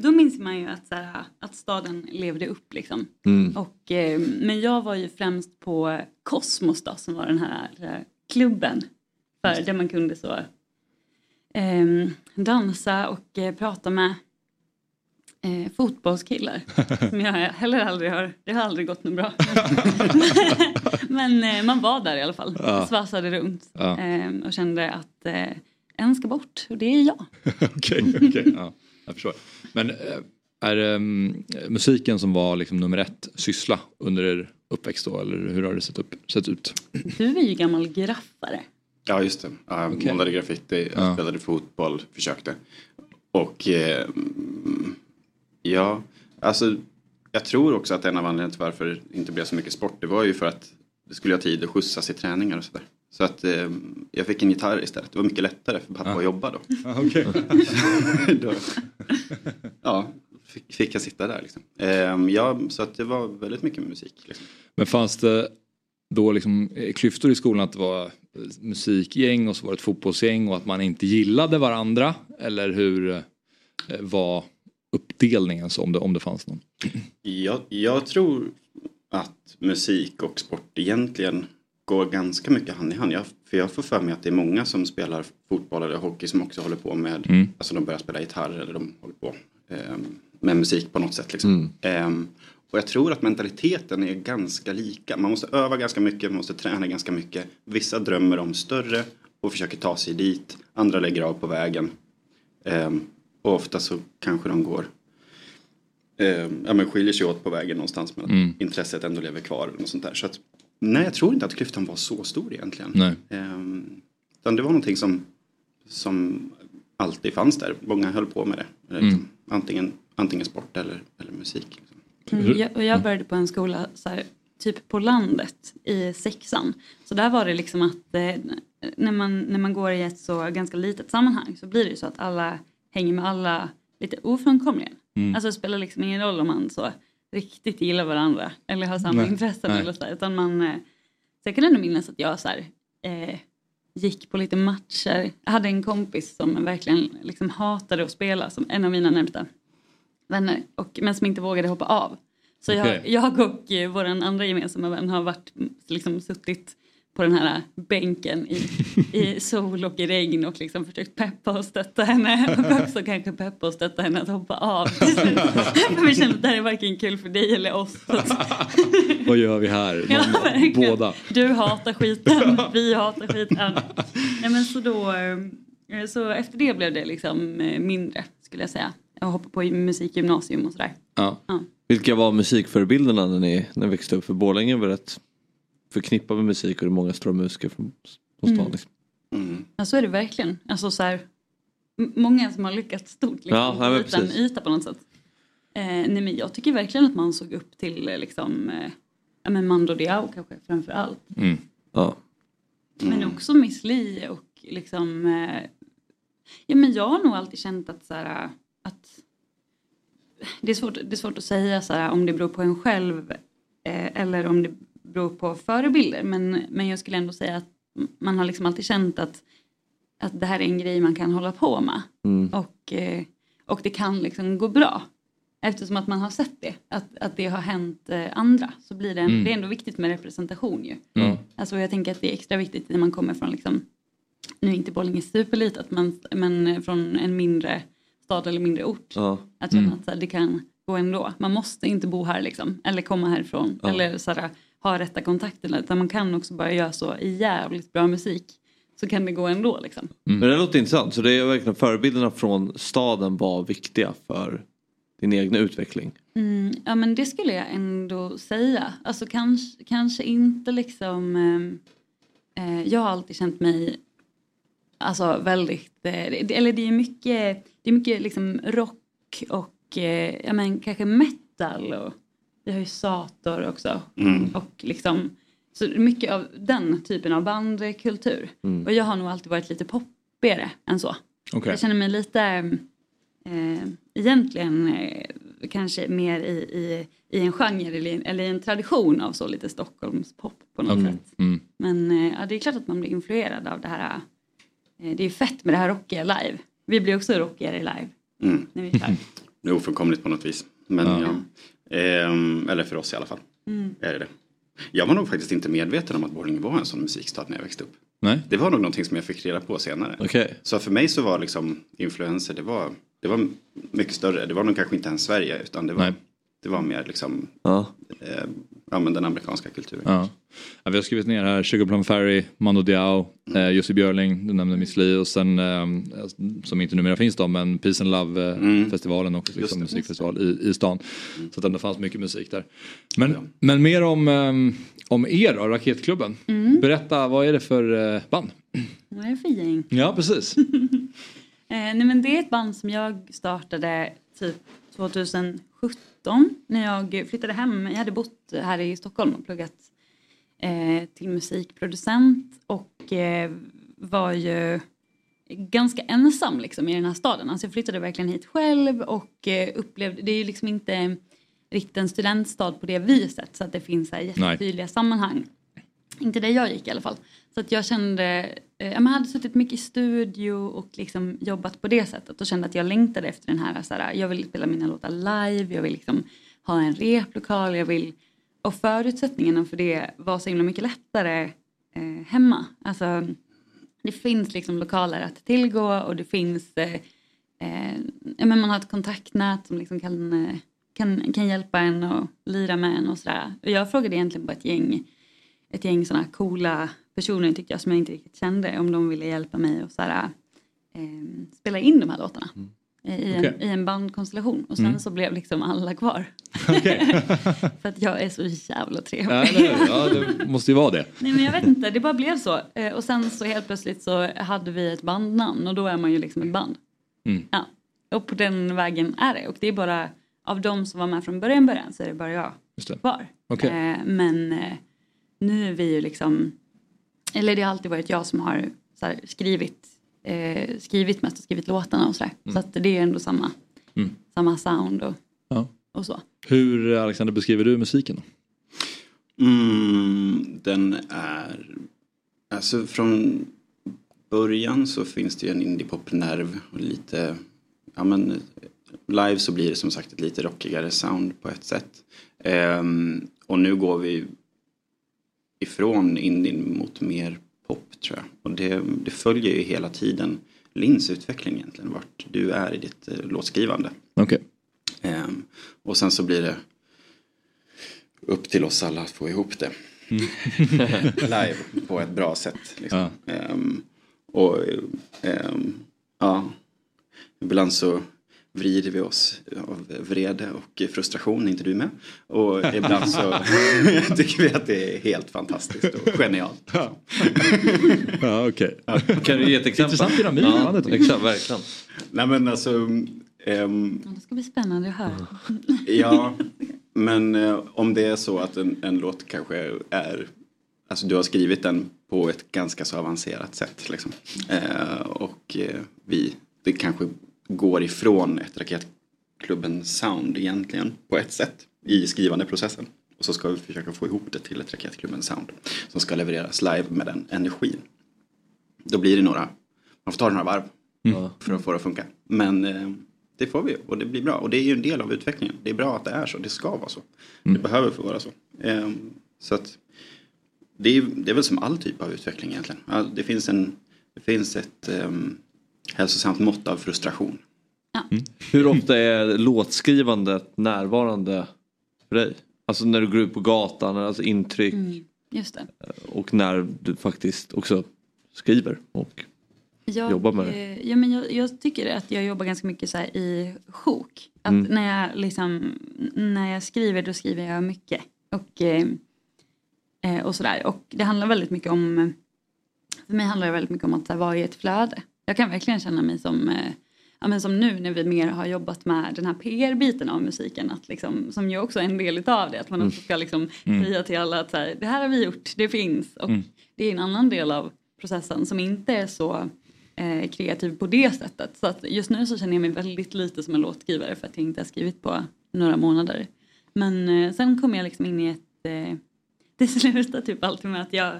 då minns man ju att, så här, att staden levde upp liksom. Mm. Och, eh, men jag var ju främst på Kosmos då, som var den här, den här klubben för där man kunde så eh, dansa och eh, prata med eh, fotbollskillar som jag heller aldrig har, det har aldrig gått något bra. Men eh, man var där i alla fall, ja. Svassade runt ja. eh, och kände att eh, en ska bort, och det är jag. Okej, okej. Okay, okay. Ja, jag förstår. Men är det musiken som var liksom nummer ett syssla under er uppväxt då? Eller hur har det sett, upp, sett ut? Du är ju gammal graffare. Ja, just det. Jag okay. målade graffiti, jag spelade ja. fotboll, försökte. Och eh, ja, alltså jag tror också att en av anledningarna till varför det inte blev så mycket sport, det var ju för att det skulle ha tid att skjutsas i träningar och sådär. Så att eh, jag fick en gitarr istället. Det var mycket lättare för pappa ah. att jobba då. Ah, okay. Då ja, fick, fick jag sitta där liksom. Eh, ja, så att det var väldigt mycket musik. Liksom. Men fanns det då liksom klyftor i skolan att det var musikgäng och så var det ett fotbollsgäng och att man inte gillade varandra? Eller hur var uppdelningen så, om det, om det fanns någon? Jag, jag tror att musik och sport egentligen går ganska mycket hand i hand. Jag, för jag får för mig att det är många som spelar fotboll eller hockey som också håller på med, mm. alltså de börjar spela gitarr eller de håller på eh, med musik på något sätt liksom. Mm. Eh, och jag tror att mentaliteten är ganska lika. Man måste öva ganska mycket, man måste träna ganska mycket. Vissa drömmer om större och försöker ta sig dit. Andra lägger av på vägen. Eh, och ofta så kanske de går eh, ja, men skiljer sig åt på vägen någonstans men mm. intresset ändå lever kvar och sånt där. Så att nej, jag tror inte att klyftan var så stor egentligen. Nej. Ehm, utan det var någonting som, som alltid fanns där. Många höll på med det. Mm. Liksom, antingen, antingen sport eller, eller musik. Liksom. Mm, jag, och jag började på en skola så här, typ på landet i sexan. Så där var det liksom att eh, när, man, när man går i ett så ganska litet sammanhang så blir det ju så att alla hänger med alla lite ofrånkomligen. Mm. Alltså det spelar liksom ingen roll om man så riktigt gillar varandra eller har samma nej, intressen nej. Eller så, utan man så jag kan ändå minnas att jag så här, eh, gick på lite matcher. Jag hade en kompis som verkligen liksom hatade att spela, som en av mina närmsta vänner, och, men som inte vågade hoppa av. Så okay. jag, jag och eh, vår andra gemensamma vän har varit, liksom, suttit på den här bänken i, i sol och i regn och liksom försökt peppa och stötta henne. Och också kanske peppa och stötta henne att hoppa av. Men vi kände att det här är varken kul för dig eller oss. Vad gör vi här? Ja, båda. Du hatar skiten, vi hatar skiten. Nej, men så, då, så efter det blev det liksom mindre, skulle jag säga. Jag hoppade på musikgymnasium och sådär. Ja. Ja. Vilka var musikförebilderna när ni, när ni växte upp? För Borlänge var rätt förknippa med musik och det är många stora musiker från stan. Mm. Mm. Ja, så är det verkligen. Alltså så här, många som har lyckats stort liksom, ja, nej, utan precis. Yta på något sätt. Eh, nej, men jag tycker verkligen att man såg upp till liksom, eh, ja, men Mando Diao kanske framför allt. Mm. Ja. Mm. Men också Miss Li och liksom eh, ja, men jag har nog alltid känt att, så här, att det, är svårt, det är svårt att säga så här, om det beror på en själv eh, eller om det beror på förebilder, men, men jag skulle ändå säga att man har liksom alltid känt att, att det här är en grej man kan hålla på med. Mm. Och, och det kan liksom gå bra. Eftersom att man har sett det, att, att det har hänt andra, så blir det, en, mm. det är ändå viktigt med representation ju. Mm. Alltså jag tänker att det är extra viktigt när man kommer från liksom, nu inte Borlänge superlitet, att man, men från en mindre stad eller mindre ort. Ja. Att, mm. att så här, det kan gå ändå. Man måste inte bo här liksom, eller komma härifrån, ja. Eller sådär ha rätta kontakterna, utan man kan också bara göra så jävligt bra musik, så kan det gå ändå liksom. Mm. Men det låter intressant, så det är verkligen förebilderna från staden var viktiga för din egen utveckling. Mm, ja, men det skulle jag ändå säga. Alltså kanske, kanske inte liksom... Eh, jag har alltid känt mig alltså väldigt... Eh, det, eller det är mycket, det är mycket liksom rock och eh, ja, men kanske metal. Och, jag har ju Sator också. Mm. Och liksom... Så mycket av den typen av bandkultur. Mm. Och jag har nog alltid varit lite poppigare än så. Okay. Jag känner mig lite... Eh, egentligen eh, kanske mer i, i, i en genre eller, eller i en tradition av så lite Stockholmspop på något mm. sätt. Mm. Men eh, ja, det är klart att man blir influerad av det här. Eh, det är fett med det här rockiga live. Vi blir också rockigare live. Mm. När vi är klar. Det är ofrånkomligt på något vis. Men ja. Ja, eh, eller för oss i alla fall. Mm. Är det det? Jag var nog faktiskt inte medveten om att Borlänge var en sån musikstad när jag växte upp. Nej. Det var nog någonting som jag fick reda på senare. Okay. Så för mig så var liksom influenser, det var, det var mycket större. Det var nog kanske inte ens Sverige, utan det var, nej, det var mer liksom, ja. Eh, ja, men den amerikanska kulturen. Ja. Ja, vi har skrivit ner här Sugar Plum Fairy, Mando Diao, mm. eh, Jussi Björling, du nämnde Miss Li, och sen, eh, som inte numera finns då, men Peace and Love-festivalen eh, mm. och liksom, musikfestival i, i stan. Mm. Så att det fanns mycket musik där. Men, ja. men mer om, eh, om er då, Raketklubben. Mm. Berätta, vad är det för eh, band? Vad är det för gäng? Ja, precis. Eh, nej, men det är ett band som jag startade typ tjugosjutton när jag flyttade hem. Jag hade bott här i Stockholm och pluggat eh, till musikproducent och eh, var ju ganska ensam liksom, i den här staden. Alltså jag flyttade verkligen hit själv och eh, upplevde, det är ju liksom inte riktigt en studentstad på det viset, så att det finns här jättetydliga nej. Sammanhang. Inte där jag gick i alla fall. Så att jag kände, eh, jag hade suttit mycket i studio och liksom jobbat på det sättet. Och kände att jag längtade efter den här, så här, jag vill spela mina låtar live. Jag vill liksom ha en replokal. Jag vill, och förutsättningarna för det var så himla mycket lättare eh, hemma. Alltså det finns liksom lokaler att tillgå. Och det finns, eh, eh, men man har ett kontaktnät som liksom kan, kan, kan hjälpa en och lira med en och sådär. Och jag frågade egentligen på ett gäng. Ett gäng sådana coola personer tyckte jag som jag inte riktigt kände. Om de ville hjälpa mig och så här, eh, spela in de här låtarna. Mm. I, okay. en, I en bandkonstellation. Och sen mm. så blev liksom alla kvar. Okay. För att jag är så jävla trevlig. Ja, det, ja, det måste ju vara det. Nej, men jag vet inte, det bara blev så. Eh, och sen så helt plötsligt så hade vi ett bandnamn. Och då är man ju liksom ett band. Mm. Ja. Och på den vägen är det. Och det är bara av de som var med från början början så är det bara jag Just det. Kvar. Okay. Eh, men... Eh, nu är vi ju liksom, eller det har alltid varit jag som har så här, skrivit, eh, skrivit mest och skrivit låtarna och sådär. Mm. Så att det är ändå samma, mm. samma sound och, ja. och så. Hur, Alexander, beskriver du musiken då? Mm, den är, alltså från början så finns det ju en indie-pop-nerv och lite, ja men live så blir det som sagt ett lite rockigare sound på ett sätt. Um, och nu går vi ifrån indien mot mer pop, tror jag. Och det, det följer ju hela tiden Linns utveckling egentligen, vart du är i ditt eh, låtskrivande. Okej. Okay. Ehm, och sen så blir det upp till oss alla att få ihop det. Mm. Live på ett bra sätt. Liksom. Ah. Ehm, och ehm, ja, ibland så vrider vi oss av vrede och frustration, inte du med? Och ibland så tycker vi att det är helt fantastiskt och genialt. Ja, ja okej. Okay. Ja. Kan du ge ett exempel? Intressant dynamik. Ja, exakt, verkligen. Nej, men alltså... Um, ja, det ska bli spännande att höra. Ja, men uh, om det är så att en, en låt kanske är... Alltså du har skrivit den på ett ganska så avancerat sätt, liksom. Uh, och uh, vi... Det kanske... går ifrån ett Raketklubben-sound egentligen på ett sätt i skrivandeprocessen. Och så ska vi försöka få ihop det till ett Raketklubben-sound som ska levereras live med den energin. Då blir det några, man får ta några varv mm. för att få det att funka. Men eh, det får vi och det blir bra. Och det är ju en del av utvecklingen. Det är bra att det är så, det ska vara så. Mm. Det behöver få vara så. Eh, så att det är, det är väl som all typ av utveckling egentligen. All, det, finns en, det finns ett... Eh, hälsosamt mått av frustration. Ja. Mm. Hur ofta är låtskrivandet närvarande för dig? Alltså när du går ut på gatan, alltså intryck. Mm, just det. Och när du faktiskt också skriver och jag, jobbar med det. Ja, men jag, jag tycker att jag jobbar ganska mycket så här i sjok. Att mm. när jag liksom, när jag skriver, då skriver jag mycket. Och, och sådär. Och det handlar väldigt mycket om, för mig handlar det väldigt mycket om att vara i ett flöde. Jag kan verkligen känna mig som... Ja, men som nu när vi mer har jobbat med den här P R-biten av musiken. Att liksom, som ju också är en del av det. Att man mm. också ska liksom mm. säga till alla att så här, det här har vi gjort, det finns. Och mm. det är en annan del av processen som inte är så eh, kreativ på det sättet. Så att just nu så känner jag mig väldigt lite som en låtskrivare. För att jag inte har skrivit på några månader. Men eh, sen kommer jag liksom in i ett... Eh, det slutar typ alltid med att jag...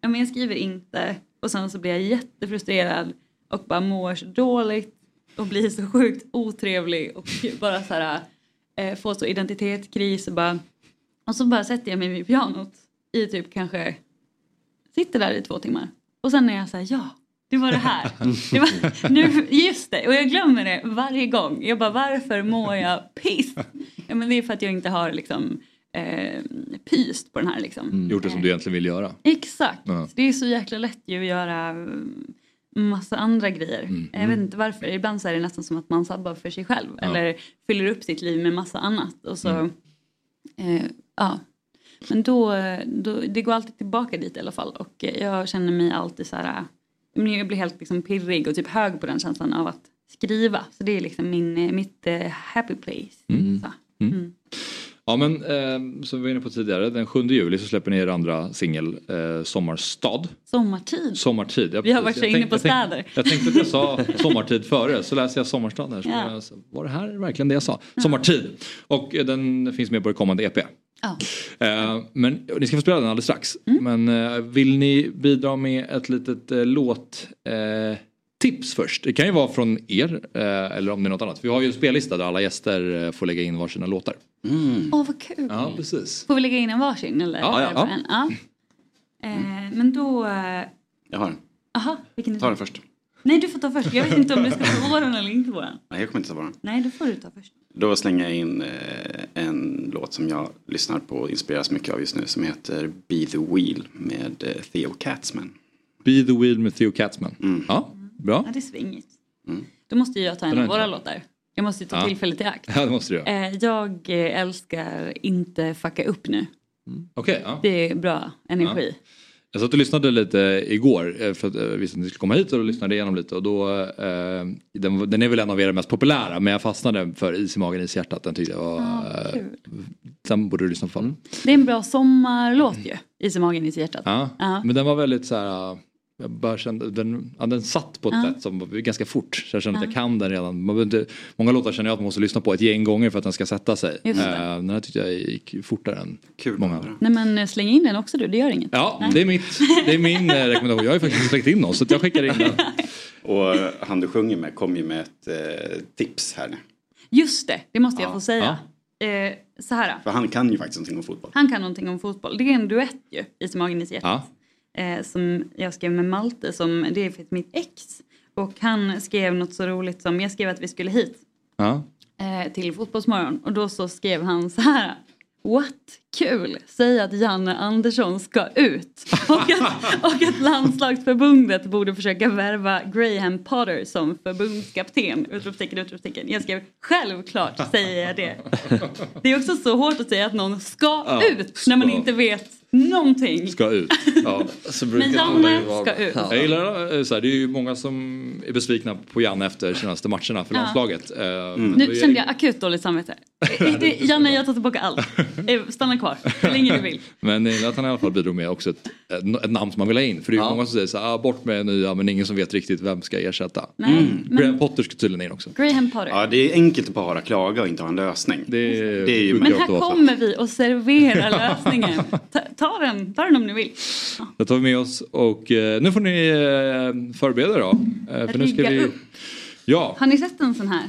Ja, men jag skriver inte. Och sen så blir jag jättefrustrerad. Och bara mår så dåligt. Och blir så sjukt otrevlig. Och bara så här. Eh, få så identitetskris. Och, bara, och så bara sätter jag mig vid pianot. I typ kanske. Sitter där i två timmar. Och sen är jag så här. Ja. Det var det här. Det var, nu, just det. Och jag glömmer det varje gång. Jag bara, varför mår jag piss? Ja, men det är för att jag inte har liksom. Eh, pyst på den här liksom. Mm. Gjort det som du egentligen vill göra. Exakt. Mm. Det är så jäkla lätt ju att göra. Massa andra grejer. Mm. Jag vet inte varför. Ibland så är det nästan som att man sabbar för sig själv. Ja. Eller fyller upp sitt liv med massa annat. Och så, mm. eh, ja. Men då, då, det går alltid tillbaka dit i alla fall. Och jag känner mig alltid så här. Jag blir helt liksom pirrig och typ hög på den känslan av att skriva. Så det är liksom min, mitt eh, happy place. Mm. Så. Mm. Mm. Ja, men eh, som vi var inne på tidigare, den sjunde juli så släpper ni er andra singel, eh, Sommarstad. Sommartid. Sommartid. Jag, vi har varit så inne på städer. Jag tänkte, jag tänkte att jag sa sommartid före, så läser jag Sommarstad här. Så ja. jag, var det här verkligen det jag sa? Ja. Sommartid. Och eh, den finns med på det kommande E P. Ja. Eh, men ni ska få spela den alldeles strax. Mm. Men eh, vill ni bidra med ett litet eh, låt... Eh, tips först. Det kan ju vara från er eller om det är något annat. Vi har ju en spellista där alla gäster får lägga in varsina låtar. Åh, mm. oh, vad kul. Ja, precis. Får vi lägga in en varsin? Eller? Ja, ja. ja. En? ja. Mm. Men då... Jag har en. Aha, vilken ta den först. Nej, du får ta först. Jag vet inte om du ska ta våran eller inte våran. Nej, jag kommer inte ta våran. Nej, då får du ta först. Då slänger jag in en låt som jag lyssnar på och inspireras mycket av just nu som heter Be the Wheel med Theo Katzman. Be the Wheel med Theo Katzman. Mm. Ja. Bra. Ja, det är svingigt. Mm. Då måste jag ta en av våra låtar. Jag måste ju ta ja. tillfället i akt. Ja, det måste du. Eh, jag älskar inte fucka upp nu. Mm. Okej, okay, ja. Det är bra energi. Ja. Jag satt och lyssnade lite igår. För att jag visste att ni skulle komma hit och lyssnade igenom lite. Och då, eh, den, den är väl en av era mest populära. Men jag fastnade för Is i magen, is i hjärtat. Den tyckte jag var... Ja, kul. Den borde du lyssna på. Mm. Det är en bra sommarlåt ju. Is i magen, is i hjärtat. Ja, uh-huh. Men den var väldigt så här... Jag bara kände, den, ja, den satt på ett ja. sätt som var ganska fort. Så jag kände ja. att jag kan den redan. Man, det, många låtar känner jag att man måste lyssna på ett gäng gånger för att den ska sätta sig. Uh, den här tyckte jag gick fortare än Kul. många andra. Nej, men släng in den också du, det gör inget. Ja, Nej. det är, mitt, det är min eh, rekommendation. Jag har ju faktiskt släckt in oss så jag skickar in den. Och han du sjunger med kom ju med ett eh, tips här. Just det, det måste jag ja. få säga. Ja. Eh, så här. För han kan ju faktiskt någonting om fotboll. Han kan någonting om fotboll. Det är en duett ju, Is i magen, is i hjärtat. Ja. Eh, som jag skrev med Malte, som det är mitt ex, och han skrev något så roligt som, jag skrev att vi skulle hit ja. eh, till Fotbollsmorgon, och då så skrev han så här: what, kul, säg att Janne Andersson ska ut och att, och att landslagsförbundet borde försöka värva Graham Potter som förbundskapten, utropstecken, utropstecken. Jag skrev, självklart säger jag det. Det är också så hårt att säga att någon ska ja, ut ska. när man inte vet någonting. Ska ut. Ja, så men Janne vara... ska ut. Jag gillar så här, det är ju många som är besvikna på Janne efter senaste matcherna för ja. landslaget. Mm. Nu kände jag akut dåligt samvete. Janne, jag tar tillbaka allt. Stanna kvar, hur länge du vill. Men att han i alla fall bidrog med också ett, ett namn som man vill ha in. För det är ju ja. många som säger så här, ah, bort med nya, men ingen som vet riktigt vem ska ersätta. Nej, mm. men... Graham Potter ska tydligen in också. Graham Potter. Ja, det är enkelt att bara klaga och inte ha en lösning. Det är, det är ju men här kommer vi och serverar lösningen. Ta, ta, den, ta den om ni vill. Ja. Det tar vi med oss. Och eh, nu får ni eh, förbereda då. Eh, för nu ska vi... upp. Ja. Har ni sett en sån här?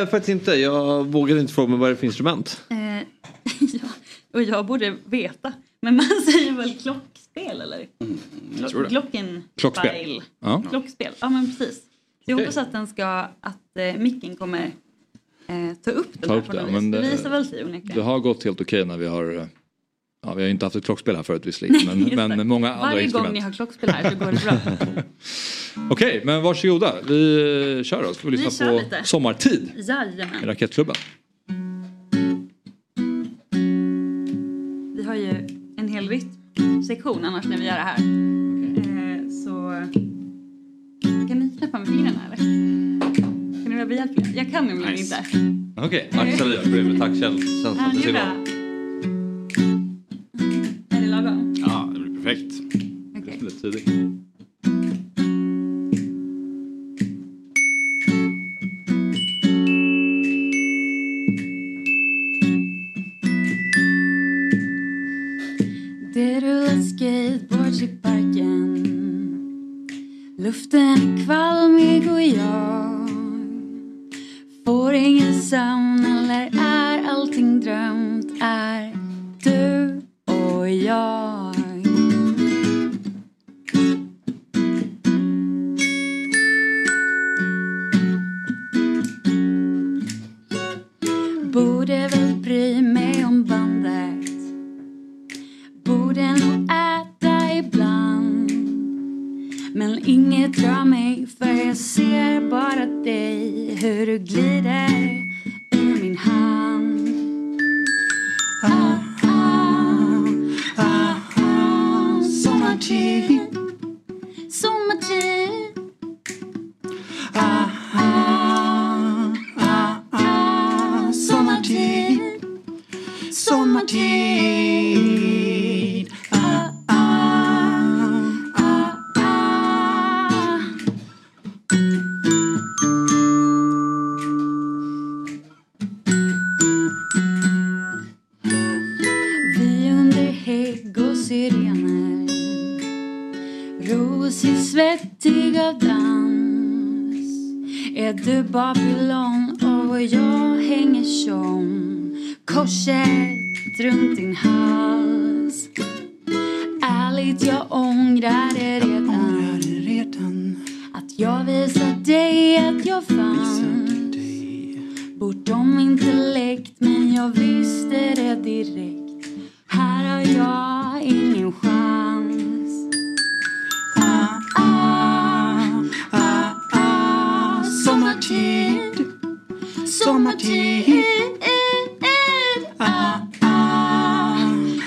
Eh, faktiskt inte. Jag vågar inte fråga mig vad det är för instrument. Eh, ja, och jag borde veta. Men man säger väl klockspel, eller? Mm, jag tror det. Glocken... Klockspel. Ja. Klockspel, ja men precis. Så jag hoppas att den ska... Att eh, micken kommer eh, ta upp den ta här upp på det. Men det, det visar väl sig onekligen. Det har gått helt okej när vi har... Ja, vi har ju inte haft ett klockspel här förut visserligen. Men, men många andra Varje instrument. Varje gång ni har klockspel här så går det bra. Okej, okay, men varsågoda. Vi kör då. Ska vi lyssna vi på lite. Sommartid. Jajamän. I Raketklubben. Vi har ju en hel rytmsektion annars när vi gör det här. Okay. Eh, så... Kan ni knäppa med fingrarna eller? Kan ni vara behjälpliga? Jag kan nämligen nice. inte. Okej, okay. Axel gör det. Tack Kjell. Känns att det ser bra. Perfekt. Okay. Lite tidigt. Det rullar skateboards i parken. Luften är kvalmig och jag får ingen sömn, eller är allting drömt? Är du och jag? Borde väl bry mig om bandet. Borde nog äta ibland. Men inget drar mig, för jag ser bara dig. Hur du glider ur min hand. Ah, ah, ah, ah. Sommartid. Sommartid. Ah, ah, ah, ah. Sommartid. Sommartid. Ah, ah, ah, ah. Vi under hägg och sirener. Rosig, svettig av dans. Är du Babylon och jag hänger som korset runt din hals. Ärligt, jag ångrar det redan, redan. Att jag visat dig att jag fanns bortom intellekt, men jag visste det direkt. Här har jag ingen chans. Sommartid. Sommartid. Ah, ah,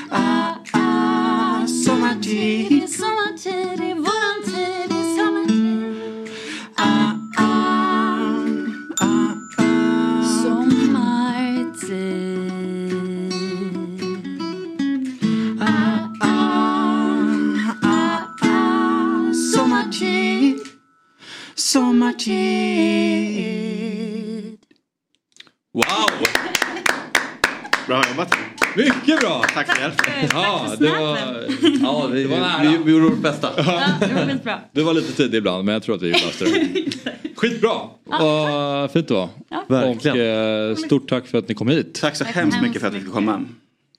ah, ah. Sommartid. Sommartid är våran tid. Sommartid. Ah, ah, ah, ah. Sommartid. Ah, ah, ah, ah. Sommartid. Sommartid. Wow! Bra jobbat. Mycket bra. Tack för hjälpen. Ja, det var Ja, vi, det var vi, vi gjorde vårt bästa. Ja, det var väldigt bra. Det var lite tidig ibland, men jag tror att vi löste det. Skitbra. Ja, och fint det var. Ja. Verkligen. Och stort tack för att ni kom hit. Tack så tack hemskt mycket för att vi fick komma.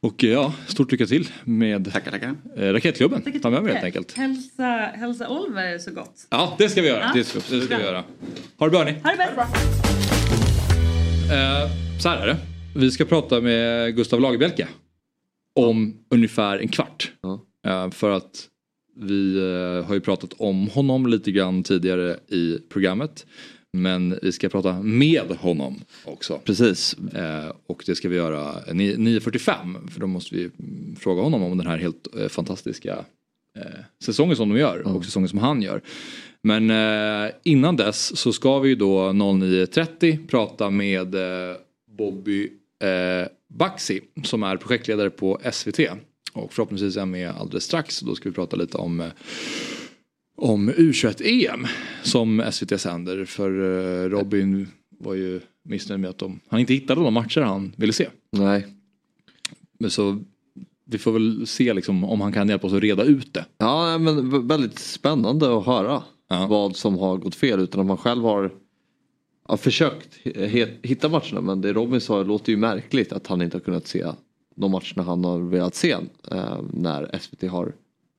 Och ja, stort lycka till med tackar, tackar. Raketklubben. Tackar, ta med mig helt enkelt. Hälsa, hälsa Oliver så gott. Ja, det ska vi göra. Ja. Det ska, det ska vi göra. Ha det bra, ni. Ha det bra. Eh, så här är det. Vi ska prata med Gustaf Lagerbielke om ungefär en kvart. Ja. Eh, för att vi eh, har ju pratat om honom lite grann tidigare i programmet. Men vi ska prata med honom också. Precis. Eh, och det ska vi göra nio fyrtiofem. För då måste vi fråga honom om den här helt eh, fantastiska eh, säsongen som de gör. Mm. Och säsongen som han gör. Men eh, innan dess så ska vi då noll nio trettio prata med eh, Bobby eh, Baksi. Som är projektledare på S V T. Och förhoppningsvis är med alldeles strax. Då ska vi prata lite om... Eh, Om U tjugoett E M som S V T sänder. För Robin var ju missnöjd med att de, han inte hittade de matcher han ville se. Nej. Så vi får väl se liksom om han kan hjälpa oss att reda ut det. Ja, men väldigt spännande att höra ja. vad som har gått fel. Utan att man själv har ja, försökt hitta matcherna. Men det Robin sa låter ju märkligt att han inte har kunnat se de matcherna han har velat se. Eh, när S V T har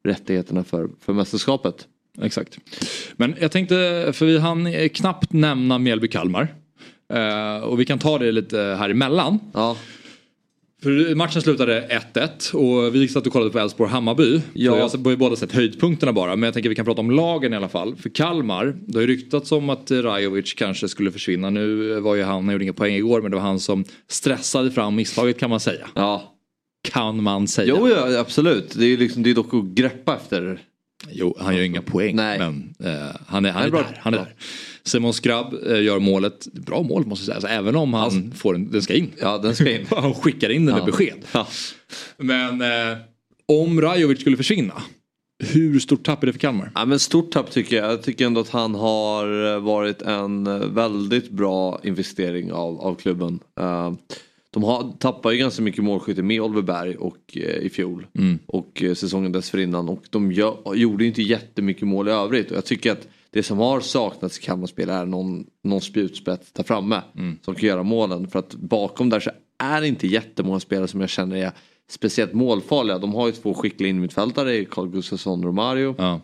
rättigheterna för, för mästerskapet. Exakt. Men jag tänkte, för vi hann knappt nämna Mjällby Kalmar. Uh, och vi kan ta det lite här emellan. Ja. För matchen slutade ett ett och vi satt och kollade på Elfsborg Hammarby. Ja. Så jag har ju båda sett höjdpunkterna bara, men jag tänker vi kan prata om lagen i alla fall. För Kalmar, det har ju ryktats om att Rajovic kanske skulle försvinna. Nu var ju han, han gjorde inga poäng igår, men det var han som stressade fram misstaget kan man säga. Ja. Kan man säga. Jo, ja, absolut. Det är ju liksom, det är dock att greppa efter. Jo, han gör inga poäng. Nej. Men uh, han är, han är, han är där, han är där. Simon Skrabb gör målet. Bra mål måste jag säga. Alltså, även om han alltså, får den, den ska in. Ja, den ska in. Han skickar in den med ja. besked. Ja. Men eh, om Rajovic skulle försvinna, hur stort tapp är det för Kalmar? Ja, men stort tapp tycker jag. Jag tycker ändå att han har varit en väldigt bra investering av, av klubben. Uh, de har, tappar ju ganska mycket målskytte med Oliver Berg och, eh, i fjol. Mm. Och eh, säsongen dessförinnan. Och de gör, gjorde inte jättemycket mål i övrigt. Och jag tycker att det som har saknats i Kalmarspel är någon, någon spjutspets där framme mm. som kan göra målen. För att bakom där så är det inte jättemånga spelare som jag känner är speciellt målfarliga. De har ju två skickliga inmittfältare, Carl Gustafsson och Romario. Ja.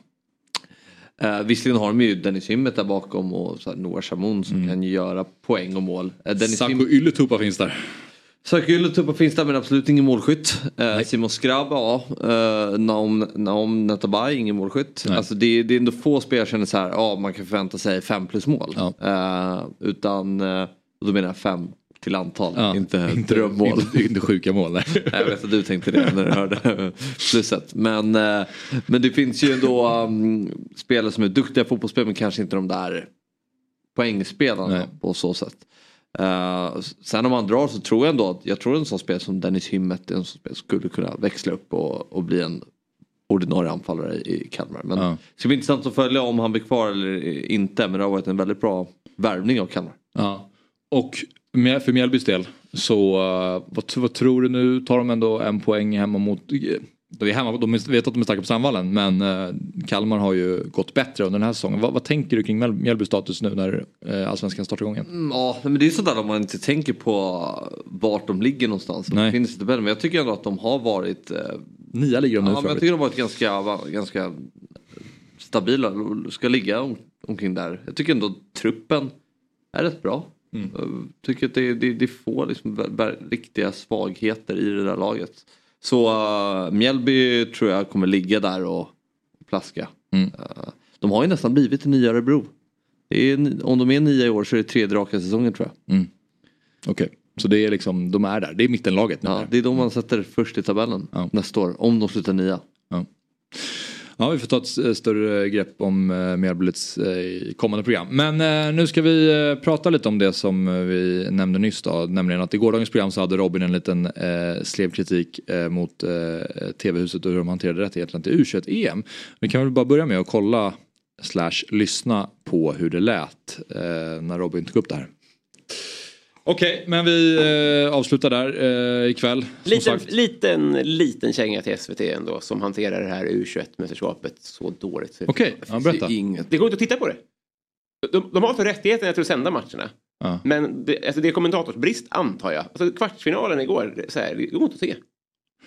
Eh, visserligen har de ju Dennis Himmet där bakom och så här Noah Chamoun som mm. kan göra poäng och mål. Eh, Sacco Him- Ylätupa finns där. Sacco Ylätupa finns där men absolut ingen målskytt. Eh, Simon Skrabb, ja. Eh, Naom, Naom Netabay, ingen målskytt. Nej. Alltså det, det är ändå få spelare känner så här, ja man kan förvänta sig fem plus mål. Ja. Eh, utan, då menar jag fem till antal, ja. inte, inte drömmål. Inte, inte sjuka mål. Nej. Jag vet att du tänkte det när du hörde plusset. Men, eh, men det finns ju ändå um, spelare som är duktiga på fotbollsspel men kanske inte de där poängspelarna Nej. på så sätt. Uh, sen om man drar så tror jag ändå att jag tror en sån spel som Dennis Himmet en sån spel skulle kunna växla upp och, och bli en ordinarie anfallare i Kalmar. Men uh. det ska bli intressant att följa om han blir kvar eller inte, men det har varit en väldigt bra värvning av Kalmar. Ja. Uh. Och för Mjällbys del så uh, vad, vad tror du nu? Tar de ändå en poäng hemma mot de, är hemma, de vet att de är starka på Sandvallen, men uh, Kalmar har ju gått bättre under den här säsongen. Vad, vad tänker du kring Mjällbys status nu när uh, allsvenskan startar igång igen? Mm, ja, men det är sådär om man inte tänker på vart de ligger någonstans. Det finns inte bättre, men jag tycker ändå att de har varit uh, nya ligger de nu ja, för men jag tycker de har varit ganska, ganska stabila och ska ligga om, omkring där. Jag tycker ändå truppen är rätt bra. Mm. Jag tycker att det, det, det får liksom riktiga svagheter i det där laget. Så uh, Mjällby tror jag kommer ligga där och plaska. Mm. Uh, de har ju nästan blivit det nya Örebro. Det är, om de är nio år så är det tredje raka säsongen tror jag. Mm. Okej, okay. Så det är liksom, de är där. Det är mittenlaget. Ja, det är de man sätter först i tabellen ja. nästa år. Om de slutar nia. Ja. Ja, vi får ta ett större grepp om Mjällbys kommande program. Men eh, nu ska vi eh, prata lite om det som vi nämnde nyss då. Nämligen att i gårdagens program så hade Robin en liten eh, slevkritik eh, mot eh, T V-huset och hur de hanterade rättigheterna till U tjugoett E M. Vi kan väl bara börja med att kolla slash lyssna på hur det lät eh, när Robin tog upp det här. Okej, okay, men vi eh, avslutar där eh, ikväll. Liten, liten, liten känga till S V T ändå som hanterar det här U tjugoett-mästerskapet så dåligt. Okej, okay, berätta. Inget. Det går inte att titta på det. De, de har för rättigheten att sända matcherna. Ah. Men det, alltså det är kommentatorsbrist antar jag. Alltså kvartsfinalen igår, så här, det går inte att se.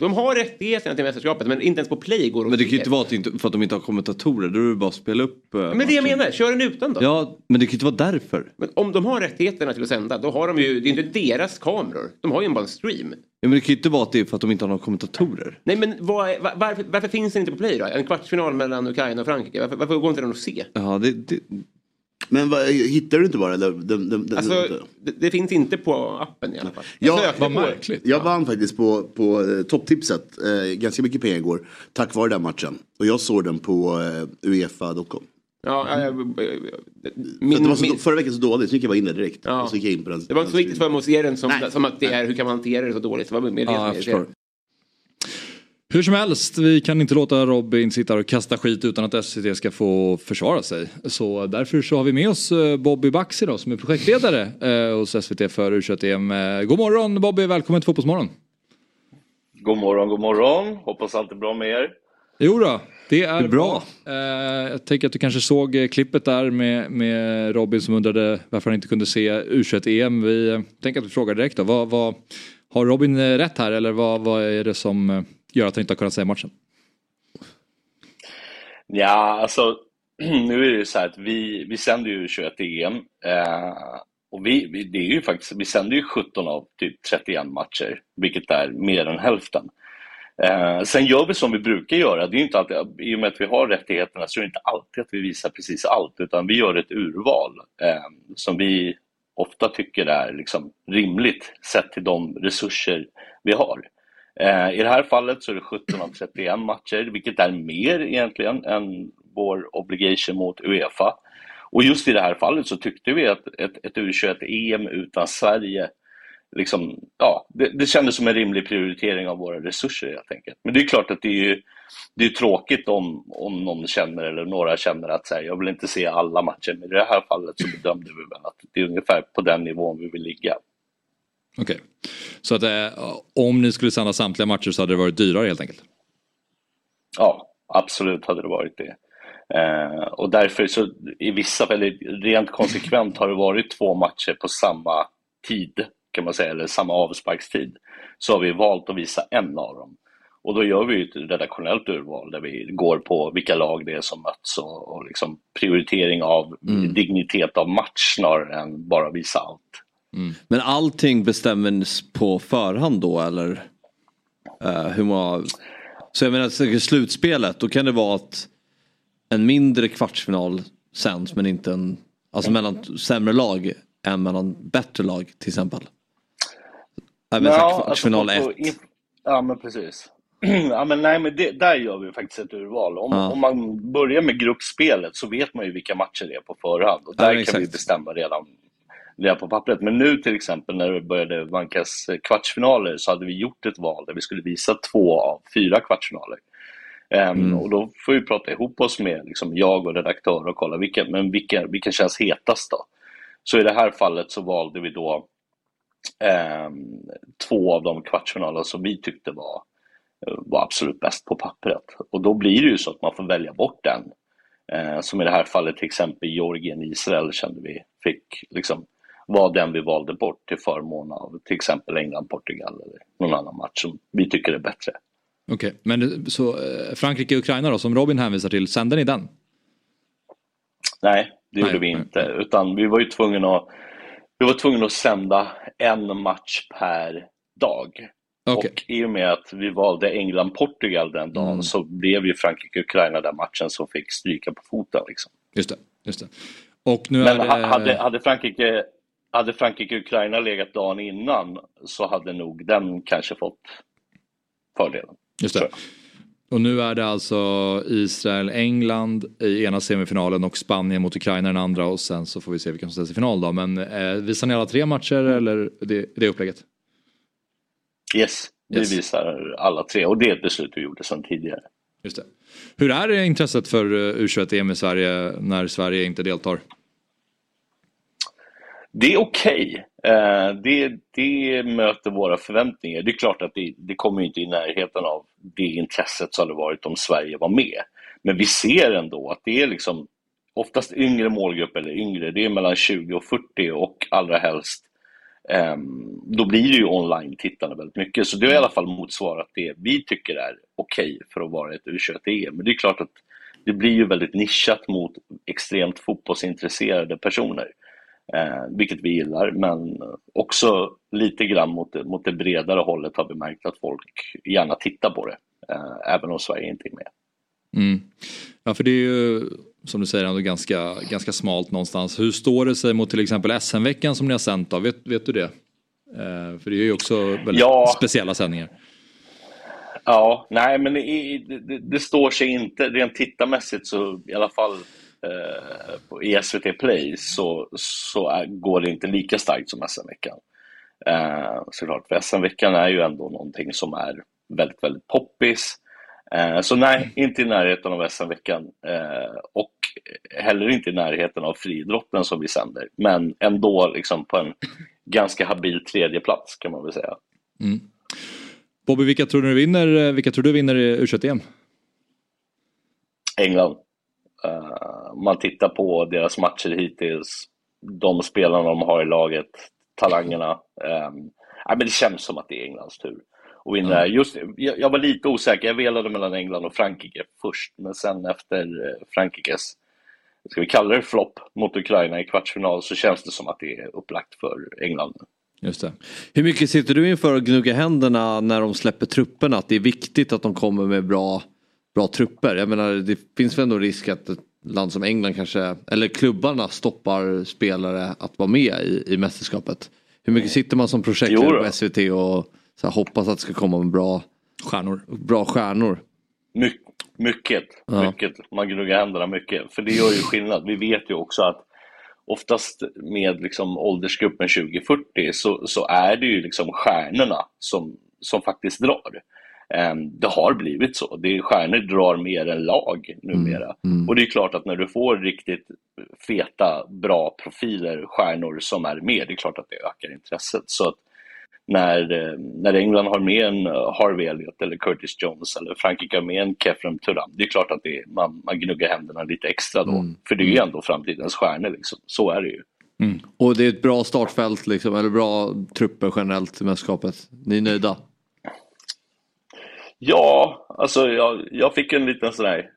De har rättigheterna till mästerskapet men inte ens på play går de. Men det kan ju inte vara till, för att de inte har kommentatorer. Då är det bara att spela upp uh, men det jag menar, kör den utan då. Ja, men det kan ju inte vara därför. Men om de har rättigheterna till att sända, då har de ju, det är inte deras kameror. De har ju bara en stream. Ja, men det kan ju inte vara till för att de inte har några kommentatorer. Nej, men vad, var, varför, varför finns det inte på play då? En kvartsfinal mellan Ukraina och Frankrike. Varför, varför går inte den att se? Ja, det... det... Men vad, hittar du inte bara? De, de, de, alltså, de, de. Det finns inte på appen i alla fall. Jag, jag, var märkligt. jag vann faktiskt på, på eh, topptipset eh, ganska mycket pengar igår tack vare den matchen. Och jag såg den på eh, UEFA punkt com. Ja, äh, min, det var så, min... Förra veckan så dåligt, så gick jag bara in där direkt. Ja. Och så gick jag in på den. Det var inte så viktigt för mig att se den som, som att det är, hur kan man hantera det så dåligt. Det var mer ja, det jag Hur som helst, vi kan inte låta Robin sitta och kasta skit utan att S C T ska få försvara sig. Så därför så har vi med oss Bobby Baksi då, som är projektledare eh, hos S V T för U tjugoett E M. God morgon Bobby, välkommen till Fotbollsmorgon. God morgon, god morgon. Hoppas allt är bra med er. Jo då, det är, det är bra. bra. Eh, jag tänker att du kanske såg klippet där med, med Robin som undrade varför han inte kunde se U tjugoett E M. Vi eh, tänker att vi frågar direkt då. Vad, vad, har Robin rätt här eller vad, vad är det som... Eh, gör att han inte har kunnat säga matchen? Ja, alltså nu är det ju så här att vi, vi sänder ju U tjugoett E M eh, Och vi, vi, det är ju faktiskt, vi sänder ju sjutton av typ trettioen matcher, vilket är mer än hälften. Eh, sen gör vi som vi brukar göra. Det är ju inte alltid, i och med att vi har rättigheterna så är det inte alltid att vi visar precis allt, utan vi gör ett urval eh, som vi ofta tycker är liksom rimligt sett till de resurser vi har. Eh, I det här fallet så är det sjutton av trettioen matcher, vilket är mer egentligen än vår obligation mot UEFA. Och just i det här fallet så tyckte vi att ett, ett U tjugoett E M utan Sverige, liksom, ja, det, det kändes som en rimlig prioritering av våra resurser helt enkelt. Men det är klart att det är, ju, det är tråkigt om, om någon känner eller några känner att så här, jag vill inte se alla matcher. Men i det här fallet så bedömde vi väl att det är ungefär på den nivån vi vill ligga. Okej, okay. Så att eh, om ni skulle sända samtliga matcher så hade det varit dyrare helt enkelt? Ja, absolut hade det varit det. Eh, och därför så i vissa väldigt rent konsekvent har det varit två matcher på samma tid kan man säga, eller samma avsparkstid, så har vi valt att visa en av dem. Och då gör vi ett redaktionellt urval där vi går på vilka lag det är som möts och, och liksom prioritering av mm. dignitet av match snarare än bara visa allt. Mm. Men allting bestäms på förhand då eller uh, hur många... Så jag menar slutspelet, då kan det vara att en mindre kvartsfinal sänds, men inte en, alltså mellan sämre lag än mellan bättre lag till exempel. Även ja, kvartsfinal alltså, ett. Ja men precis. Ja, men nej, men det, där gör vi faktiskt ett urval. Om, ja. om man börjar med gruppspelet så vet man ju vilka matcher det är på förhand. Och där ja, kan vi bestämma redan det på pappret. Men nu till exempel när det började vankas kvartsfinaler så hade vi gjort ett val där vi skulle visa två av fyra kvartsfinaler. Mm. Och då får vi prata ihop oss med liksom, jag och redaktör och kolla vilken, men vilken, vilken känns hetast då. Så i det här fallet så valde vi då eh, två av de kvartsfinaler som vi tyckte var, var absolut bäst på pappret. Och då blir det ju så att man får välja bort den. Eh, som i det här fallet till exempel Georgien och Israel kände vi fick liksom, var den vi valde bort till förmån av till exempel England, Portugal eller någon annan match som vi tycker är bättre. Okej, okay, men så Frankrike och Ukraina då, som Robin hänvisar till, sänder ni den? Nej, det gjorde nej, vi inte. Nej. Utan vi var ju tvungna att, vi var tvungna att sända en match per dag. Okay. Och i och med att vi valde England-Portugal den dagen mm. så blev ju Frankrike och Ukraina den matchen som fick stryka på foten. Liksom. Just det, just det. Och nu men är det... hade, hade Frankrike... Hade Frankrike och Ukraina legat dagen innan så hade nog den kanske fått fördelen. Just det. Och nu är det alltså Israel-England i ena semifinalen och Spanien mot Ukraina i den andra, och sen så får vi se vilka som ställs i final då. Men eh, visar ni alla tre matcher eller det, det är upplägget? Yes, vi yes. visar alla tre och det är ett beslut vi gjorde sedan tidigare. Just det. Hur är det intresset för U tjugoett E M i Sverige när Sverige inte deltar? Det är okej. Okay. Det, det möter våra förväntningar. Det är klart att det, det kommer inte i närheten av det intresset som det varit om Sverige var med. Men vi ser ändå att det är liksom oftast yngre målgrupp eller yngre. Det är mellan tjugo och fyrtio och allra helst. Då blir det ju online-tittarna väldigt mycket. Så det har i alla fall motsvarat det vi tycker är okej okay för att vara ett U tjugoett E M. Men det är klart att det blir ju väldigt nischat mot extremt fotbollsintresserade personer. Eh, vilket vi gillar, men också lite grann mot, mot det bredare hållet har vi märkt att folk gärna tittar på det, eh, även om Sverige inte är med. Mm. Ja, för det är ju som du säger ändå ganska, ganska smalt någonstans. Hur står det sig mot till exempel S M-veckan som ni har sänt av? Vet, vet du det? Eh, för det är ju också väldigt ja. speciella sändningar. Ja, nej men det, det, det står sig inte rent tittarmässigt så i alla fall. Uh, i S V T Play så, så är, går det inte lika starkt som S M-veckan. Uh, såklart, för S M-veckan är ju ändå någonting som är väldigt, väldigt poppis. Uh, så nej, inte i närheten av S M-veckan uh, och heller inte i närheten av friidrotten som vi sänder. Men ändå liksom på en ganska habil tredje plats kan man väl säga. Mm. Bobby, vilka tror du vinner, vilka tror du vinner i U tjugoett E M? England. Uh, man tittar på deras matcher hittills, de spelarna de har i laget, talangerna. Um, nej, men det känns som att det är Englands tur. Och vinna, mm. just, jag, jag var lite osäker, jag velade mellan England och Frankrike först, men sen efter Frankrikes ska vi kalla det flopp mot Ukraina i kvartsfinal, så känns det som att det är upplagt för England. Just det. Hur mycket sitter du inför att gnugga händerna när de släpper trupperna, att det är viktigt att de kommer med bra, bra trupper? Jag menar, det finns väl ändå risk att ett land som England kanske, eller klubbarna, stoppar spelare att vara med i, i mästerskapet. Hur mycket sitter man som projektledare på S V T och så här, hoppas att det ska komma med bra stjärnor? Bra stjärnor. My, mycket, ja. mycket. Man gnuggar händerna mycket. För det gör ju skillnad. Vi vet ju också att oftast med liksom åldersgruppen tjugo till fyrtio så, så är det ju liksom stjärnorna som, som faktiskt drar. Um, det har blivit så. Det är, stjärnor drar mer än lag numera. Mm, mm. Och det är klart att när du får riktigt feta, bra profiler, stjärnor som är med, det är klart att det ökar intresset. Så att när, när England har med en Harvey Elliott eller Curtis Jones, eller Frankrike har med en Kefrem Thuram, det är klart att det är, man, man gnuggar händerna lite extra då. Mm. För det är ju ändå framtidens stjärnor liksom. Så är det ju. Mm. Och det är ett bra startfält liksom, eller bra trupper generellt i mästerskapet. Ni är nöjda? Ja, alltså jag, jag fick en liten sån här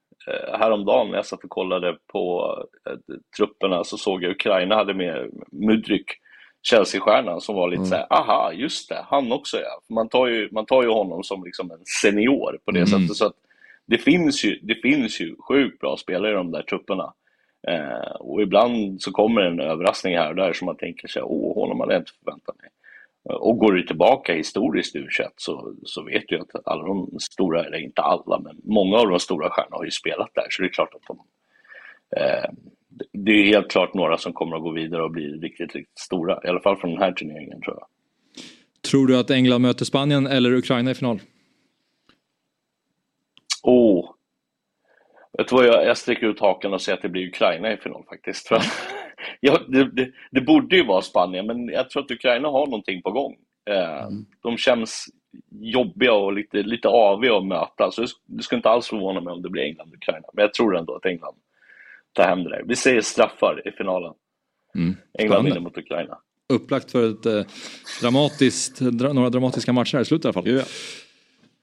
häromdagen när jag satt och kollade på eh, trupperna, så såg jag Ukraina hade med Mudryk, Chelsea-stjärnan, som var lite mm. så här, aha, just det, han också är. Ja. Man tar ju, man tar ju honom som liksom en senior på det mm. sättet, så att det finns ju, det finns ju sjukt bra spelare i de där trupperna. Eh, och ibland så kommer en överraskning här och där som man tänker sig, åh, honom hade jag inte förväntat mig. Och går du tillbaka historiskt ur sätt så, så vet du att alla de stora, eller inte alla, men många av de stora stjärnorna har ju spelat där. Så det är klart att de, eh, det är helt klart några som kommer att gå vidare och bli riktigt, riktigt stora. I alla fall från den här turneringen, tror jag. Tror du att England möter Spanien eller Ukraina i final? Åh. Oh. Jag tror jag, jag sträcker ut haken och säger att det blir Ukraina i final faktiskt. För ja, det, det, det borde ju vara Spanien, men jag tror att Ukraina har någonting på gång. Eh, mm. De känns jobbiga och lite, lite aviga att möta. Så det skulle inte alls förvåna mig om det blir England-Ukraina. Men jag tror ändå att England tar hem det där. Vi säger straffar i finalen. Mm. England vinner mot Ukraina. Upplagt för ett, eh, dramatiskt, dra, några dramatiska matcher här i slutet i alla fall. Ja.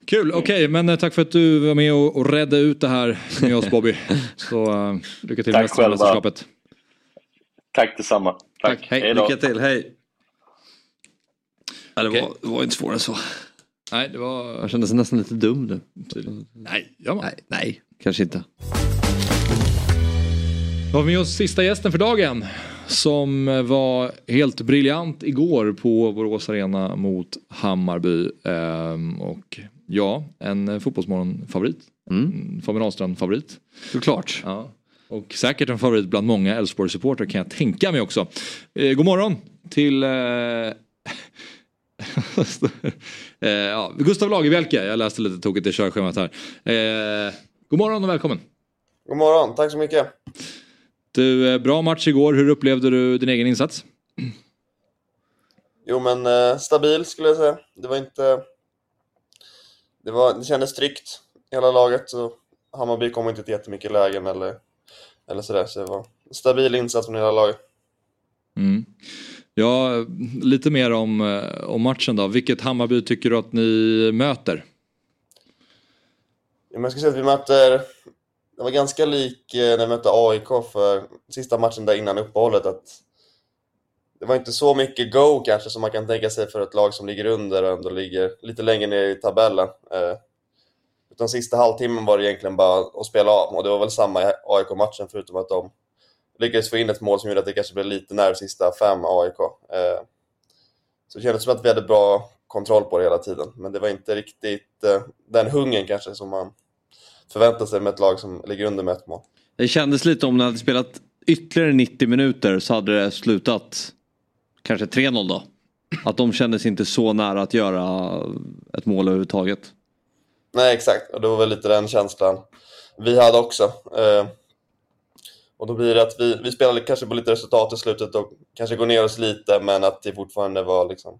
Kul, okej, okay, men tack för att du var med och, och räddade ut det här med oss, Bobby. Så uh, lycka till med mästerskapet. Tack detsamma. Tack, tack. Hej, hej, lycka till, hej. Ja, det, okay. var, det var inte svårare än så. Nej, det var... Jag kände sig nästan lite dum nu. Tydligen. Nej, ja, man. nej, nej, kanske inte. Då har vi med oss sista gästen för dagen, som var helt briljant igår på Borås Arena mot Hammarby. Ehm, och ja, en fotbollsmorgon-favorit. Mm. Fabian Ahlstrand-favorit. Såklart. Ja. Och säkert en favorit bland många Elfsborg-supporter, kan jag tänka mig också. Ehm, god morgon till... Eh... ehm, ja, Gustaf Lagerbielke. Jag läste lite tokigt i körschemat här. Ehm, god morgon och välkommen. God morgon, tack så mycket. Du, bra match igår. Hur upplevde du din egen insats? Jo, men eh, stabil skulle jag säga. Det var inte... Det, var, det kändes tryggt hela laget. Så Hammarby kom inte till jättemycket lägen eller, eller sådär. Så det var en stabil insats från hela laget. Mm. Ja, lite mer om, om matchen då. Vilket Hammarby tycker du att ni möter? Ja, men jag ska säga att vi möter... Det var ganska lik när vi mötte A I K för sista matchen där innan uppehållet. Att det var inte så mycket go kanske som man kan tänka sig för ett lag som ligger under och ändå ligger lite längre ner i tabellen. Eh, utan sista halvtimmen var det egentligen bara att spela av. Och det var väl samma i A I K-matchen, förutom att de lyckades få in ett mål som gjorde att det kanske blev lite närmare sista fem A I K. Eh, så det kändes som att vi hade bra kontroll på det hela tiden. Men det var inte riktigt eh, den hungern kanske som man... förvänta sig med ett lag som ligger under med ett mål. Det kändes lite om när hade spelat ytterligare nittio minuter så hade det slutat kanske tre noll då. Att de kändes inte så nära att göra ett mål överhuvudtaget. Nej, exakt. Och det var väl lite den känslan vi hade också. Och då blir det att vi, vi spelade kanske på lite resultat i slutet och kanske går ner oss lite, men att det fortfarande var liksom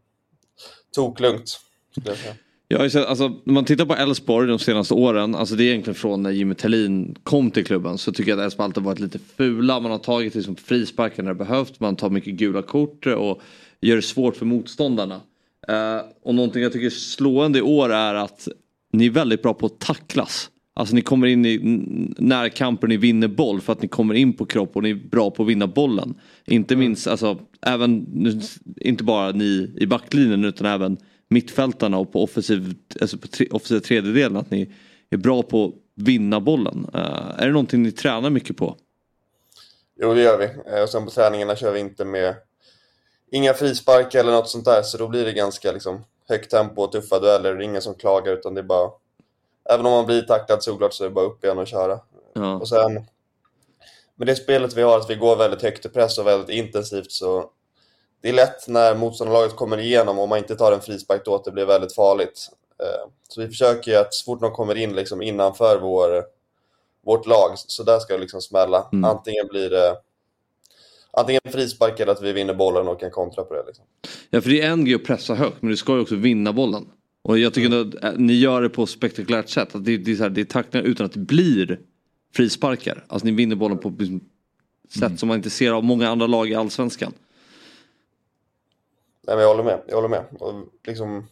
toklugnt, skulle jag säga. Ja, alltså, när man tittar på Elfsborg de senaste åren, alltså det är egentligen från när Jimmy Tellin kom till klubben, så tycker jag att Elfsborg alltid varit lite fula. Man har tagit liksom frisparken när det behövt, man tar mycket gula kort och gör det svårt för motståndarna. Eh, och någonting jag tycker slående i år är att ni är väldigt bra på att tacklas. Alltså ni kommer in i närkamper och ni vinner boll för att ni kommer in på kropp och ni är bra på att vinna bollen. Inte minst, alltså, även, inte bara ni i backlinjen utan även mittfältarna och på offensiv, alltså på tre, offensiv tredjedelen, att ni är bra på att vinna bollen. Uh, är det någonting ni tränar mycket på? Jo, det gör vi. Och sen på träningarna kör vi inte med inga frispark eller något sånt där, så då blir det ganska liksom högt tempo och tuffa dueller. Det är ingen som klagar, utan det är bara, även om man blir tacklad såklart, så är det bara upp igen och köra. Ja. Och sen med det spelet vi har, att vi går väldigt högt i press och väldigt intensivt, så det är lätt när motståndarlaget kommer igenom, om man inte tar en frispark då, att det blir väldigt farligt. Så vi försöker ju att så fort någon kommer in liksom innanför vår, vårt lag, så där ska det liksom smälla. Mm. Antingen blir det antingen frispark eller att vi vinner bollen och kan kontra på det liksom. Ja, för det är en grej att pressa högt, men du ska ju också vinna bollen. Och jag tycker mm. att ni gör det på ett spektakulärt sätt. Att det, det är så här, det är tacklingar utan att det blir frisparkar. Alltså ni vinner bollen på ett sätt mm. som man inte ser av många andra lag i Allsvenskan. Nej, men jag håller med. Jag håller med. Och liksom,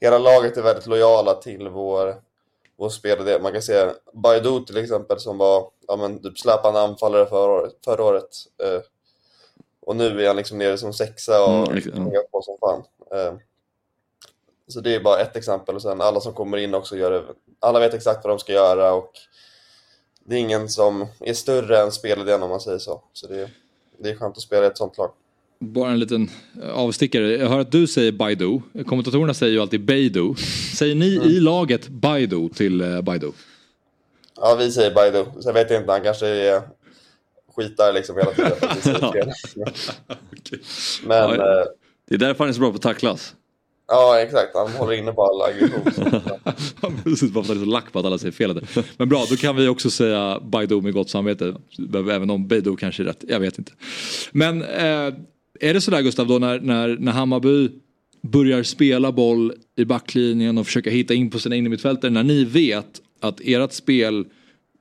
hela laget är väldigt lojala till vår, vår spelidé. Man kan se Baidu till exempel, som var ja, men, typ släpande anfallare förra året. Förra året. Eh, och nu är han liksom nere som sexa och mm, liksom. hänger på som fan. Eh. Så det är bara ett exempel, och sen alla som kommer in också gör det. Alla vet exakt vad de ska göra, och det är ingen som är större än spelidén, om man säger så. Så det är, det är skönt att spela i ett sånt lag. Bara en liten avstickare. Jag hör att du säger Baidu. Kommentatorerna säger ju alltid Baidu. Säger ni mm. i laget Baidu till Baidu? Ja, vi säger Baidu. Så jag vet inte, han kanske är skitar liksom hela tiden. Okay. Men ja, eh, det är därför han är så bra på tacklas. Ja, exakt. Han håller inne på alla aggressioner. Precis, bara för att det är så lack på att alla säger fel. Men bra, då kan vi också säga Baidu med gott samvete. Även om Baidu kanske är rätt, jag vet inte. Men eh, är det sådär, Gustav, då när, när, när Hammarby börjar spela boll i backlinjen och försöka hitta in på sina innermittfältare, när ni vet att ert spel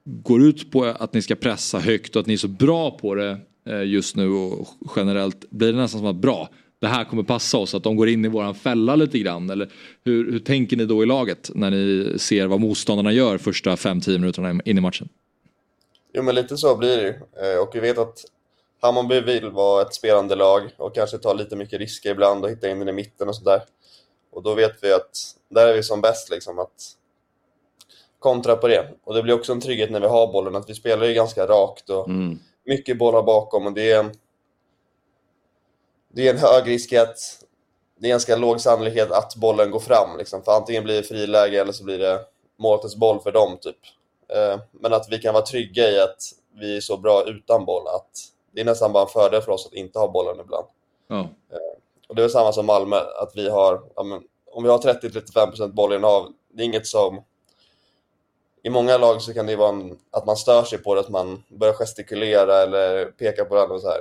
går ut på att ni ska pressa högt och att ni är så bra på det eh, just nu och generellt, blir det nästan som att bra, det här kommer passa oss, att de går in i våran fälla lite grann? Eller hur, hur tänker ni då i laget när ni ser vad motståndarna gör första fem till tio minuterna in i matchen? Jo, men lite så blir det ju. Och vi vet att Hammarby vill vara ett spelande lag och kanske ta lite mycket risker ibland och hitta in den i mitten och sådär. Och då vet vi att där är vi som bäst liksom, att kontra på det. Och det blir också en trygghet när vi har bollen, att vi spelar ju ganska rakt och mm. mycket bollar bakom, och det är en Det är en hög risk att det är ganska låg sannolikhet att bollen går fram. Liksom. För antingen blir det friläge eller så blir det målets boll för dem. Typ. Eh, men att vi kan vara trygga i att vi är så bra utan boll. Att det är nästan bara en fördel för oss att inte ha bollen ibland. Mm. Eh, och det är samma som Malmö. Att vi har, ja, men, om vi har trettio till trettiofem procent bollen av, det är inget som... I många lag så kan det vara en, att man stör sig på det. Att man börjar gestikulera eller peka på den och så här.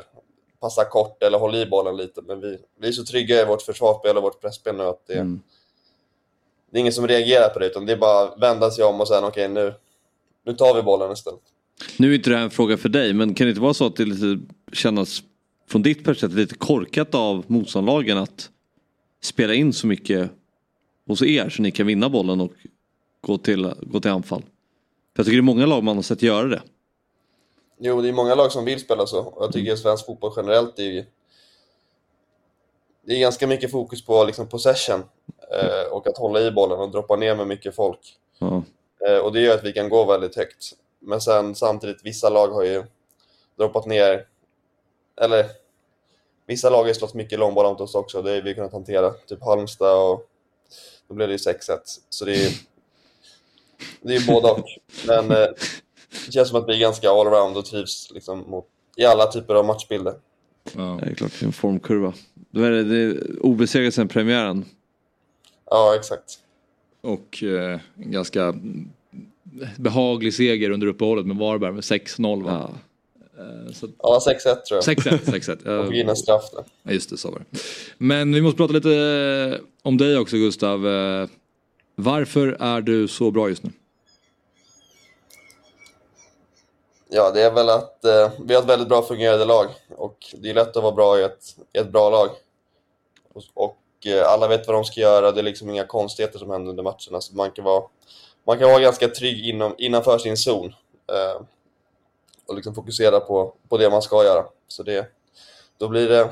Passa kort eller hålla i bollen lite. Men vi, vi är så trygga i vårt försvarsspel och vårt pressspel nu att det, mm. det är ingen som reagerar på det, utan det är bara vända sig om och sen okej, okay, nu, nu tar vi bollen istället. Nu är inte det här en fråga för dig, men kan det inte vara så att det lite kännas från ditt perspektiv lite korkat av motståndarlagen att spela in så mycket hos er så ni kan vinna bollen och gå till, gå till anfall? För jag tycker det är många lag man har sett göra det. Jo, det är många lag som vill spela så. Och jag tycker att svensk fotboll generellt är ju... Det är ganska mycket fokus på liksom possession. Eh, och att hålla i bollen och droppa ner med mycket folk. Mm. Eh, och det gör att vi kan gå väldigt högt. Men sen samtidigt, vissa lag har ju droppat ner... Eller... Vissa lag har ju slått mycket långboll mot oss också. Det har vi kunnat hantera. Typ Halmstad och... Då blev det ju sex ett. Så det är ju... Det är ju båda och. Men... Eh, det känns som att vi är ganska allround och trivs liksom, mot, i alla typer av matchbilder. Ja, det är klart, det är en formkurva. Då är det, det är obesegrad sedan premiären. Ja, exakt. Och eh, en ganska behaglig seger under uppehållet med Varberg med sex noll, va? Ja. Så... Ja, sex ett tror jag. sex ett, sex ett. Och vinna straff där. Ja, just det, så var det. Men vi måste prata lite om dig också, Gustav. Varför är du så bra just nu? Ja, det är väl att eh, vi har ett väldigt bra fungerande lag, och det är lätt att vara bra i ett, i ett bra lag. Och, och eh, alla vet vad de ska göra, det är liksom inga konstigheter som händer under matcherna. Så man kan vara man kan vara ganska trygg inom, innanför sin zon eh, och liksom fokusera på, på det man ska göra. Så det, då blir det